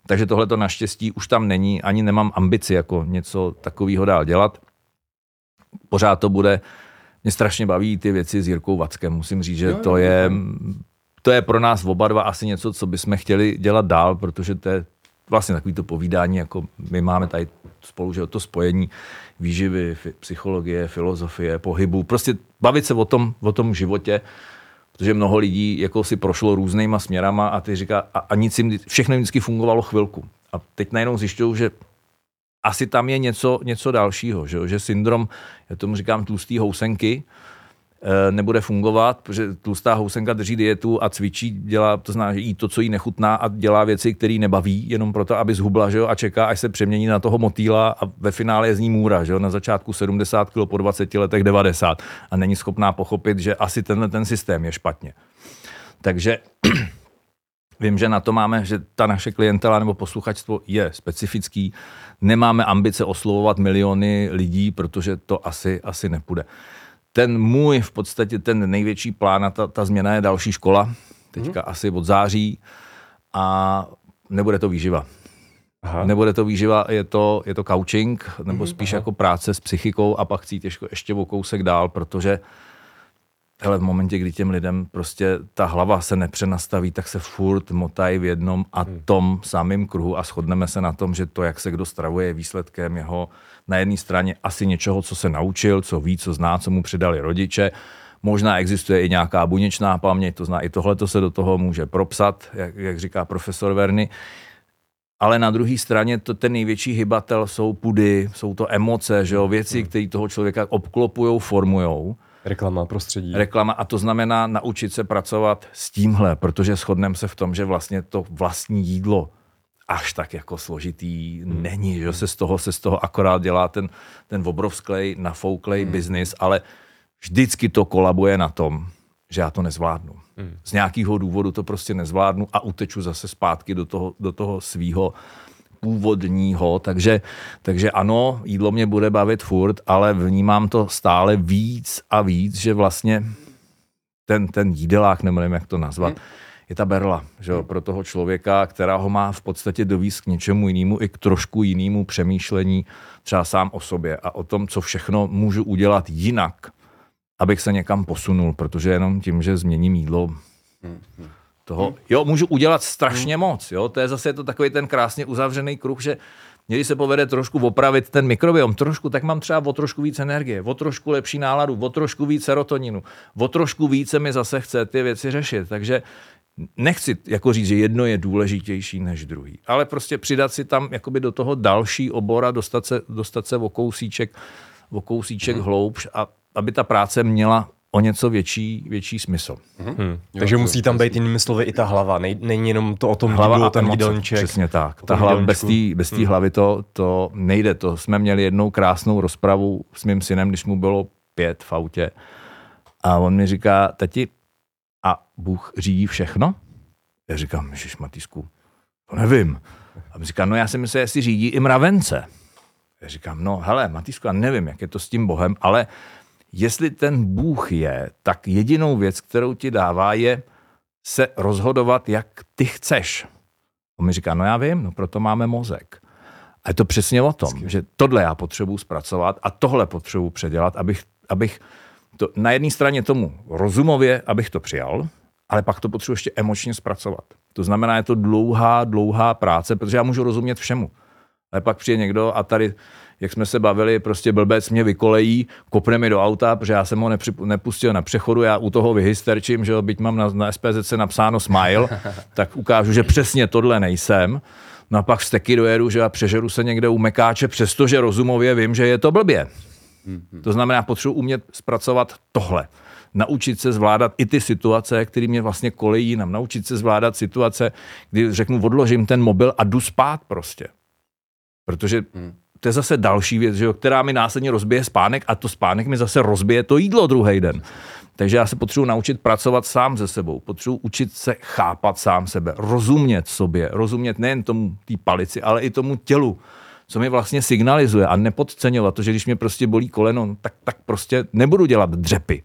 Takže tohle to naštěstí už tam není, ani nemám ambici jako něco takového dál dělat. Pořád to bude, mě strašně baví ty věci s Jirkou Vackem, musím říct, že to je, to je pro nás oba dva asi něco, co bychom chtěli dělat dál, protože to je vlastně takový to povídání, jako my máme tady spolu, že to spojení výživy, psychologie, filozofie, pohybu, prostě bavit se o tom, o tom životě, protože mnoho lidí jako si prošlo různýma směrama a ty říká, a, a nic jim, všechno jim vždycky fungovalo chvilku. A teď najednou zjišťují, že asi tam je něco, něco dalšího, že, že syndrom, já tomu říkám tlustý housenky, e, nebude fungovat, protože tlustá housenka drží dietu a cvičí, dělá, to znamená, že jí to, co jí nechutná a dělá věci, které nebaví, jenom proto, aby zhubla, že, a čeká, až se přemění na toho motýla a ve finále je z ní můra, že, na začátku sedmdesát kilogramů, po dvaceti letech devadesát a není schopná pochopit, že asi tenhle ten systém je špatně. Takže vím, že na to máme, že ta naše klientela nebo posluchačstvo je specifický. Nemáme ambice oslovovat miliony lidí, protože to asi, asi nepůjde. Ten můj v podstatě ten největší plán a ta, ta změna je další škola. Teďka hmm. asi od září a nebude to výživa. Aha. Nebude to výživa, je to, je to coaching, nebo hmm, spíš aha. jako práce s psychikou a pak chci těžko ještě o kousek dál, protože hele, v momentě, kdy těm lidem prostě ta hlava se nepřenastaví, tak se furt motají v jednom a tom samém kruhu a shodneme se na tom, že to, jak se kdo stravuje, je výsledkem jeho na jedné straně asi něčeho, co se naučil, co ví, co zná, co mu předali rodiče. Možná existuje i nějaká buněčná paměť, to zná, i tohleto se do toho může propsat, jak, jak říká profesor Verny. Ale na druhé straně to, ten největší hybatel jsou pudy, jsou to emoce, že jo? Věci, které toho člověka obklopujou, formujou. Reklama, prostředí. Reklama a to znamená naučit se pracovat s tímhle, protože shodneme se v tom, že vlastně to vlastní jídlo až tak jako složitý hmm. není, že se z toho, se z toho akorát dělá ten, ten obrovsklej, nafouklej hmm. biznis, ale vždycky to kolabuje na tom, že já to nezvládnu. Hmm. Z nějakého důvodu to prostě nezvládnu a uteču zase zpátky do toho, do toho svýho původního, takže, takže ano, jídlo mě bude bavit furt, ale vnímám to stále víc a víc, že vlastně ten, ten jídelák, nevím, jak to nazvat, je ta berla, že jo, pro toho člověka, která ho má v podstatě dovíst k něčemu jinému i k trošku jinému přemýšlení třeba sám o sobě a o tom, co všechno můžu udělat jinak, abych se někam posunul, protože jenom tím, že změním jídlo, toho. Jo, můžu udělat strašně moc. Jo? To je zase to takový ten krásně uzavřený kruh, že když se povede trošku opravit ten mikrobiom trošku, tak mám třeba o trošku víc energie, o trošku lepší náladu, o trošku víc serotoninu, o trošku více mi zase chce ty věci řešit. Takže nechci jako říct, že jedno je důležitější než druhý, ale prostě přidat si tam jakoby do toho další obora, dostat se, dostat se o kousíček, o kousíček hmm. hloubš, a aby ta práce měla o něco větší, větší smysl. Hmm. Hmm. Takže jo, musí tam být jinými slovy i ta hlava. Nej, není jenom to o tom hlava a ten jídelníček. Přesně tak. Ta hlava, bez té bez hmm. hlavy to, to nejde. To jsme měli jednou krásnou rozpravu s mým synem, když mu bylo pět v autě. A on mi říká, tati, a Bůh řídí všechno? Já říkám, ježiš Matýsku, to nevím. A on mi říká, no já si myslím, jestli řídí i mravence. říkám, no hele, Matýsku, já nevím, jak je to s tím Bohem, ale jestli ten Bůh je, tak jedinou věc, kterou ti dává, je se rozhodovat, jak ty chceš. On mi říká, no já vím, no proto máme mozek. A je to přesně o tom, že tohle já potřebuji zpracovat a tohle potřebuji předělat, abych, abych to na jedné straně tomu rozumově, abych to přijal, ale pak to potřebuji ještě emočně zpracovat. To znamená, je to dlouhá, dlouhá práce, protože já můžu rozumět všemu. Ale pak přijde někdo a tady, jak jsme se bavili, prostě blbec mě vykolejí, kopne mi do auta, protože já jsem ho nepřip, nepustil na přechodu, já u toho vyhysterčím, že byť mám na, na S P Z napsáno smile, tak ukážu, že přesně tohle nejsem. No a pak vsteky dojedu, že já přežeru se někde u mekáče, přestože rozumově vím, že je to blbě. To znamená, potřebuji umět zpracovat tohle. Naučit se zvládat i ty situace, které mě vlastně kolejí nám. Naučit se zvládat situace, kdy řeknu, odložím ten mobil a jdu spát prostě. Protože to je zase další věc, že jo, která mi následně rozbije spánek a to spánek mi zase rozbije to jídlo druhý den. Takže já se potřebuji naučit pracovat sám se sebou. Potřebuji učit se chápat sám sebe, rozumět sobě, rozumět nejen tomu té palici, ale i tomu tělu, co mi vlastně signalizuje a nepodceňovat to, že když mě prostě bolí koleno, tak, tak prostě nebudu dělat dřepy.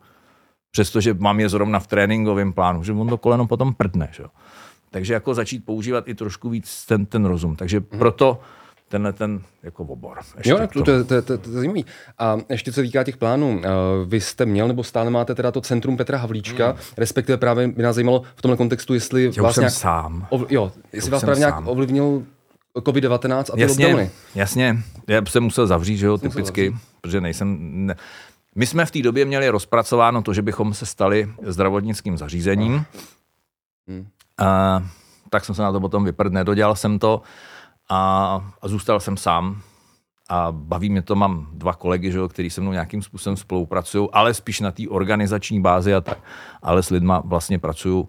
Přestože mám je zrovna v tréninkovém plánu, že on to koleno potom prdne. Že? Takže jako začít používat i trošku víc ten, ten rozum. Takže mm-hmm. proto tenhle ten jako obor. Ještě jo, to, to, to, to, to zajímavý. A ještě co týká těch plánů, vy jste měl nebo stále máte teda to Centrum Petra Havlíčka, mm. respektive právě by nás zajímalo v tomhle kontextu, jestli já vás, nějak, sám. Ovl, jo, jestli vás právě sám. nějak ovlivnil covid devatenáct a ty jasně, lockdowny. Jasně, já jsem musel zavřít, že jo, jsem typicky, zavřít. protože nejsem... Ne... My jsme v té době měli rozpracováno to, že bychom se stali zdravotnickým zařízením. Mm. A, tak jsem se na to potom vyprd, nedodělal jsem to a, a zůstal jsem sám. A baví mě to, mám dva kolegy, že, který se mnou nějakým způsobem spolupracují, ale spíš na té organizační bázi a tak. Ale s lidma vlastně pracuju,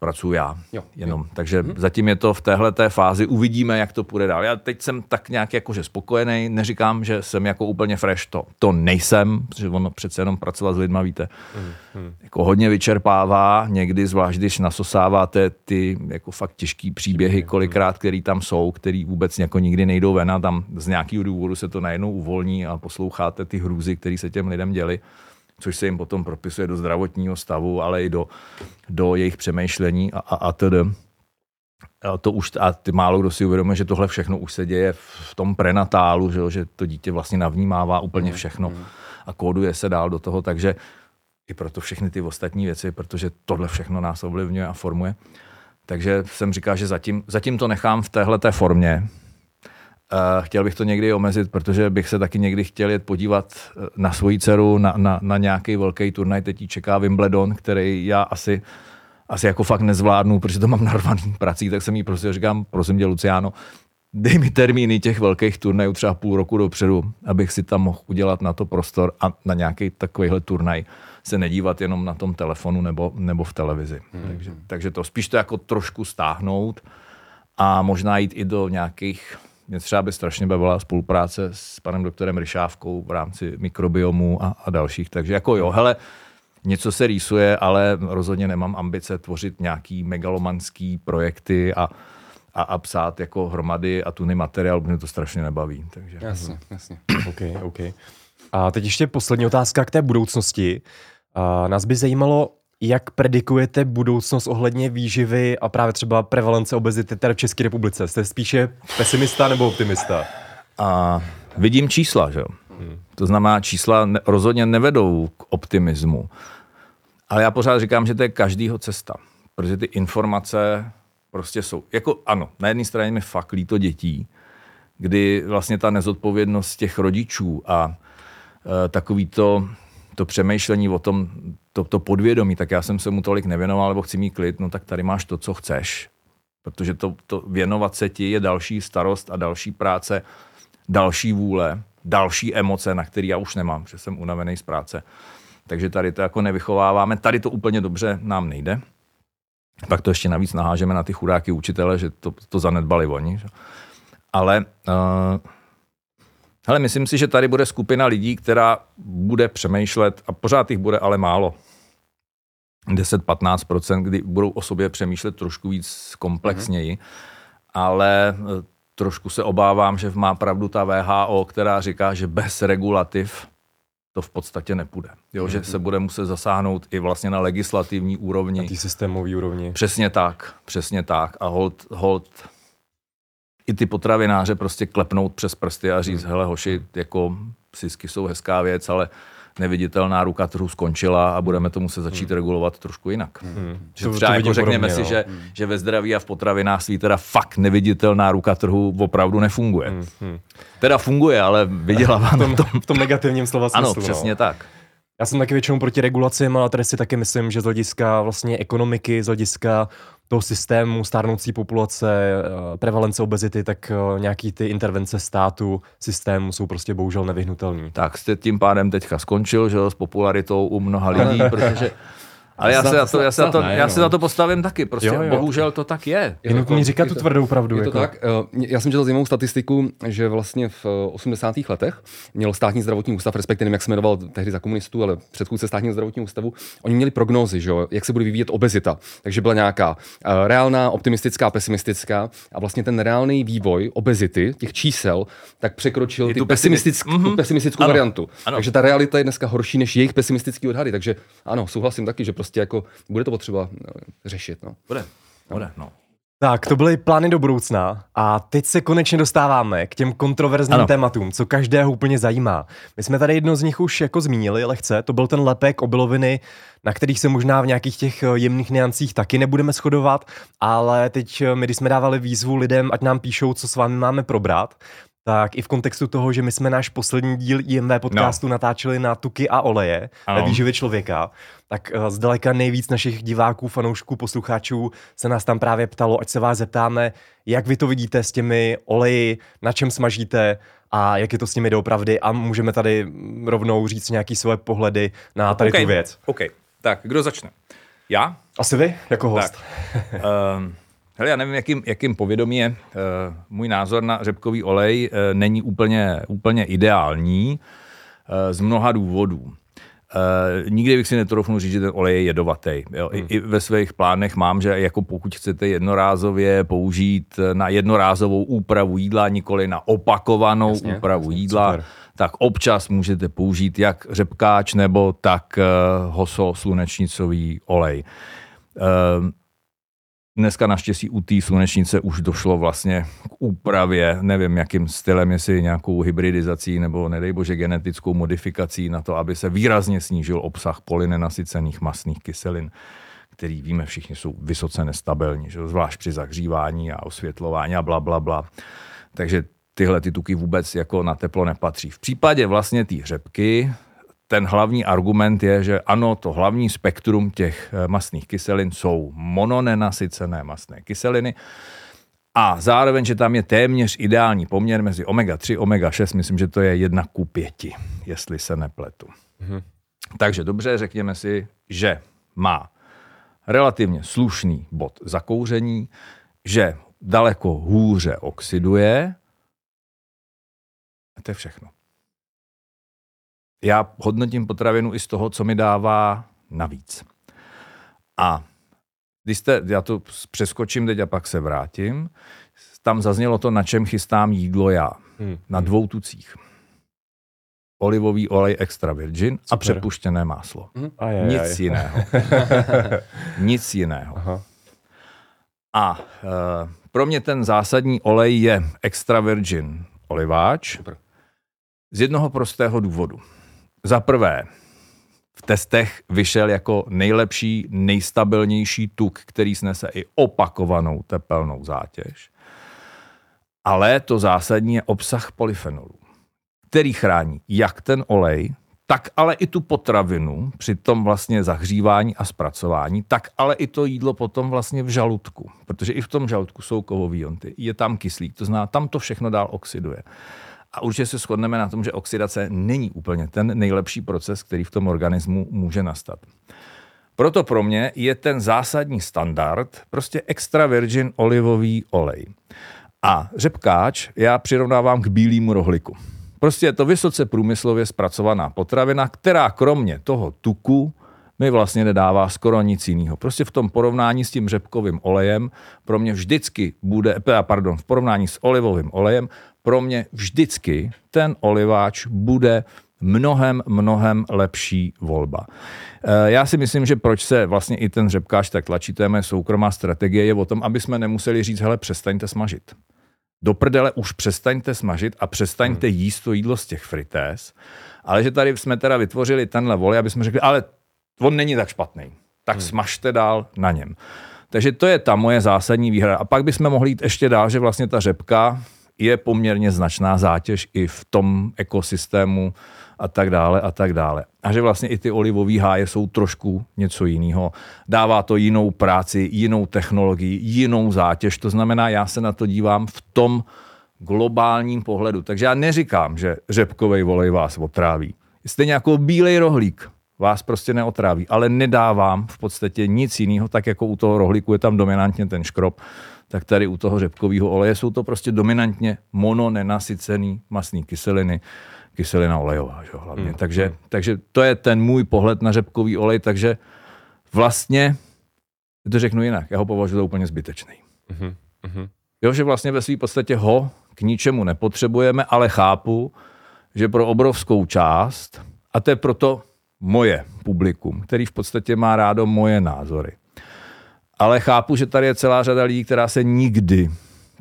pracuju já. Jo, jenom. Jo. Takže mm. zatím je to v téhleté fázi, uvidíme, jak to půjde dál. Já teď jsem tak nějak jakože spokojený, neříkám, že jsem jako úplně fresh, to, to nejsem, protože ono přece jenom pracovat s lidma, víte, mm. jako hodně vyčerpává, někdy zvlášť, když nasosáváte ty jako fakt těžký příběhy, kolikrát, který tam jsou, který vůbec jako nikdy nejdou ven a tam z nějakého důvodu se to najednou uvolní a posloucháte ty hrůzy, které se těm lidem děli. Což se jim potom propisuje do zdravotního stavu, ale i do, do jejich přemýšlení a, a, a tedy. A, to už, a ty málo kdo si uvědomuje, že tohle všechno už se děje v tom prenatálu, že, jo, že to dítě vlastně navnímává úplně všechno a kóduje se dál do toho, takže i proto všechny ty ostatní věci, protože tohle všechno nás ovlivňuje a formuje. Takže jsem říkal, že zatím, zatím to nechám v téhleté formě. Chtěl bych to někdy omezit, protože bych se taky někdy chtěl jet podívat na svoji dceru, na, na, na nějaký velký turnaj. Teď jí čeká Wimbledon, který já asi, asi jako fakt nezvládnu, protože to mám narvaný prací, tak jsem jí prostě říkám, prosím tě, Luciano, dej mi termíny těch velkých turnajů třeba půl roku dopředu, abych si tam mohl udělat na to prostor a na nějaký takovýhle turnaj se nedívat jenom na tom telefonu nebo, nebo v televizi. Hmm. Takže, takže to spíš to jako trošku stáhnout a možná jít i do nějakých... Mě třeba by strašně bavila spolupráce s panem doktorem Ryšávkou v rámci mikrobiomu a, a dalších. Takže jako jo, hele, něco se rýsuje, ale rozhodně nemám ambice tvořit nějaký megalomanský projekty a, a, a psát jako hromady a tuny materiál, protože to strašně nebaví. Takže. Jasně, jasně. Okay, okay. A teď ještě poslední otázka k té budoucnosti. A nás by zajímalo, jak predikujete budoucnost ohledně výživy a právě třeba prevalence obezity tady v České republice? Jste spíše pesimista nebo optimista? A vidím čísla, že jo. Hmm. To znamená, čísla rozhodně nevedou k optimismu. Ale já pořád říkám, že to je každýho cesta. Protože ty informace prostě jsou. Jako ano, na jedné straně mi fakt líto dětí, kdy vlastně ta nezodpovědnost těch rodičů a e, takový to... to přemýšlení o tom, to, to podvědomí, tak já jsem se mu tolik nevěnoval, nebo chci mít klid, no tak tady máš to, co chceš. Protože to, to věnovat se ti je další starost a další práce, další vůle, další emoce, na které já už nemám, protože jsem unavený z práce. Takže tady to jako nevychováváme, tady to úplně dobře nám nejde. Pak to ještě navíc nahážeme na ty chudáky učitele, že to, to zanedbali oni. Že? Ale... Uh, Hele, myslím si, že tady bude skupina lidí, která bude přemýšlet, a pořád jich bude ale málo, deset až patnáct procent, kdy budou o sobě přemýšlet trošku víc komplexněji, mm-hmm. ale trošku se obávám, že má pravdu ta W H O, která říká, že bez regulativ to v podstatě nepůjde. Jo, že se bude muset zasáhnout i vlastně na legislativní úrovni. Na té systémové úrovni. Přesně tak, přesně tak. A hold, hold i ty potravináře prostě klepnout přes prsty a říct, hmm. hele hoši, jako sisky jsou hezká věc, ale neviditelná ruka trhu skončila a budeme to muset začít hmm. regulovat trošku jinak. Hmm. Že to, třeba to jako řekněme podobně, si, že, hmm. že ve zdraví a v potravinářství teda fakt neviditelná ruka trhu opravdu nefunguje. Hmm. Teda funguje, ale vydělává na tom. V tom negativním slova smyslu. Ano, přesně no. tak. Já jsem taky většinou proti regulacím, ale tady si taky myslím, že z hlediska vlastně ekonomiky, z hlediska toho systému stárnoucí populace, prevalence obezity, tak nějaký ty intervence státu, systému jsou prostě bohužel nevyhnutelné. Tak jste tím pádem teďka skončil, že s popularitou u mnoha lidí, protože... Ale já, za, se, za to, já, se, za to, ne, já no. se za to postavím taky, prostě jo, jo. bohužel to tak je. Je nutný říkat tu tvrdou pravdu. Je to jako. tak, já jsem četl zajímavou statistiku, že vlastně v osmdesátých letech měl státní zdravotní ústav, respektive nevím, jak se jmenoval tehdy za komunistů, ale předchůdce státního zdravotního ústavu, oni měli prognózy, že jo, jak se bude vyvíjet obezita. Takže byla nějaká reálná, optimistická, pesimistická a vlastně ten reálný vývoj obezity, těch čísel, tak překročil je ty tu pesimistick, mm-hmm. tu pesimistickou ano. variantu. Ano. Takže ta realita je dneska horší než jejich pesimistický odhady, takže ano, souhlasím taky, že prostě prostě jako bude to potřeba řešit, no. Bude, bude, no. Tak, to byly plány do budoucna a teď se konečně dostáváme k těm kontroverzním ano. tématům, co každého úplně zajímá. My jsme tady jedno z nich už jako zmínili lehce, to byl ten lepek obiloviny, na kterých se možná v nějakých těch jemných niancích taky nebudeme shodovat, ale teď my, když jsme dávali výzvu lidem, ať nám píšou, co s vámi máme probrat, tak i v kontextu toho, že my jsme náš poslední díl I M V podcastu no. natáčeli na tuky a oleje, ano. na výživě člověka, tak zdaleka nejvíc našich diváků, fanoušků, posluchačů se nás tam právě ptalo, ať se vás zeptáme, jak vy to vidíte s těmi oleji, na čem smažíte a jak je to s nimi doopravdy a můžeme tady rovnou říct nějaké svoje pohledy na tady okay. tu věc. OK, tak kdo začne? Já? Asi vy, jako host. Tak. um... Hele, já nevím, jakým, jakým povědomí je. Můj názor na řepkový olej není úplně, úplně ideální z mnoha důvodů. Nikdy bych si netroufnul říct, že ten olej je jedovatý. Jo? Hmm. I, I ve svých plánech mám, že jako pokud chcete jednorázově použít na jednorázovou úpravu jídla, nikoli na opakovanou jasně, úpravu jasně, jídla, super. tak občas můžete použít jak řepkáč nebo tak hoso slunečnicový olej. Dneska naštěstí u té slunečnice už došlo vlastně k úpravě, nevím jakým stylem, jestli nějakou hybridizací nebo nedej bože genetickou modifikací na to, aby se výrazně snížil obsah polynenasycených mastných kyselin, který víme všichni jsou vysoce nestabilní, že? Zvlášť při zahřívání a osvětlování a bla, bla, bla. Takže tyhle ty tuky vůbec jako na teplo nepatří. V případě vlastně té řepky ten hlavní argument je, že ano, to hlavní spektrum těch mastných kyselin jsou mononenasycené mastné kyseliny a zároveň, že tam je téměř ideální poměr mezi omega tři a omega šest, myslím, že to je jedna ku pěti, jestli se nepletu. Mhm. Takže dobře, řekněme si, že má relativně slušný bod zakouření, že daleko hůře oxiduje a to je všechno. Já hodnotím potravinu i z toho, co mi dává navíc. A když jste, já to přeskočím teď a pak se vrátím, tam zaznělo to, na čem chystám jídlo já. Hmm. Na dvou tucích. Olivový olej extra virgin super. A přepuštěné máslo. Hmm. A je, Nic, je, je. Jiného. Nic jiného. Aha. A uh, pro mě ten zásadní olej je extra virgin oliváč. Super. Z jednoho prostého důvodu. Za prvé, v testech vyšel jako nejlepší, nejstabilnější tuk, který snese i opakovanou tepelnou zátěž. Ale to zásadní je obsah polyfenolů, který chrání jak ten olej, tak ale i tu potravinu při tom vlastně zahřívání a zpracování, tak ale i to jídlo potom vlastně v žaludku. Protože i v tom žaludku jsou kovový jonty, je tam kyslík, to znamená, tam to všechno dál oxiduje. A určitě se shodneme na tom, že oxidace není úplně ten nejlepší proces, který v tom organismu může nastat. Proto pro mě je ten zásadní standard prostě extra virgin olivový olej. A řepkáč já přirovnávám k bílému rohliku. Prostě je to vysoce průmyslově zpracovaná potravina, která kromě toho tuku mi vlastně nedává skoro nic jiného. Prostě v tom porovnání s tím řepkovým olejem pro mě vždycky bude, pardon, v porovnání s olivovým olejem, pro mě vždycky ten oliváč bude mnohem, mnohem lepší volba. Já si myslím, že proč se vlastně i ten řepkáč tak tlačí, to je moje soukromá strategie, je o tom, aby jsme nemuseli říct, hele, přestaňte smažit. Do prdele už přestaňte smažit a přestaňte jíst to jídlo z těch fritéz, ale že tady jsme teda vytvořili tenhle volej, aby jsme řekli, ale on není tak špatný, tak hmm. smažte dál na něm. Takže to je ta moje zásadní výhrada. A pak bychom mohli jít ještě dál, že vlastně ta řepka je poměrně značná zátěž i v tom ekosystému a tak dále a tak dále. A že vlastně i ty olivový háje jsou trošku něco jiného. Dává to jinou práci, jinou technologii, jinou zátěž. To znamená, já se na to dívám v tom globálním pohledu. Takže já neříkám, že řepkovej olej vás otráví. Jste nějakou bílej rohlík, vás prostě neotráví, ale nedávám v podstatě nic jiného, tak jako u toho rohlíku je tam dominantně ten škrob, tak tady u toho řepkového oleje jsou to prostě dominantně mononenasycený mastný kyseliny, kyselina olejová, že hlavně. Mm. Takže, takže to je ten můj pohled na řepkový olej, takže vlastně, to řeknu jinak, já ho považuji za úplně zbytečný. Mm. Mm. Jo, že vlastně ve své podstatě ho k ničemu nepotřebujeme, ale chápu, že pro obrovskou část, a to je proto moje publikum, který v podstatě má rádo moje názory. Ale chápu, že tady je celá řada lidí, která se nikdy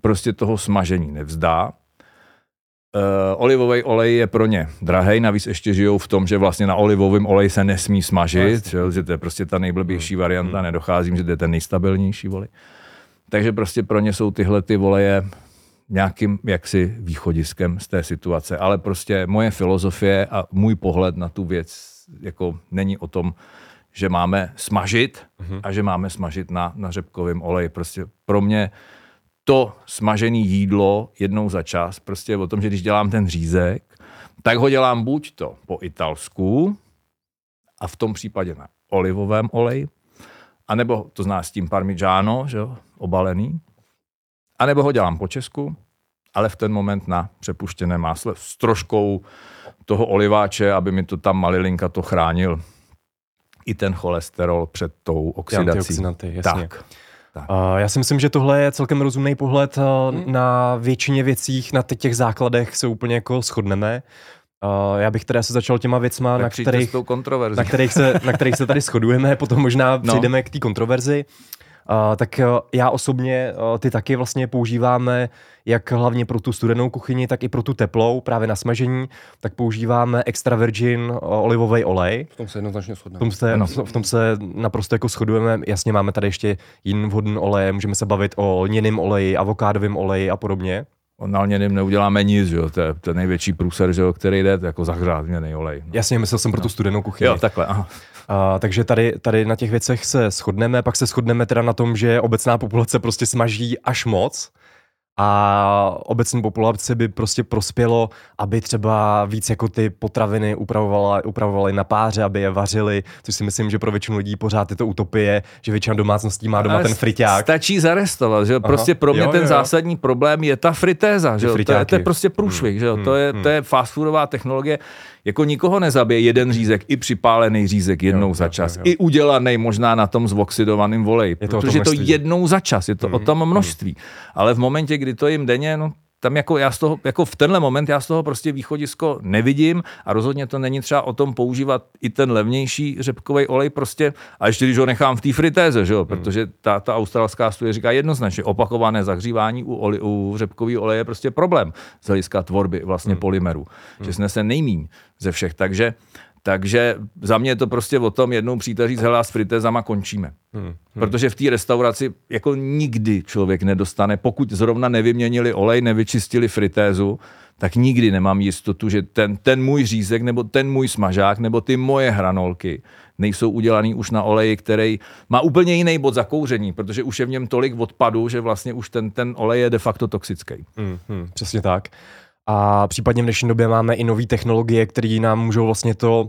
prostě toho smažení nevzdá. Uh, olivový olej je pro ně drahej, navíc ještě žijou v tom, že vlastně na olivovém oleji se nesmí smažit, že, že to je prostě ta nejblbější varianta, nedocházím, že to je ten nejstabilnější olej. Takže prostě pro ně jsou tyhle ty oleje nějakým jaksi východiskem z té situace. Ale prostě moje filozofie a můj pohled na tu věc jako není o tom, že máme smažit uh-huh. a že máme smažit na, na řepkovém oleji. Prostě pro mě to smažené jídlo jednou za čas prostě je o tom, že když dělám ten řízek, tak ho dělám buď to po italsku a v tom případě na olivovém oleji, anebo to zná s tím parmigiano, že jo, obalený, anebo ho dělám po česku, ale v ten moment na přepuštěné másle s troškou toho oliváče, aby mi to tam malilinka to chránil i ten cholesterol před tou oxidací. Jasně. Tak. Tak. Uh, já si myslím, že tohle je celkem rozumný pohled uh, hmm. na většině věcích, na těch základech se úplně jako shodneme. Uh, já bych teda se začal těma věcma, na kterých, na, kterých se, na kterých se tady shodujeme, potom možná přejdeme no. k té kontroverzi. Uh, tak uh, já osobně uh, ty taky vlastně používáme jak hlavně pro tu studenou kuchyni, tak i pro tu teplou, právě na smažení, tak používáme extra virgin uh, olivový olej. V tom se jednoznačně shodneme. V tom se, no. v tom se naprosto jako shodujeme. Jasně, máme tady ještě jiný vhodný olej, můžeme se bavit o lněném oleji, avokádovém oleji a podobně. Na lněném neuděláme nic, jo? To je ten největší průser, že jo, který jde, jako zahřát lněný olej. No. Jasně, myslel jsem pro no. tu studenou kuchyni. Jo, takhle, aha. Uh, takže tady, tady na těch věcech se shodneme, pak se shodneme teda na tom, že obecná populace prostě smaží až moc a obecní populace by prostě prospělo, aby třeba víc jako ty potraviny upravovala, upravovaly na páře, aby je vařili, což si myslím, že pro většinu lidí pořád je to utopie, že většina domácností má doma ale ten friťák. Stačí zarestovat, že jo? Prostě pro mě jo, ten jo. zásadní problém je ta fritéza, že jo? To, je, to je prostě průšvih, hmm. že jo? To je, to je fast foodová technologie. Jako nikoho nezabije jeden řízek, i připálený řízek jednou jo, za čas, jo, jo. i udělaný možná na tom zoxidovaném oleji, protože to jednou za čas, je to mm. o tom množství. Ale v momentě, kdy to jim denně, no tam jako já z toho, jako v tenhle moment já z toho prostě východisko nevidím a rozhodně to není třeba o tom používat i ten levnější řepkový olej prostě, a ještě když ho nechám v té fritéze, že jo, protože ta, ta australská studie říká jednoznačně, opakované zahřívání u, oli, u řepkový oleje je prostě problém z hlediska tvorby vlastně mm. polymerů, mm. že snese nejmíň ze všech, takže Takže za mě je to prostě o tom jednou přítel říct, hele, s fritézama končíme. Hmm, hmm. Protože v té restauraci jako nikdy člověk nedostane, pokud zrovna nevyměnili olej, nevyčistili fritézu, tak nikdy nemám jistotu, že ten, ten můj řízek, nebo ten můj smažák, nebo ty moje hranolky nejsou udělaný už na oleji, který má úplně jiný bod zakouření, protože už je v něm tolik odpadu, že vlastně už ten, ten olej je de facto toxický. Hmm, hmm, přesně tak. A případně v dnešní době máme i nové technologie, které nám můžou vlastně to,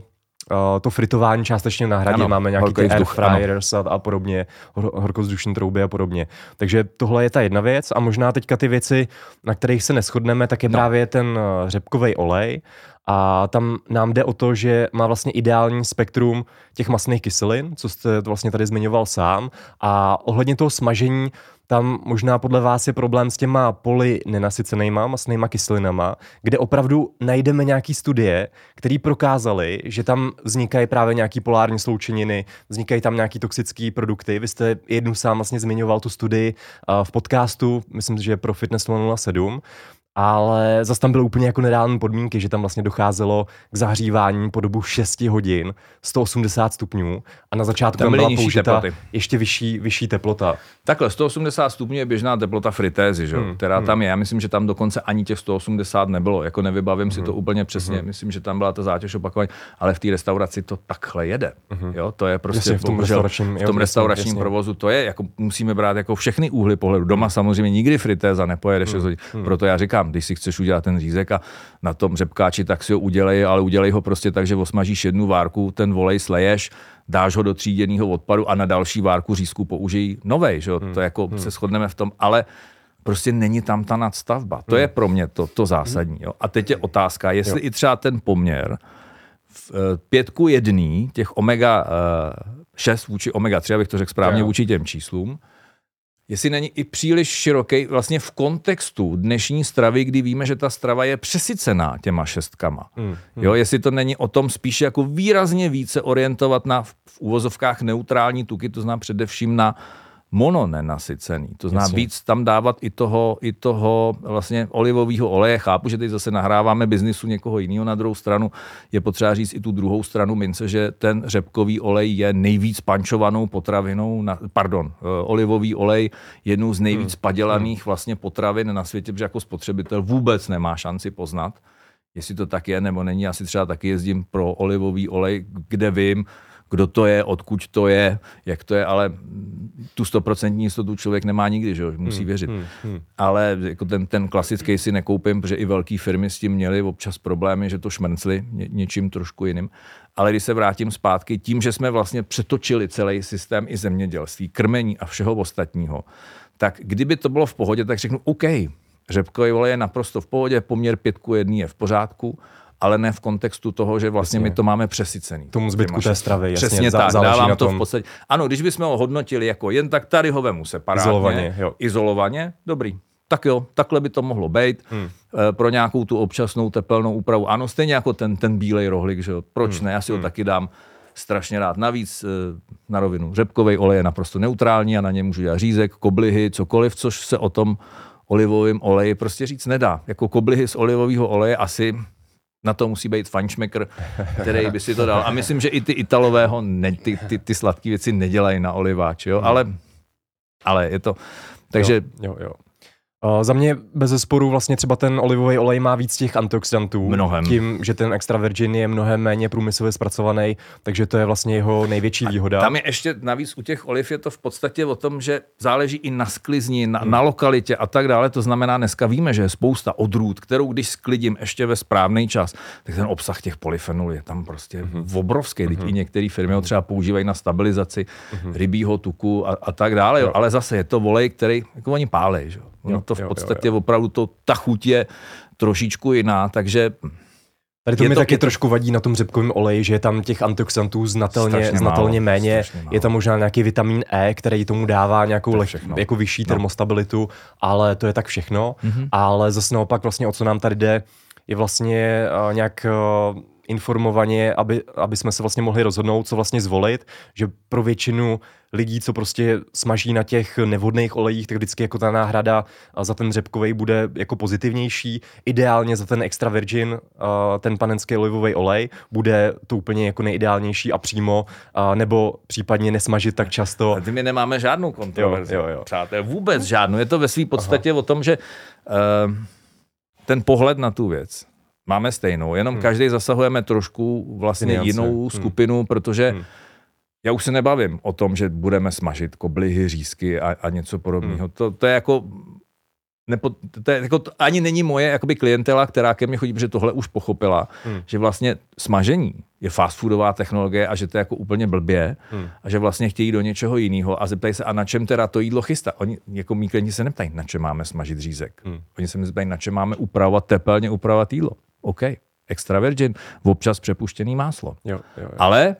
uh, to fritování částečně nahradit. Ano, máme nějaký ty air fryers a, a podobně, hor, horkozdušné trouby a podobně. Takže tohle je ta jedna věc a možná teďka ty věci, na kterých se neshodneme, tak je no. právě ten uh, řepkový olej. A tam nám jde o to, že má vlastně ideální spektrum těch mastných kyselin, co jste vlastně tady zmiňoval sám. A ohledně toho smažení, tam možná podle vás je problém s těma polynenasycenýma mastnýma kyselinama, kde opravdu najdeme nějaké studie, které prokázaly, že tam vznikají právě nějaké polární sloučeniny, vznikají tam nějaké toxické produkty. Vy jste jednu sám vlastně zmiňoval tu studii v podcastu, myslím, že pro Fitness nula nula sedm, ale zase tam byly úplně jako nereální podmínky, že tam vlastně docházelo k zahřívání po dobu šest hodin, sto osmdesát stupňů a na začátku tam, tam byla použita teploty. ještě vyšší, vyšší teplota. Takhle, sto osmdesát stupňů je běžná teplota fritézy, že? Hmm. která hmm. tam je. Já myslím, že tam dokonce ani těch sto osmdesát nebylo, jako nevybavím hmm. si to úplně přesně. Hmm. Myslím, že tam byla ta zátěž opakovaně, ale v té restauraci to takhle jede. Hmm. Jo? To je prostě jasně, v tom restauračním, v tom restauračním jasně, provozu. To je, jako musíme brát jako všechny úhly pohledu. Doma samozřejmě nikdy fritéza nepojede šest hodin. Hmm. Proto já říkám, když si chceš udělat ten řízek a na tom řepkáči, tak si ho udělej, ale udělej ho prostě tak, že osmažíš jednu várku, ten volej sleješ, dáš ho do tříděného odpadu a na další várku řízku použij novej, že jo? Hmm. To jako hmm. se shodneme v tom, ale prostě není tam ta nadstavba. To hmm. je pro mě to, to zásadní. Jo? A teď je otázka, jestli jo. i třeba ten poměr v pětku jedný, těch omega šest vůči omega tři, abych to řekl správně, jo. vůči těm číslům, jestli není i příliš široký vlastně v kontextu dnešní stravy, kdy víme, že ta strava je přesycená těma šestkama. Mm, mm. Jo, jestli to není o tom spíše jako výrazně více orientovat na v úvozovkách neutrální tuky, to znamená především na mononenasycený. To znamená víc tam dávat i toho, i toho vlastně olivového oleje. Chápu, že teď zase nahráváme biznisu někoho jiného. Na druhou stranu je potřeba říct i tu druhou stranu mince, že ten řepkový olej je nejvíc pančovanou potravinou, na, pardon, olivový olej jednou z nejvíc hmm. padělaných vlastně potravin na světě, protože jako spotřebitel vůbec nemá šanci poznat, jestli to tak je nebo není. Já si třeba taky jezdím pro olivový olej, kde vím, kdo to je, odkud to je, jak to je, ale tu stoprocentní jistotu člověk nemá nikdy, že jo, musí věřit. Hmm, hmm, hmm. Ale jako ten, ten klasický si nekoupím, protože i velké firmy s tím měly občas problémy, že to šmrncli ně, něčím trošku jiným. Ale když se vrátím zpátky, tím, že jsme vlastně přetočili celý systém i zemědělství, krmení a všeho ostatního, tak kdyby to bylo v pohodě, tak řeknu OK, řepkový olej je naprosto v pohodě, poměr pět ku jedné je v pořádku, ale ne v kontextu toho, že vlastně jasně. my to máme přesycený. Tomu zbytku té stravy, jasně. Přesně tak, dávám to v podstatě. Ano, když bychom ho hodnotili jako jen tak tadyhovému separátně, izolovaně, izolovaně, dobrý. Tak jo, takhle by to mohlo být hmm. e, pro nějakou tu občasnou tepelnou úpravu. Ano, stejně jako ten, ten bílej rohlik, že jo, proč hmm. ne, já si hmm. ho taky dám strašně rád. Navíc e, na rovinu řepkovej olej je naprosto neutrální a na ně můžu dělat řízek, koblihy, cokoliv, což se o tom olivovém oleji prostě říct nedá. Jako koblihy z olivového oleje asi na to musí být fančmekr, který by si to dal. A myslím, že i ty Italového, ne, ty, ty, ty sladké věci nedělají na oliváč, jo? Ale, ale je to... Takže... Jo, jo, jo. Uh, za mě bez zesporu vlastně třeba ten olivový olej má víc těch antioxidantů. Mnohem. Tím, že ten extra virgin je mnohem méně průmyslově zpracovaný, takže to je vlastně jeho největší výhoda. A tam je ještě navíc u těch oliv je to v podstatě o tom, že záleží i na sklizni, na, hmm. na lokalitě a tak dále. To znamená, dneska víme, že je spousta odrůd, kterou když sklidím ještě ve správný čas, tak ten obsah těch polyfenolů je tam prostě hmm. obrovský. Hmm. I některé firmy ho třeba používají na stabilizaci hmm. rybího tuku a, a tak dále. Jo. Ale zase je to olej, který jako oni pálej, že? No to v podstatě jo, jo, jo. opravdu to, ta chuť je trošičku jiná, takže... Tady to mi to, taky to... trošku vadí na tom řepkovém oleji, že je tam těch antioxidantů znatelně, znatelně málo, méně, je tam možná nějaký vitamin E, který tomu dává nějakou leh, jako vyšší no. termostabilitu, ale to je tak všechno. Mm-hmm. Ale zase naopak vlastně o co nám tady jde, je vlastně uh, nějak... Uh, informovaně, aby, aby jsme se vlastně mohli rozhodnout, co vlastně zvolit, že pro většinu lidí, co prostě smaží na těch nevhodných olejích, tak vždycky jako ta náhrada za ten řepkovej bude jako pozitivnější. Ideálně za ten extra virgin, ten panenský olivový olej, bude to úplně jako nejideálnější a přímo, nebo případně nesmažit tak často. A ty my nemáme žádnou kontroverzi, jo, jo, jo. přátelé, vůbec žádnou. Je to ve své podstatě Aha. o tom, že uh, ten pohled na tu věc máme stejnou, jenom hmm. každý zasahujeme trošku vlastně Finance. jinou skupinu, hmm. protože hmm. já už se nebavím o tom, že budeme smažit koblihy, řízky a, a něco podobného. Hmm. To, to je jako... Nepo, to je, jako to ani není moje jakoby klientela, která ke mně chodí, protože tohle už pochopila, hmm. že vlastně smažení je fast foodová technologie a že to je jako úplně blbě hmm. a že vlastně chtějí do něčeho jiného a zeptají se, a na čem teda to jídlo chystá. Oni, jako mý klienti se neptají, na čem máme smažit řízek. Hmm. Oni se mě zeptají, na čem máme upravovat tepelně, upravovat jídlo. OK, extra virgin, občas přepuštěný máslo. Jo, jo, jo. Ale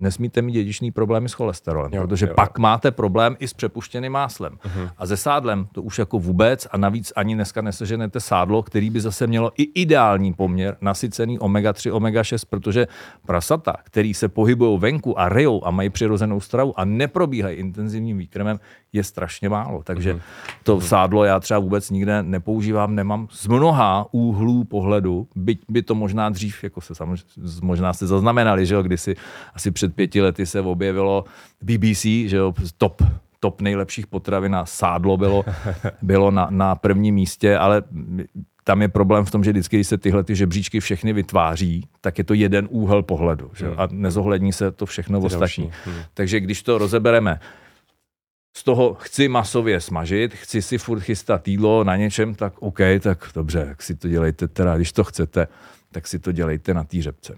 nesmíte mít dědičný problémy s cholesterolem, jo, protože jo, pak jo. máte problém i s přepuštěným máslem. Uh-huh. A ze sádlem to už jako vůbec a navíc ani dneska neseženete sádlo, který by zase mělo i ideální poměr nasycený omega tři, omega šest, protože prasata, který se pohybují venku a rejou a mají přirozenou stravu a neprobíhají intenzivním výkrmem, je strašně málo. Takže uh-huh. to uh-huh. sádlo já třeba vůbec nikde nepoužívám, nemám z mnoha úhlů pohledu, byť by to možná dřív, jako se samozřejmě, možná jste zaznamenali, že jo, kdysi asi před pěti lety se objevilo B B C, že jo, top, top nejlepších potravin a sádlo bylo, bylo na, na prvním místě, ale tam je problém v tom, že vždycky, když se tyhle ty žebříčky všechny vytváří, tak je to jeden úhel pohledu, že jo, a nezohlední se to všechno ostatní. Takže když to rozebereme, z toho chci masově smažit, chci si furt chystat jídlo na něčem, tak OK, tak dobře, jak si to dělejte teda, když to chcete, tak si to dělejte na té řepce.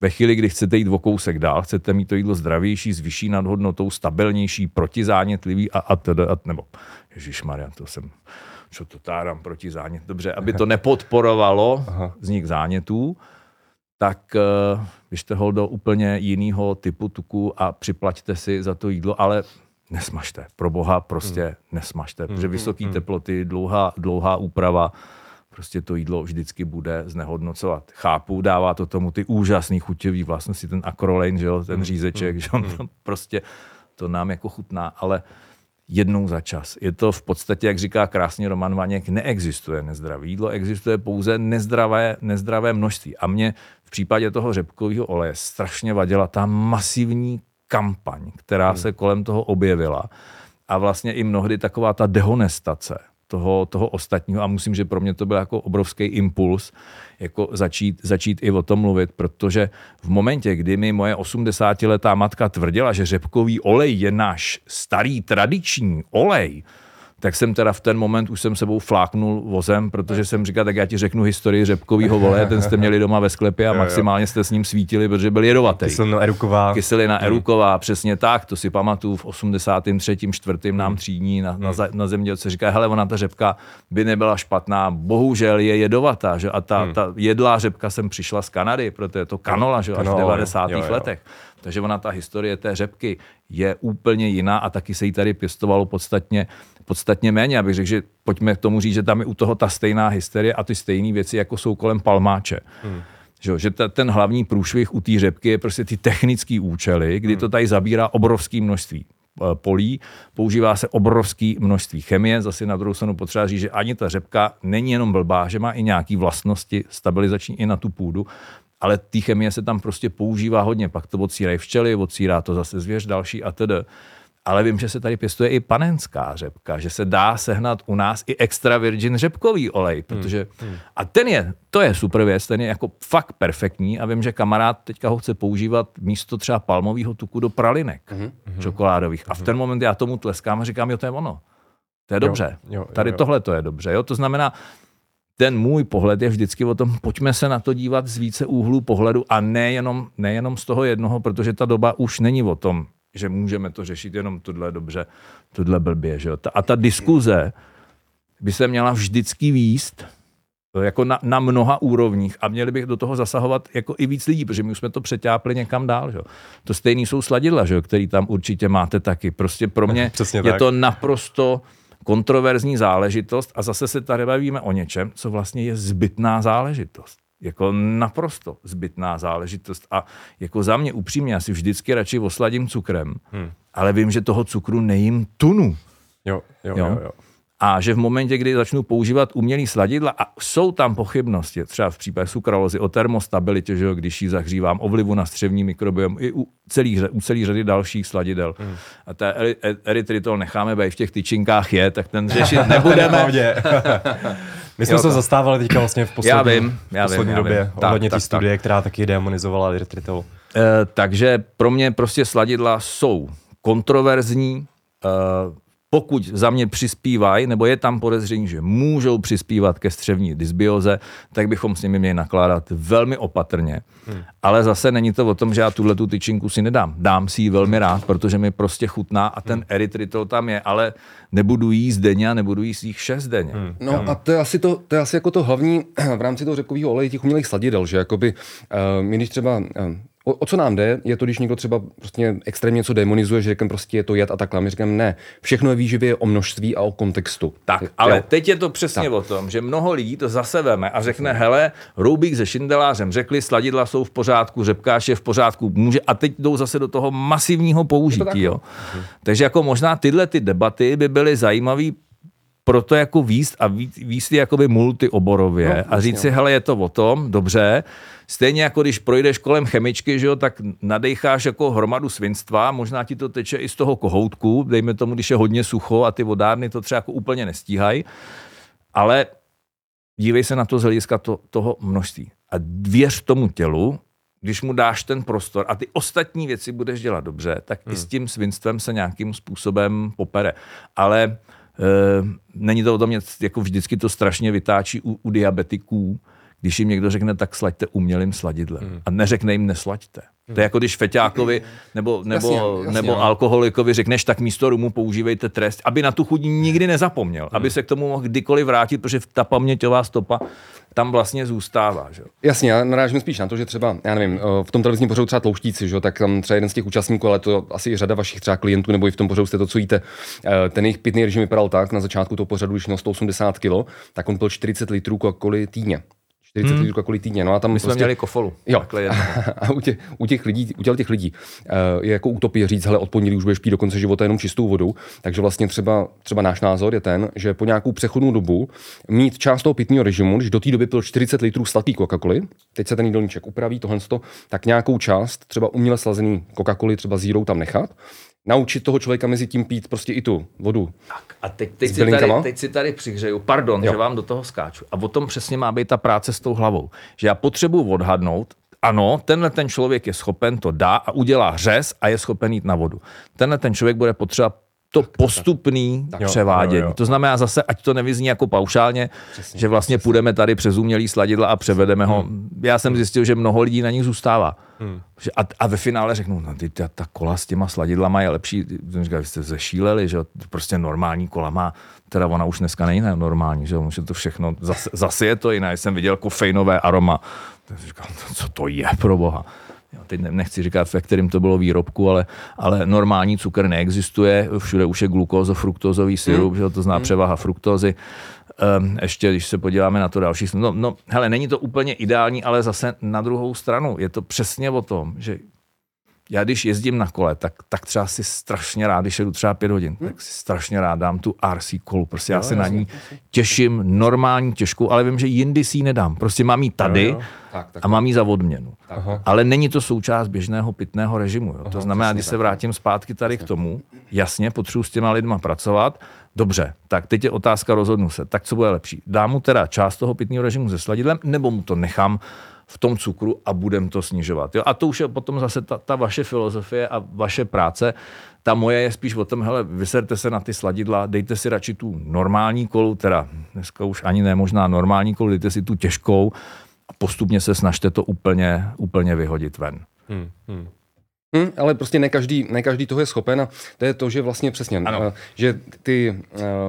Ve chvíli, kdy chcete jít o kousek dál, chcete mít to jídlo zdravější, s vyšší nadhodnotou, stabilnější, protizánětlivý a, a teda, a, nebo ježišmarja, to jsem, čo to tárám, protizánět, dobře, aby to nepodporovalo vznik zánětů, tak uh, běžte hol do úplně jiného typu tuku a připlaťte si za to jídlo, ale nesmažte, pro boha prostě mm. nesmažte, protože vysoké mm. teploty, dlouhá, dlouhá úprava, prostě to jídlo vždycky bude znehodnocovat. Chápu, dává to tomu ty úžasný chuťový vlastnosti, ten akrolejn, že jo, ten mm, řízeček, mm, že on tam prostě to nám jako chutná, ale jednou za čas. Je to v podstatě, jak říká krásně Roman Vaněk, neexistuje nezdravé jídlo, existuje pouze nezdravé, nezdravé množství. A mě v případě toho řepkového oleje strašně vadila ta masivní kampaň, která mm. se kolem toho objevila. A vlastně i mnohdy taková ta dehonestace Toho, toho ostatního a musím, že pro mě to byl jako obrovský impuls jako začít, začít i o tom mluvit, protože v momentě, kdy mi moje osmdesátiletá matka tvrdila, že řepkový olej je náš starý tradiční olej, tak jsem teda v ten moment už jsem sebou fláknul vozem, protože jsem říkal, tak já ti řeknu historii řepkovýho oleje, ten jste měli doma ve sklepě a maximálně jste s ním svítili, protože byl jedovatý. Kyselina eruková. Kyselina eruková, přesně tak, to si pamatuju, v osmdesátém třetím čtvrtém nám hmm. třídní na, na, na zemědělce říká, hele, ona ta řepka by nebyla špatná, bohužel je jedovatá, že? A ta, hmm. ta jedlá řepka sem přišla z Kanady, protože je to kanola, že? Až v devadesátých jo, jo. letech. Takže ona, ta historie té řepky je úplně jiná a taky se jí tady pěstovalo podstatně, podstatně méně. Abych řekl, že pojďme k tomu říct, že tam je u toho ta stejná hysterie a ty stejné věci, jako jsou kolem palmáče. Hmm. Že, že ta, ten hlavní průšvih u té řepky je prostě ty technické účely, kdy hmm. to tady zabírá obrovské množství polí, používá se obrovské množství chemie, zase na druhou stranu potřeba říct, že ani ta řepka není jenom blbá, že má i nějaké vlastnosti stabilizační i na tu půdu, ale té chemie se tam prostě používá hodně. Pak to odcírají včely, odcírá to zase zvěř další a tedy. Ale vím, že se tady pěstuje i panenská řepka, že se dá sehnat u nás i extra virgin řepkový olej, protože hmm. a ten je, to je super věc, ten je jako fakt perfektní a vím, že kamarád teďka ho chce používat místo třeba palmového tuku do pralinek hmm. čokoládových. A v ten moment já tomu tleskám a říkám, jo, to je ono. To je dobře. Jo, jo, tady jo, jo. tohle to je dobře. Jo? To znamená, ten můj pohled je vždycky o tom, pojďme se na to dívat z více úhlů pohledu a nejenom, nejenom z toho jednoho, protože ta doba už není o tom, že můžeme to řešit jenom tohle dobře, tohle blbě. Že jo? A ta diskuze by se měla vždycky vést jako na, na mnoha úrovních a měli bych do toho zasahovat jako i víc lidí, protože my už jsme to přetápli někam dál. Že? To stejný jsou sladidla, že? Který tam určitě máte taky. Prostě pro mě Přesně je tak. to naprosto kontroverzní záležitost a zase se tady bavíme o něčem, co vlastně je zbytná záležitost. Jako naprosto zbytná záležitost. A jako za mě upřímně, já si vždycky radši osladím cukrem, hmm. ale vím, že toho cukru nejím tunu. Jo, jo, jo? jo, jo. A že v momentě, kdy začnu používat umělý sladidla a jsou tam pochybnosti, třeba v případě sukralózy o termostabilitě, že jo, když ji zahřívám, o vlivu na střevní mikrobiom, i u celý, u celý řady dalších sladidel. Mm. A ta erytritol necháme bej, v těch tyčinkách je, tak ten řešit nebudeme. My jsme jo, to... se zastávali teďka vlastně v poslední, já vím, já poslední vím, já době ohledně té studie, tak. která taky demonizovala erytritol. Uh, takže pro mě prostě sladidla jsou kontroverzní, uh, pokud za mě přispívají, nebo je tam podezření, že můžou přispívat ke střevní dysbioze, tak bychom s nimi měli nakládat velmi opatrně. Hmm. Ale zase není to o tom, že já tuhle tu tyčinku si nedám. Dám si ji velmi rád, protože mi prostě chutná a ten erytritol tam je, ale nebudu jíst denně a nebudu jíst jich šest denně. Hmm. No tam. A to je asi to, to je asi jako to hlavní v rámci toho řepkového oleje těch umělých sladidel, že jakoby uh, my když třeba uh, O, o co nám jde, je to, když někdo třeba prostě extrémně něco demonizuje, že řekne prostě je to jad a takhle. My říkám ne, všechno je výživě o množství a o kontextu. Tak, je, ale jo. Teď je to přesně tak. O tom, že mnoho lidí to zase veme a řekne, hmm. hele, Roubík se Šindelářem řekli, sladidla jsou v pořádku, řepkáš je v pořádku, může, a teď jdou zase do toho masivního použití. Tak, jo. Hmm. Takže jako možná tyhle ty debaty by byly zajímavý proto jako výst a výst je jakoby multioborově no, a říct si, hele, je to o tom, dobře, stejně jako když projdeš kolem chemičky, že jo, tak nadejcháš jako hromadu svinstva, možná ti to teče i z toho kohoutku, dejme tomu, když je hodně sucho a ty vodárny to třeba jako úplně nestíhají, ale dívej se na to z hlediska to, toho množství a věř tomu tělu, když mu dáš ten prostor a ty ostatní věci budeš dělat dobře, tak hmm. i s tím svinstvem se nějakým způsobem popere, ale není to o tom, jako vždycky to strašně vytáčí u, u diabetiků, když jim někdo řekne, tak slaďte umělým sladidlem. Hmm. A neřekne jim, neslaďte. Hmm. To je jako když feťákovi nebo, nebo, jasně, jasně, nebo alkoholikovi řekneš, tak místo rumu používejte trest, aby na tu chudí nikdy nezapomněl, hmm. aby se k tomu mohl kdykoliv vrátit, protože ta paměťová stopa tam vlastně zůstává. Že? Jasně, já narážím spíš na to, že třeba, já nevím, v tom televizním pořadu třeba Tlouštíci, že? Tak tam třeba jeden z těch účastníků, ale to asi i řada vašich třeba klientů, nebo i v tom pořadu Jste to, co jíte, ten jejich pitný režim vypadal tak, na začátku toho pořadu, když měl sto osmdesát kilo, tak on pil čtyřicet litrů Coca-Coly týdně. čtyřicet hmm. litrů kolik týdně. No a tam my jsme prostě měli kofolu. Jo. A, a u, tě, u těch lidí, u těch lidí uh, je jako utopie říct, hele, od pondělí už budeš pít do konce života jenom čistou vodu. Takže vlastně třeba, třeba náš názor je ten, že po nějakou přechodnou dobu mít část toho pitného režimu, když do té doby pil čtyřicet litrů sladký Coca-Coly, teď se ten jídelníček upraví, tohle to, tak nějakou část, třeba uměle slazený Coca-Coly, třeba zero tam nechat. Naučit toho člověka mezi tím pít prostě i tu vodu. Tak a teď, teď, si, tady, teď si tady přihřeju, pardon, jo. že vám do toho skáču. A o tom přesně má být ta práce s tou hlavou. Že já potřebuji odhadnout, ano, tenhle ten člověk je schopen, to dá a udělá řez a je schopen jít na vodu. Tenhle ten člověk bude potřeba to tak, postupný tak, tak. převádění. Jo, jo, jo. To znamená zase, ať to nevyzní jako paušálně, přesně, že vlastně přesně. půjdeme tady přes umělý sladidla a převedeme hmm. ho. Já jsem zjistil, že mnoho lidí na nich zůstává. Hmm. A, a ve finále řeknou, no, ty, ta, ta kola s těma sladidlama je lepší. Říkám, vy jste zešíleli, že prostě normální kola má, teda ona už dneska není normální, že, že to všechno, zase, zase je to jiné. Jsem viděl kofeinové aroma. Říkám, co to je pro boha? Teď nechci říkat, ve kterým to bylo výrobku, ale, ale normální cukr neexistuje. Všude už je glukózo-fruktózový sirup, mm. to zná mm. převaha fruktózy. Um, ještě, když se podíváme na to další. No, no, hele, není to úplně ideální, ale zase na druhou stranu. Je to přesně o tom, že já když jezdím na kole, tak, tak třeba si strašně rád, když jedu třeba pět hodin, mm. tak si strašně rád dám tu R C kolu. Prostě jo, já se na ní těším, normální, těžkou, ale vím, že jindy si ji nedám. Prostě mám ji tady jo, jo. Tak, tak, a mám ji za odměnu. Aha. Ale není to součást běžného pitného režimu. Jo. Aha, to znamená, když se vrátím zpátky tady jasně. k tomu, jasně, potřebuji s těma lidma pracovat. Dobře, tak teď je otázka, rozhodnu se. Tak co bude lepší? Dám mu teda část toho pitného režimu se sladidlem, nebo mu to nechám v tom cukru a budem to snižovat. Jo? A to už je potom zase ta, ta vaše filozofie a vaše práce. Ta moje je spíš o tom, hele, vyserte se na ty sladidla, dejte si radši tu normální kolu, teda dneska už ani ne možná normální kolu, dejte si tu těžkou a postupně se snažte to úplně, úplně vyhodit ven. Hmm, hmm. Hmm, ale prostě ne každý, ne každý toho je schopen a to je to, že vlastně přesně, ano. že ty...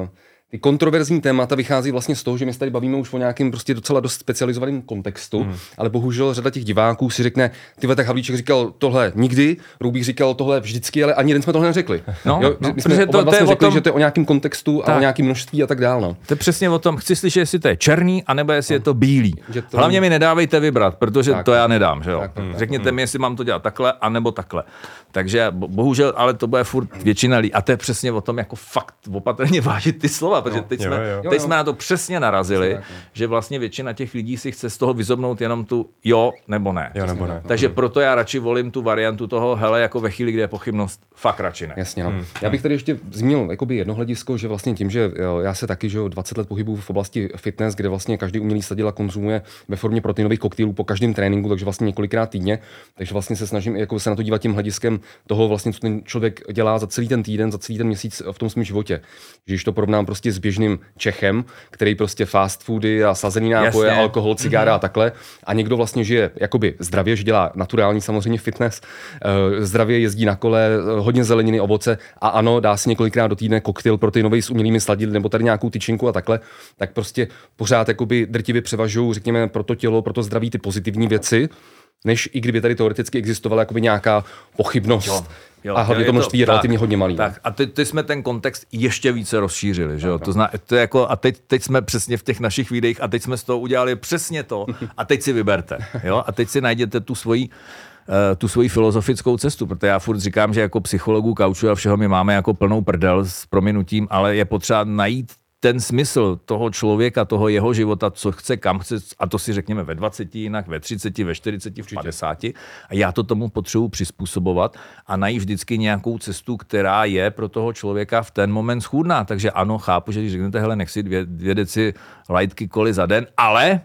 Uh, Ty kontroverzní témata vychází vlastně z toho, že my se tady bavíme už o nějakém prostě docela dost specializovaném kontextu, mm. ale bohužel řada těch diváků si řekne, tyhle, tak Havlíček říkal tohle nikdy, Roubík říkal tohle vždycky, ale ani jeden jsme tohle neřekli. No, jo, no, my jsme to, vlastně to řekli, tom... že to je o nějakém kontextu tak. a o nějakém množství a tak dále. No. To je přesně o tom, chci slyšet, jestli to je černý, anebo jestli no. je to bílý. To... Hlavně mi nedávejte vybrat, protože tak, to já nedám. Že jo? Tak, tak, tak, Řekněte tak, mi, jestli mám to dělat takhle, anebo takhle. Takže bohužel, ale to bude furt většina lidí. A to je přesně o tom, jako fakt opatrně vážit ty slova. slova, protože teď, jo, jo, jo. Jsme, teď jsme na to přesně narazili, že vlastně většina těch lidí si chce z toho vyzobnout jenom tu jo nebo ne. Jo, nebo ne. Takže proto já radši volím tu variantu toho, hele, jako ve chvíli, kde je pochybnost, fakt radši ne. Jasně, no. Hmm. Já bych tady ještě zmínil jakoby jedno hledisko, že vlastně tím, že já se taky, že dvacet let pohybuju v oblasti fitness, kde vlastně každý umělý sladidla konzumuje ve formě proteinových koktejlů po každém tréninku, takže vlastně několikrát týdně, takže vlastně se snažím jako se na to dívat tím hlediskem toho vlastně, co ten člověk dělá za celý ten týden, za celý ten měsíc v tom svém životě. Že když to porovnám prostě s běžným Čechem, který prostě fast foody a sazený nápoje, jasně, alkohol, cigára, mm-hmm, a takhle, a někdo vlastně žije jakoby zdravě, že dělá naturální samozřejmě fitness, zdravě jezdí na kole, hodně zeleniny, ovoce a ano, dá si několikrát do týdne koktejl proteinový s umělými sladidly nebo tady nějakou tyčinku a takle, tak prostě pořád jakoby drtivě převažují, řekněme, pro to tělo, pro to zdraví ty pozitivní věci, než i kdyby tady teoreticky existovala jakoby nějaká pochybnost. Jo. Jo, a hlavně to množství je relativně hodně malý. Tak. A teď, teď jsme ten kontext ještě více rozšířili. Že jo? To zna, to je jako, a teď, teď jsme přesně v těch našich videích a teď jsme z toho udělali přesně to a teď si vyberte. Jo? A teď si najděte tu svoji tu svoji filozofickou cestu, protože já furt říkám, že jako psychologů, kaučů a všeho my máme jako plnou prdel s prominutím, ale je potřeba najít ten smysl toho člověka, toho jeho života, co chce, kam chce, a to si řekněme ve dvaceti, jinak ve třiceti, ve čtyřiceti, v padesáti. A já to tomu potřebuji přizpůsobovat a najít vždycky nějakou cestu, která je pro toho člověka v ten moment schůdná. Takže ano, chápu, že když řeknete, hele, nech si dvě, dvě deci lightky koly za den, ale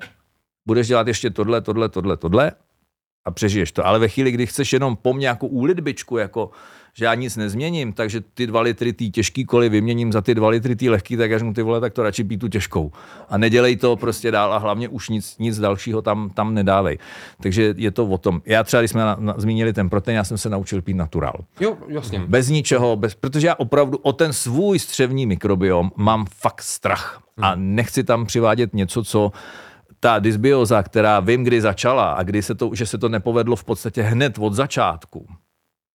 budeš dělat ještě tohle, tohle, tohle, tohle a přežiješ to. Ale ve chvíli, kdy chceš jenom po nějakou úlitbičku, jako že já nic nezměním, takže ty dva litry tý těžký koly vyměním za ty dva litry tý lehký, tak já mu ty vole, tak to radši pít tu těžkou. A nedělej to prostě dál a hlavně už nic, nic dalšího tam, tam nedávej. Takže je to o tom. Já třeba, když jsme na, na, zmínili ten protein, já jsem se naučil pít naturál. Jo, jasně. Bez ničeho, bez, protože já opravdu o ten svůj střevní mikrobiom mám fakt strach. Hmm. A nechci tam přivádět něco, co ta dysbioza, která vím, kdy začala a kdy se to, že se to nepovedlo v podstatě hned od začátku,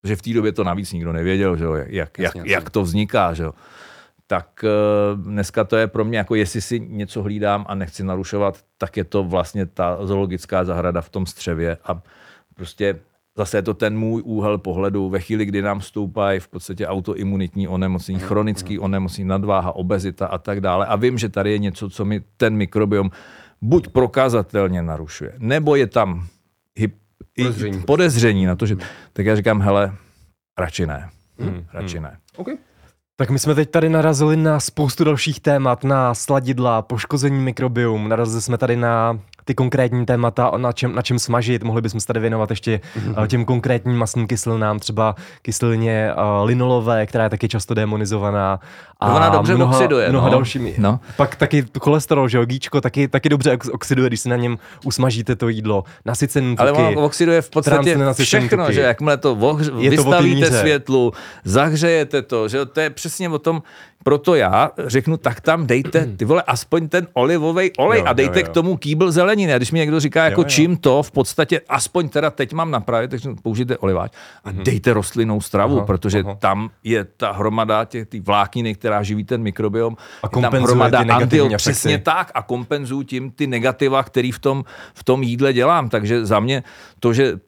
že v té době to navíc nikdo nevěděl, že jo, jak, jasně, jak, jasně. jak to vzniká, že jo. Tak dneska to je pro mě, jako jestli si něco hlídám a nechci narušovat, tak je to vlastně ta zoologická zahrada v tom střevě a prostě zase je to ten můj úhel pohledu ve chvíli, kdy nám stoupají v podstatě autoimunitní onemocnění, chronický onemocnění, nadváha, obezita a tak dále. A vím, že tady je něco, co mi ten mikrobiom buď prokazatelně narušuje, nebo je tam podezření. podezření na to, že... Tak já říkám, hele, radši ne. Hmm. Radši ne. Okay. Tak my jsme teď tady narazili na spoustu dalších témat, na sladidla, poškození mikrobiom, narazili jsme tady na ty konkrétní témata, na čem, na čem smažit, mohli bychom se tady věnovat ještě mm-hmm. těm konkrétním mastným kyselinám, třeba kyselině uh, linolové, která je taky často demonizovaná. A ona dobře mnoha, oxiduje. Mnoha no. dalšími. No. Pak taky cholesterol, že gíčko, taky, taky dobře oxiduje, když si na něm usmažíte to jídlo. Nasycený tuky. Ale ono oxiduje v podstatě všechno, tuky. Že jakmile to vohř- vystavíte to světlu, zahřejete to, že to je přesně o tom, proto já řeknu, tak tam dejte, ty vole, aspoň ten olivový olej jo, a dejte jo, jo. k tomu kýbl zeleniny. A když mi někdo říká, jako jo, jo. čím to, v podstatě, aspoň teda teď mám napravit, takže použijte oliváč a mm-hmm. dejte rostlinnou stravu, aha, protože aha. tam je ta hromada těch ty vlákniny, která živí ten mikrobiom. A kompenzuje ty negativní efekty. Přesně tak a kompenzuju tím ty negativa, který v tom, v tom jídle dělám. Takže za mě to, že...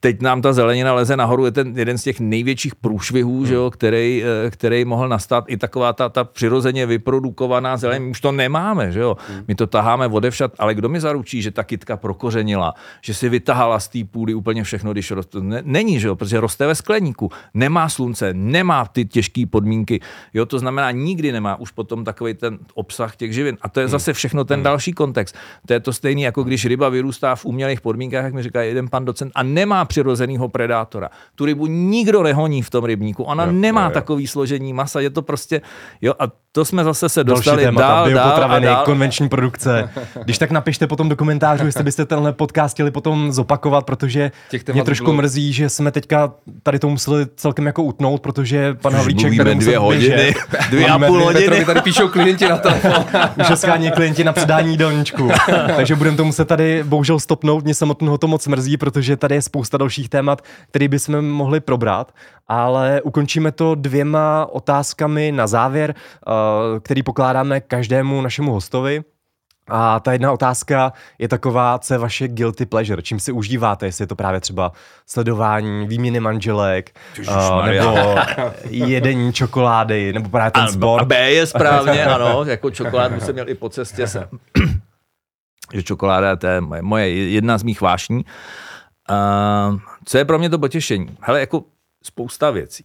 Teď nám ta zelenina leze nahoru, je ten jeden z těch největších průšvihů, hmm. že jo, který, který mohl nastat. I taková ta, ta přirozeně vyprodukovaná zelenina, už to nemáme, že jo. Hmm. My to taháme odevšad, ale kdo mi zaručí, že ta kytka prokořenila, že si vytahala z té půdy úplně všechno, když roste. Není, že jo, protože roste ve skleníku, nemá slunce, nemá ty těžké podmínky, jo, to znamená nikdy nemá už potom takový ten obsah těch živin. A to je zase všechno ten hmm. další kontext. To je to stejný, jako když ryba vyrůstá v umělých podmínkách, jak mi říká jeden pan docent, a nemá přirozenýho predátora. Tu rybu nikdo nehoní v tom rybníku. Ona jo, nemá jo, jo. takový složení masa. Je to prostě... Jo, a to jsme zase se dostali témata, dál, biopotraviny, dál, dál. Konvenční produkce. Když tak napište potom do komentářů, jestli byste tenhle podcast chtěli potom zopakovat, protože mě trošku bylo... mrzí, že jsme teďka tady to museli celkem jako utnout, protože pan Havlíček tady musel dvě hodiny, dvě a půl hodiny. Petrovi tady píšou klienti na telefon. Už oskání klienti na předání jídelníčku. Takže budeme to muset tady bohužel stopnout. Mě samotného to moc mrzí, protože tady je spousta dalších témat, které bychom mohli probrat, ale ukončíme to dvěma otázkami na závěr, který pokládáme každému našemu hostovi. A ta jedna otázka je taková, co je vaše guilty pleasure, čím si užíváte, jestli je to právě třeba sledování, výměny manželek, uh, nebo jedení čokolády, nebo právě ten sport. A B je správně, ano, jako čokoládu jsem měl i po cestě sem. Že čokoláda, to je moje, moje, jedna z mých vášní. Uh, co je pro mě to potěšení? Hele, jako spousta věcí.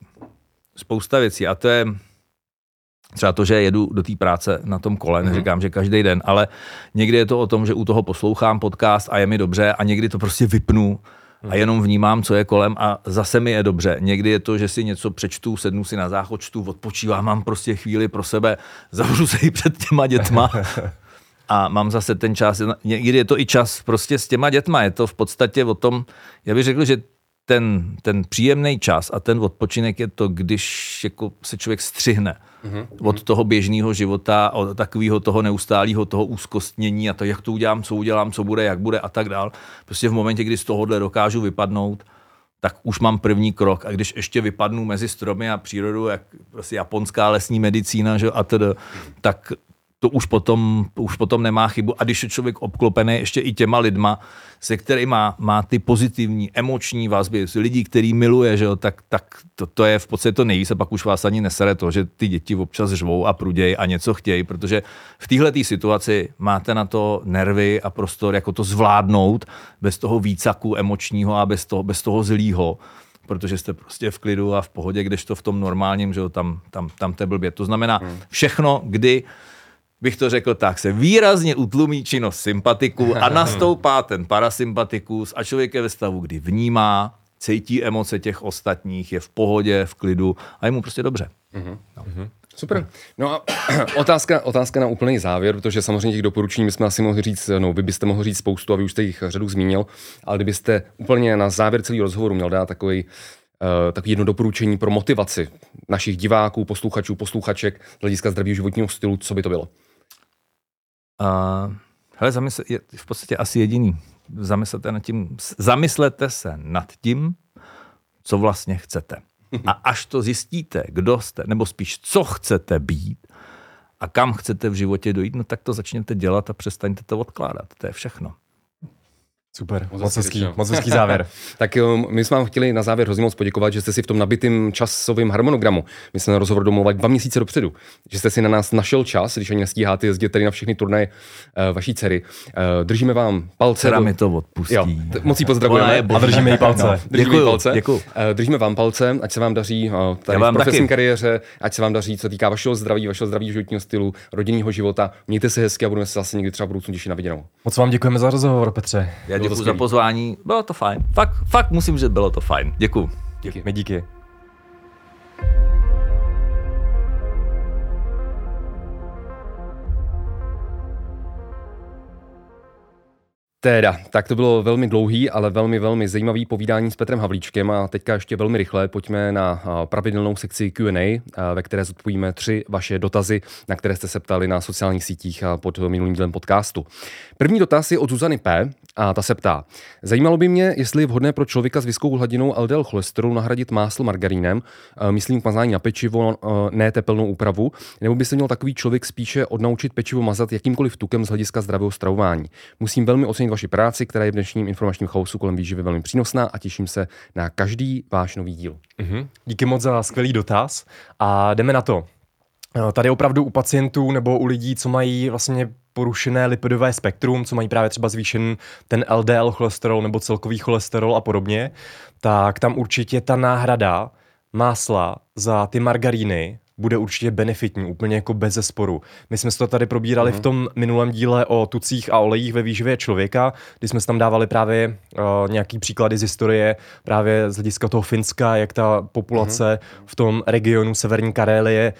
Spousta věcí a to je... Třeba to, že jedu do té práce na tom kole, neříkám, že každý den, ale někdy je to o tom, že u toho poslouchám podcast a je mi dobře a někdy to prostě vypnu a jenom vnímám, co je kolem a zase mi je dobře. Někdy je to, že si něco přečtu, sednu si na záchod, čtu, odpočívám, mám prostě chvíli pro sebe, zavřu se i před těma dětma a mám zase ten čas. Někdy je to i čas prostě s těma dětma. Je to v podstatě o tom, já bych řekl, že ten, ten příjemný čas a ten odpočinek je to, když jako se člověk střihne mm-hmm. od toho běžného života, od takového toho neustálého toho úzkostnění a to, jak to udělám, co udělám, co bude, jak bude a tak dál. Prostě v momentě, kdy z tohohle dokážu vypadnout, tak už mám první krok. A když ještě vypadnu mezi stromy a přírodu, jak prostě japonská lesní medicína, že, a tedy, tak to už potom, už potom nemá chybu. A když je člověk obklopený ještě i těma lidma, se kterými má, má ty pozitivní, emoční vazby, lidí, který miluje, že jo, tak, tak to, to je v podstatě to nejvíc a pak už vás ani nesere to, že ty děti občas žvou a prudějí a něco chtějí, protože v téhletý situaci máte na to nervy a prostor, jako to zvládnout bez toho výcaku emočního a bez toho, bez toho zlýho, protože jste prostě v klidu a v pohodě, kdežto v tom normálním, že jo, tam, tam, tam te blbě. To znamená všechno, kdy bych to řekl tak, se výrazně utlumí činnost sympatiků a nastoupá ten parasympatikus a člověk je ve stavu, kdy vnímá, cítí emoce těch ostatních, je v pohodě, v klidu a je mu prostě dobře. No. Super. No a otázka, otázka na úplný závěr, protože samozřejmě těch doporučení my jsme asi mohli říct, no vy byste mohli říct spoustu a vy už jste jich řadu zmínil, ale kdybyste úplně na závěr celý rozhovoru měl dát takový takové jedno doporučení pro motivaci našich diváků, posluchačů, posluchaček z hlediska zdravého životního stylu, co by to bylo? Uh, hele, zamysl, je v podstatě asi jediný. Zamyslete nad tím, zamyslete se nad tím, co vlastně chcete. A až to zjistíte, kdo jste, nebo spíš co chcete být a kam chcete v životě dojít, no tak to začněte dělat a přestaňte to odkládat. To je všechno. Super, moc hezký, moc hezký závěr. Tak jo, my jsme vám chtěli na závěr hrozně moc poděkovat, že jste si v tom nabitým časovým harmonogramu, my jsme na rozhovor domluvali dva měsíce dopředu, že jste si na nás našel čas, když ani nestíháte jezdit tady na všechny turnaje uh, vaší dcery. Uh, držíme vám palce. Dcera do... mi to odpustí. Jo, t- moc jí pozdravujeme a držíme jí palce. No, držíme děkuju, jí palce. Děkuju. Uh, držíme vám palce, ať se vám daří uh, tady v profesní taky. kariéře, ať se vám daří, co týká vašeho zdraví, vašeho zdraví životního stylu, rodinného života. Mějte se hezky a budeme se zase někdy třeba v budoucnu těšit na viděnou. Moc vám děkujeme za rozhovor, Petře. Já děkuji za pozvání, bylo to fajn. Fakt, fakt musím říct, bylo to fajn. Děkuji. Díky. My díky. Teda, tak to bylo velmi dlouhý, ale velmi, velmi zajímavý povídání s Petrem Havlíčkem a teďka ještě velmi rychle pojďme na pravidelnou sekci Q and A, ve které zodpovíme tři vaše dotazy, na které jste se ptali na sociálních sítích pod minulým dílem podcastu. První dotaz je od Zuzany P. a ta se ptá. Zajímalo by mě, jestli je vhodné pro člověka s vysokou hladinou el dé el cholesterolu nahradit máslo margarínem, myslím k mazání na pečivo, ne tepelnou úpravu, nebo by se měl takový člověk spíše odnaučit pečivo mazat jakýmkoliv tukem z hlediska zdravého stravování. Musím velmi ocenit vaši práci, která je v dnešním informačním chaosu kolem výživy velmi přínosná a těším se na každý váš nový díl. Mm-hmm. Díky moc za skvělý dotaz a jdeme na to. Tady opravdu u pacientů nebo u lidí, co mají vlastně porušené lipidové spektrum, co mají právě třeba zvýšen ten el dé el cholesterol nebo celkový cholesterol a podobně, tak tam určitě ta náhrada másla za ty margaríny bude určitě benefitní, úplně jako bez zesporu. My jsme to tady probírali mm. v tom minulém díle o tucích a olejích ve výživě člověka, kdy jsme tam dávali právě uh, nějaký příklady z historie, právě z hlediska toho Finska, jak ta populace mm. v tom regionu Severní Karélie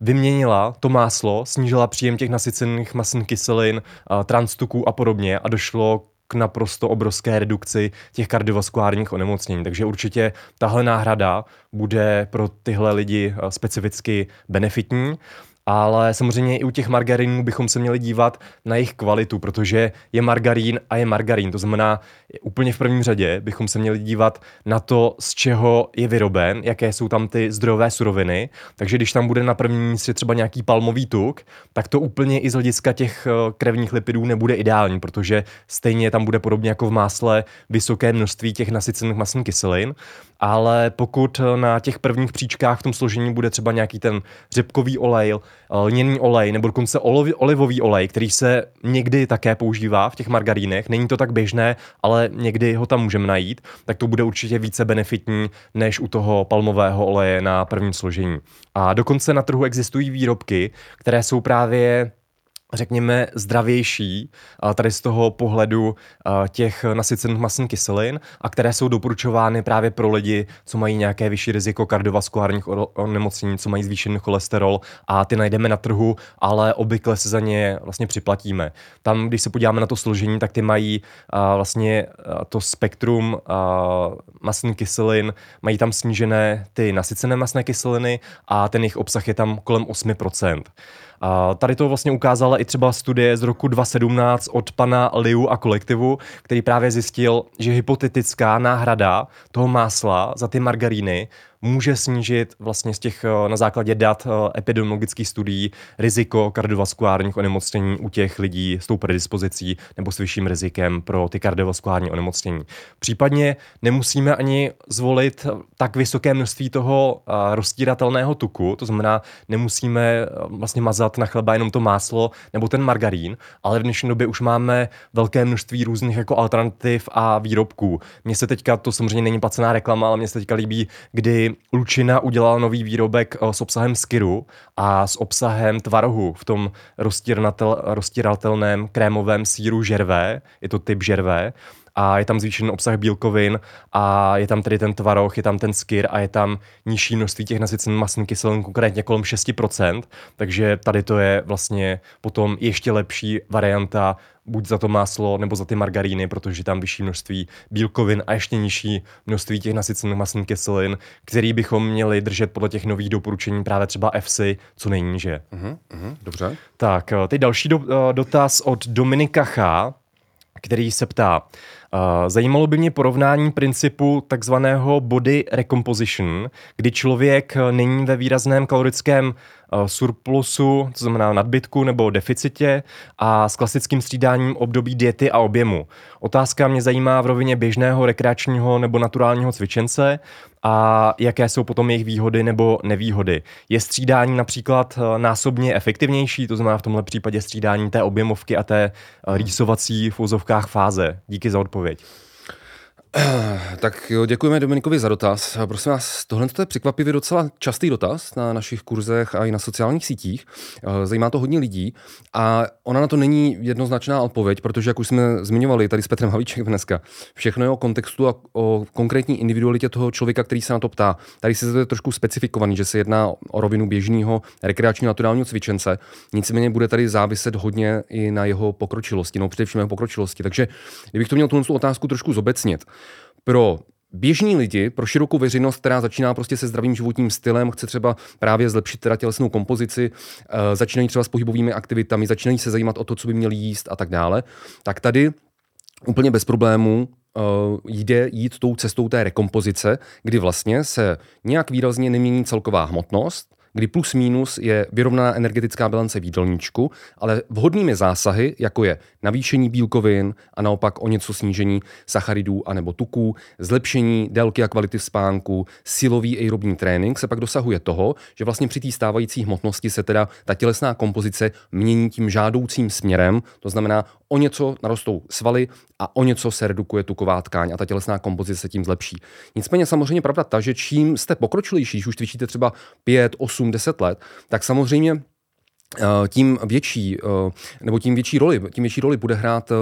vyměnila to máslo, snížila příjem těch nasycených masných kyselin, transtuků a podobně a došlo k naprosto obrovské redukci těch kardiovaskulárních onemocnění. Takže určitě tahle náhrada bude pro tyhle lidi specificky benefitní. Ale samozřejmě i u těch margarinů bychom se měli dívat na jejich kvalitu, protože je margarín a je margarín. To znamená, úplně v prvním řadě bychom se měli dívat na to, z čeho je vyroben, jaké jsou tam ty zdrojové suroviny. Takže když tam bude na prvním místě třeba nějaký palmový tuk, tak to úplně i z hlediska těch krevních lipidů nebude ideální, protože stejně tam bude podobně jako v másle vysoké množství těch nasycených mastných kyselin. Ale pokud na těch prvních příčkách v tom složení bude třeba nějaký ten řepkový olej, lněný olej nebo dokonce olivový olej, který se někdy také používá v těch margarínech, není to tak běžné, ale někdy ho tam můžeme najít, tak to bude určitě více benefitní než u toho palmového oleje na prvním složení. A dokonce na trhu existují výrobky, které jsou právě řekněme zdravější tady z toho pohledu těch nasycených mastných kyselin a které jsou doporučovány právě pro lidi, co mají nějaké vyšší riziko kardiovaskulárních onemocnění, co mají zvýšený cholesterol a ty najdeme na trhu, ale obvykle se za ně vlastně připlatíme. Tam, když se podíváme na to složení, tak ty mají vlastně to spektrum mastných kyselin, mají tam snížené ty nasycené mastné kyseliny a ten jejich obsah je tam kolem osm procent. A tady to vlastně ukázala i třeba studie z roku dva tisíce sedmnáct od pana Liu a kolektivu, který právě zjistil, že hypotetická náhrada toho másla za ty margaríny může snížit vlastně z těch, na základě dat epidemiologických studií riziko kardiovaskulárních onemocnění u těch lidí s tou predispozicí nebo s vyšším rizikem pro ty kardiovaskulární onemocnění. Případně nemusíme ani zvolit tak vysoké množství toho roztíratelného tuku, to znamená, nemusíme vlastně mazat na chleba jenom to máslo nebo ten margarín, ale v dnešní době už máme velké množství různých jako alternativ a výrobků. Mně se teďka, to samozřejmě není placená reklama, ale mně se teďka líbí, kdy Lučina udělala nový výrobek s obsahem skyru a s obsahem tvarohu v tom roztíratelném krémovém sýru Žerve, je to typ Žerve, a je tam zvýšený obsah bílkovin a je tam tedy ten tvaroh, je tam ten skyr a je tam nižší množství těch nasycených mastných kyselin, konkrétně kolem šest procent, takže tady to je vlastně potom ještě lepší varianta buď za to máslo nebo za ty margaríny, protože tam vyšší množství bílkovin a ještě nižší množství těch nasycených mastných kyselin, který bychom měli držet podle těch nových doporučení právě třeba E F S I co nejníže. Uh-huh, uh-huh, dobře. Tak, teď další do, dotaz od Dominika H., který se ptá, zajímalo by mě porovnání principu takzvaného body recomposition, kdy člověk není ve výrazném kalorickém surplusu, to znamená nadbytku nebo deficitě a s klasickým střídáním období diety a objemu. Otázka mě zajímá v rovině běžného, rekreačního nebo naturálního cvičence a jaké jsou potom jejich výhody nebo nevýhody. Je střídání například násobně efektivnější, to znamená v tomhle případě střídání té objemovky a té rýsovací v úzovkách fáze. Díky za odpověď. Tak jo, děkujeme Dominikovi za dotaz. Prosím vás, tohle je překvapivě docela častý dotaz na našich kurzech a i na sociálních sítích. Zajímá to hodně lidí a ona na to není jednoznačná odpověď, protože jak už jsme zmiňovali tady s Petrem Havlíčkem dneska, všechno je o kontextu a o konkrétní individualitě toho člověka, který se na to ptá. Tady se to je trošku specifikovaný, že se jedná o rovinu běžného rekreačního naturálního cvičence. Nicméně bude tady záviset hodně i na jeho pokročilosti, no především na jeho pokročilosti. Takže kdybych to měl tu otázku trošku zobecnit. Pro běžní lidi, pro širokou veřejnost, která začíná prostě se zdravým životním stylem, chce třeba právě zlepšit teda tělesnou kompozici, e, začínají třeba s pohybovými aktivitami, začínají se zajímat o to, co by měli jíst a tak dále, tak tady úplně bez problémů jde jít tou cestou té rekompozice, kdy vlastně se nějak výrazně nemění celková hmotnost, kdy plus minus je vyrovnaná energetická bilance v jídelníčku, ale vhodnými zásahy, jako je navýšení bílkovin a naopak o něco snížení sacharidů anebo tuků, zlepšení délky a kvality spánku, silový aerobní trénink, se pak dosahuje toho, že vlastně při té stávající hmotnosti se teda ta tělesná kompozice mění tím žádoucím směrem, to znamená o něco narostou svaly a o něco se redukuje tuková tkáň a ta tělesná kompozice se tím zlepší. Nicméně samozřejmě pravda ta, že čím jste pokročilejší, když už cvičíte třeba pět, osm, deset let, tak samozřejmě tím větší, nebo tím větší roli, tím větší roli bude hrát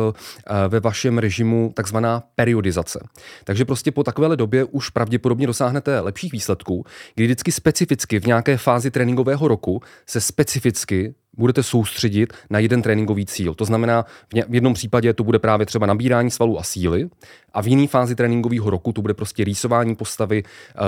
ve vašem režimu takzvaná periodizace. Takže prostě po takovéhle době už pravděpodobně dosáhnete lepších výsledků, kdy vždycky specificky v nějaké fázi tréninkového roku se specificky budete soustředit na jeden tréninkový cíl. To znamená, v jednom případě to bude právě třeba nabírání svalů a síly a A v jiné fázi tréninkového roku to bude prostě rýsování postavy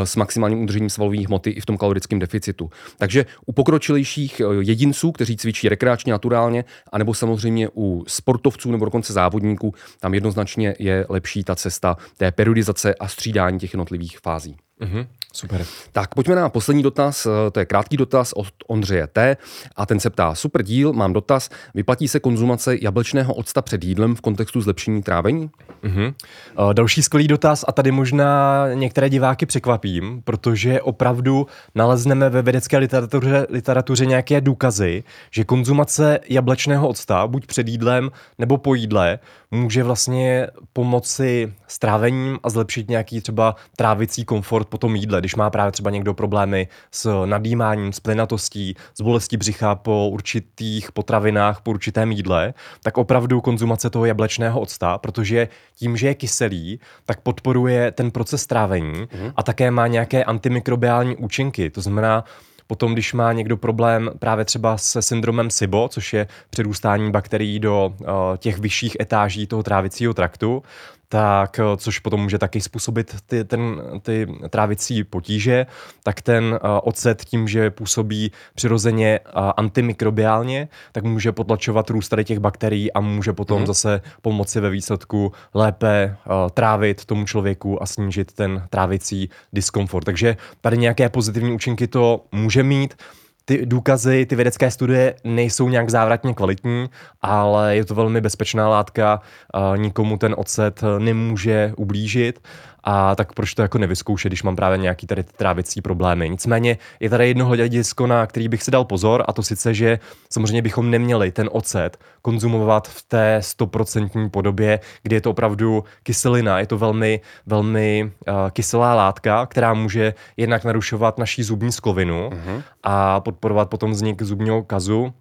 s maximálním udržením svalové hmoty i v tom kalorickém deficitu. Takže u pokročilejších jedinců, kteří cvičí rekreačně naturálně, anebo samozřejmě u sportovců nebo dokonce závodníků, tam jednoznačně je lepší ta cesta té periodizace a střídání těch jednotlivých fází. Mm-hmm. Super. Tak pojďme na poslední dotaz, to je krátký dotaz od Ondřeje T. A ten se ptá, super díl, mám dotaz, vyplatí se konzumace jablečného octa před jídlem v kontextu zlepšení trávení? Mm-hmm. Další skvělý dotaz a tady možná některé diváky překvapím, protože opravdu nalezneme ve vědecké literatuře, literatuře nějaké důkazy, že konzumace jablečného octa, buď před jídlem nebo po jídle, může vlastně pomoci s trávením a zlepšit nějaký třeba trávicí komfort po tom jídle, když má právě třeba někdo problémy s nadýmáním, s plynatostí, s bolestí břicha po určitých potravinách, po určitém jídle, tak opravdu konzumace toho jablečného octa, protože tím, že je kyselý, tak podporuje ten proces trávení mm. a také má nějaké antimikrobiální účinky. To znamená, potom, když má někdo problém právě třeba se syndromem SIBO, což je přerůstání bakterií do uh, těch vyšších etáží toho trávicího traktu, tak, což potom může taky způsobit ty, ten, ty trávicí potíže, tak ten uh, ocet tím, že působí přirozeně uh, antimikrobiálně, tak může potlačovat růst tady těch bakterií a může potom hmm. zase pomoci ve výsledku lépe uh, trávit tomu člověku a snížit ten trávicí diskomfort. Takže tady nějaké pozitivní účinky to může mít. Ty důkazy, ty vědecké studie nejsou nějak závratně kvalitní, ale je to velmi bezpečná látka, nikomu ten ocet nemůže ublížit a tak proč to jako nevyzkoušet, když mám právě nějaký tady trávicí problémy. Nicméně je tady jedno hledisko, na který bych si dal pozor a to sice, že samozřejmě bychom neměli ten ocet konzumovat v té stoprocentní podobě, kdy je to opravdu kyselina, je to velmi, velmi uh, kyselá látka, která může jednak narušovat naší zubní sklovinu mm-hmm. a podporovat potom vznik zubního kazu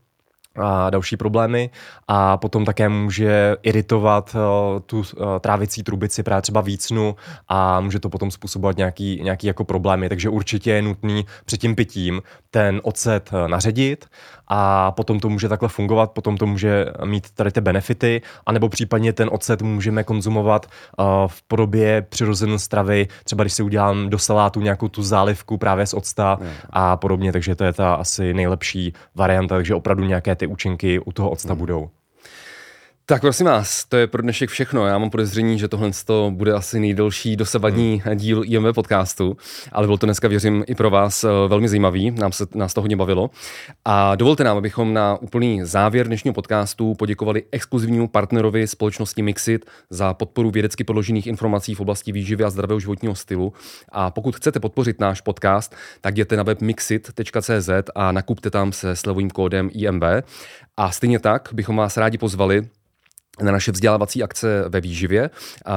a další problémy a potom také může iritovat uh, tu uh, trávicí trubici právě třeba vícnu a může to potom způsobovat nějaký, nějaký jako problémy, takže určitě je nutný před tím pitím ten ocet uh, naředit a potom to může takhle fungovat, potom to může mít tady ty benefity, anebo případně ten ocet můžeme konzumovat uh, v podobě přirozené stravy, třeba když si udělám do salátu nějakou tu zálivku právě z octa mm. a podobně, takže to je ta asi nejlepší varianta, takže opravdu nějaké ty účinky u toho octa hmm. budou. Tak prosím vás, to je pro dnešek všechno. Já mám podezření, že tohle bude asi nejdelší dosavadní hmm. díl I M V podcastu, ale bylo to dneska, věřím, i pro vás velmi zajímavý. Nám se, nás to hodně bavilo. A dovolte nám, abychom na úplný závěr dnešního podcastu poděkovali exkluzivnímu partnerovi společnosti Mixit za podporu vědecky podložených informací v oblasti výživy a zdravého životního stylu. A pokud chcete podpořit náš podcast, tak jděte na web mixit tečka cé zet a nakupte tam se slevovým kódem I M V. A stejně tak bychom vás rádi pozvali na naše vzdělávací akce ve výživě,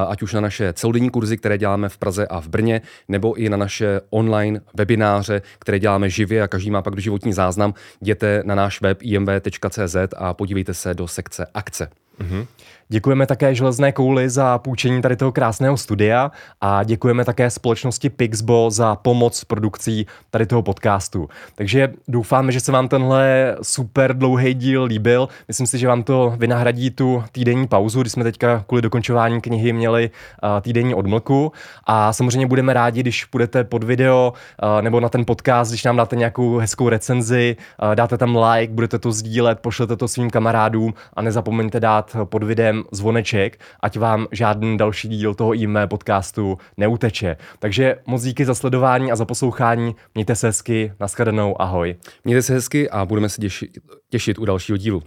ať už na naše celodenní kurzy, které děláme v Praze a v Brně, nebo i na naše online webináře, které děláme živě a každý má pak doživotní záznam. Jděte na náš web i m v tečka cé zet a podívejte se do sekce akce. Mm-hmm. Děkujeme také Železné kouli za půjčení tady toho krásného studia a děkujeme také společnosti Pixbo za pomoc s produkcí tady toho podcastu. Takže doufáme, že se vám tenhle super dlouhý díl líbil. Myslím si, že vám to vynahradí tu týdenní pauzu, kdy jsme teďka kvůli dokončování knihy měli týdenní odmlku a samozřejmě budeme rádi, když půjdete pod video nebo na ten podcast, když nám dáte nějakou hezkou recenzi, dáte tam like, budete to sdílet, pošlete to svým kamarádům a nezapomeňte dát pod videem zvoneček, ať vám žádný další díl toho I M V podcastu neuteče. Takže moc díky za sledování a za poslouchání. Mějte se hezky, nashledanou, ahoj. Mějte se hezky a budeme se těšit, těšit u dalšího dílu.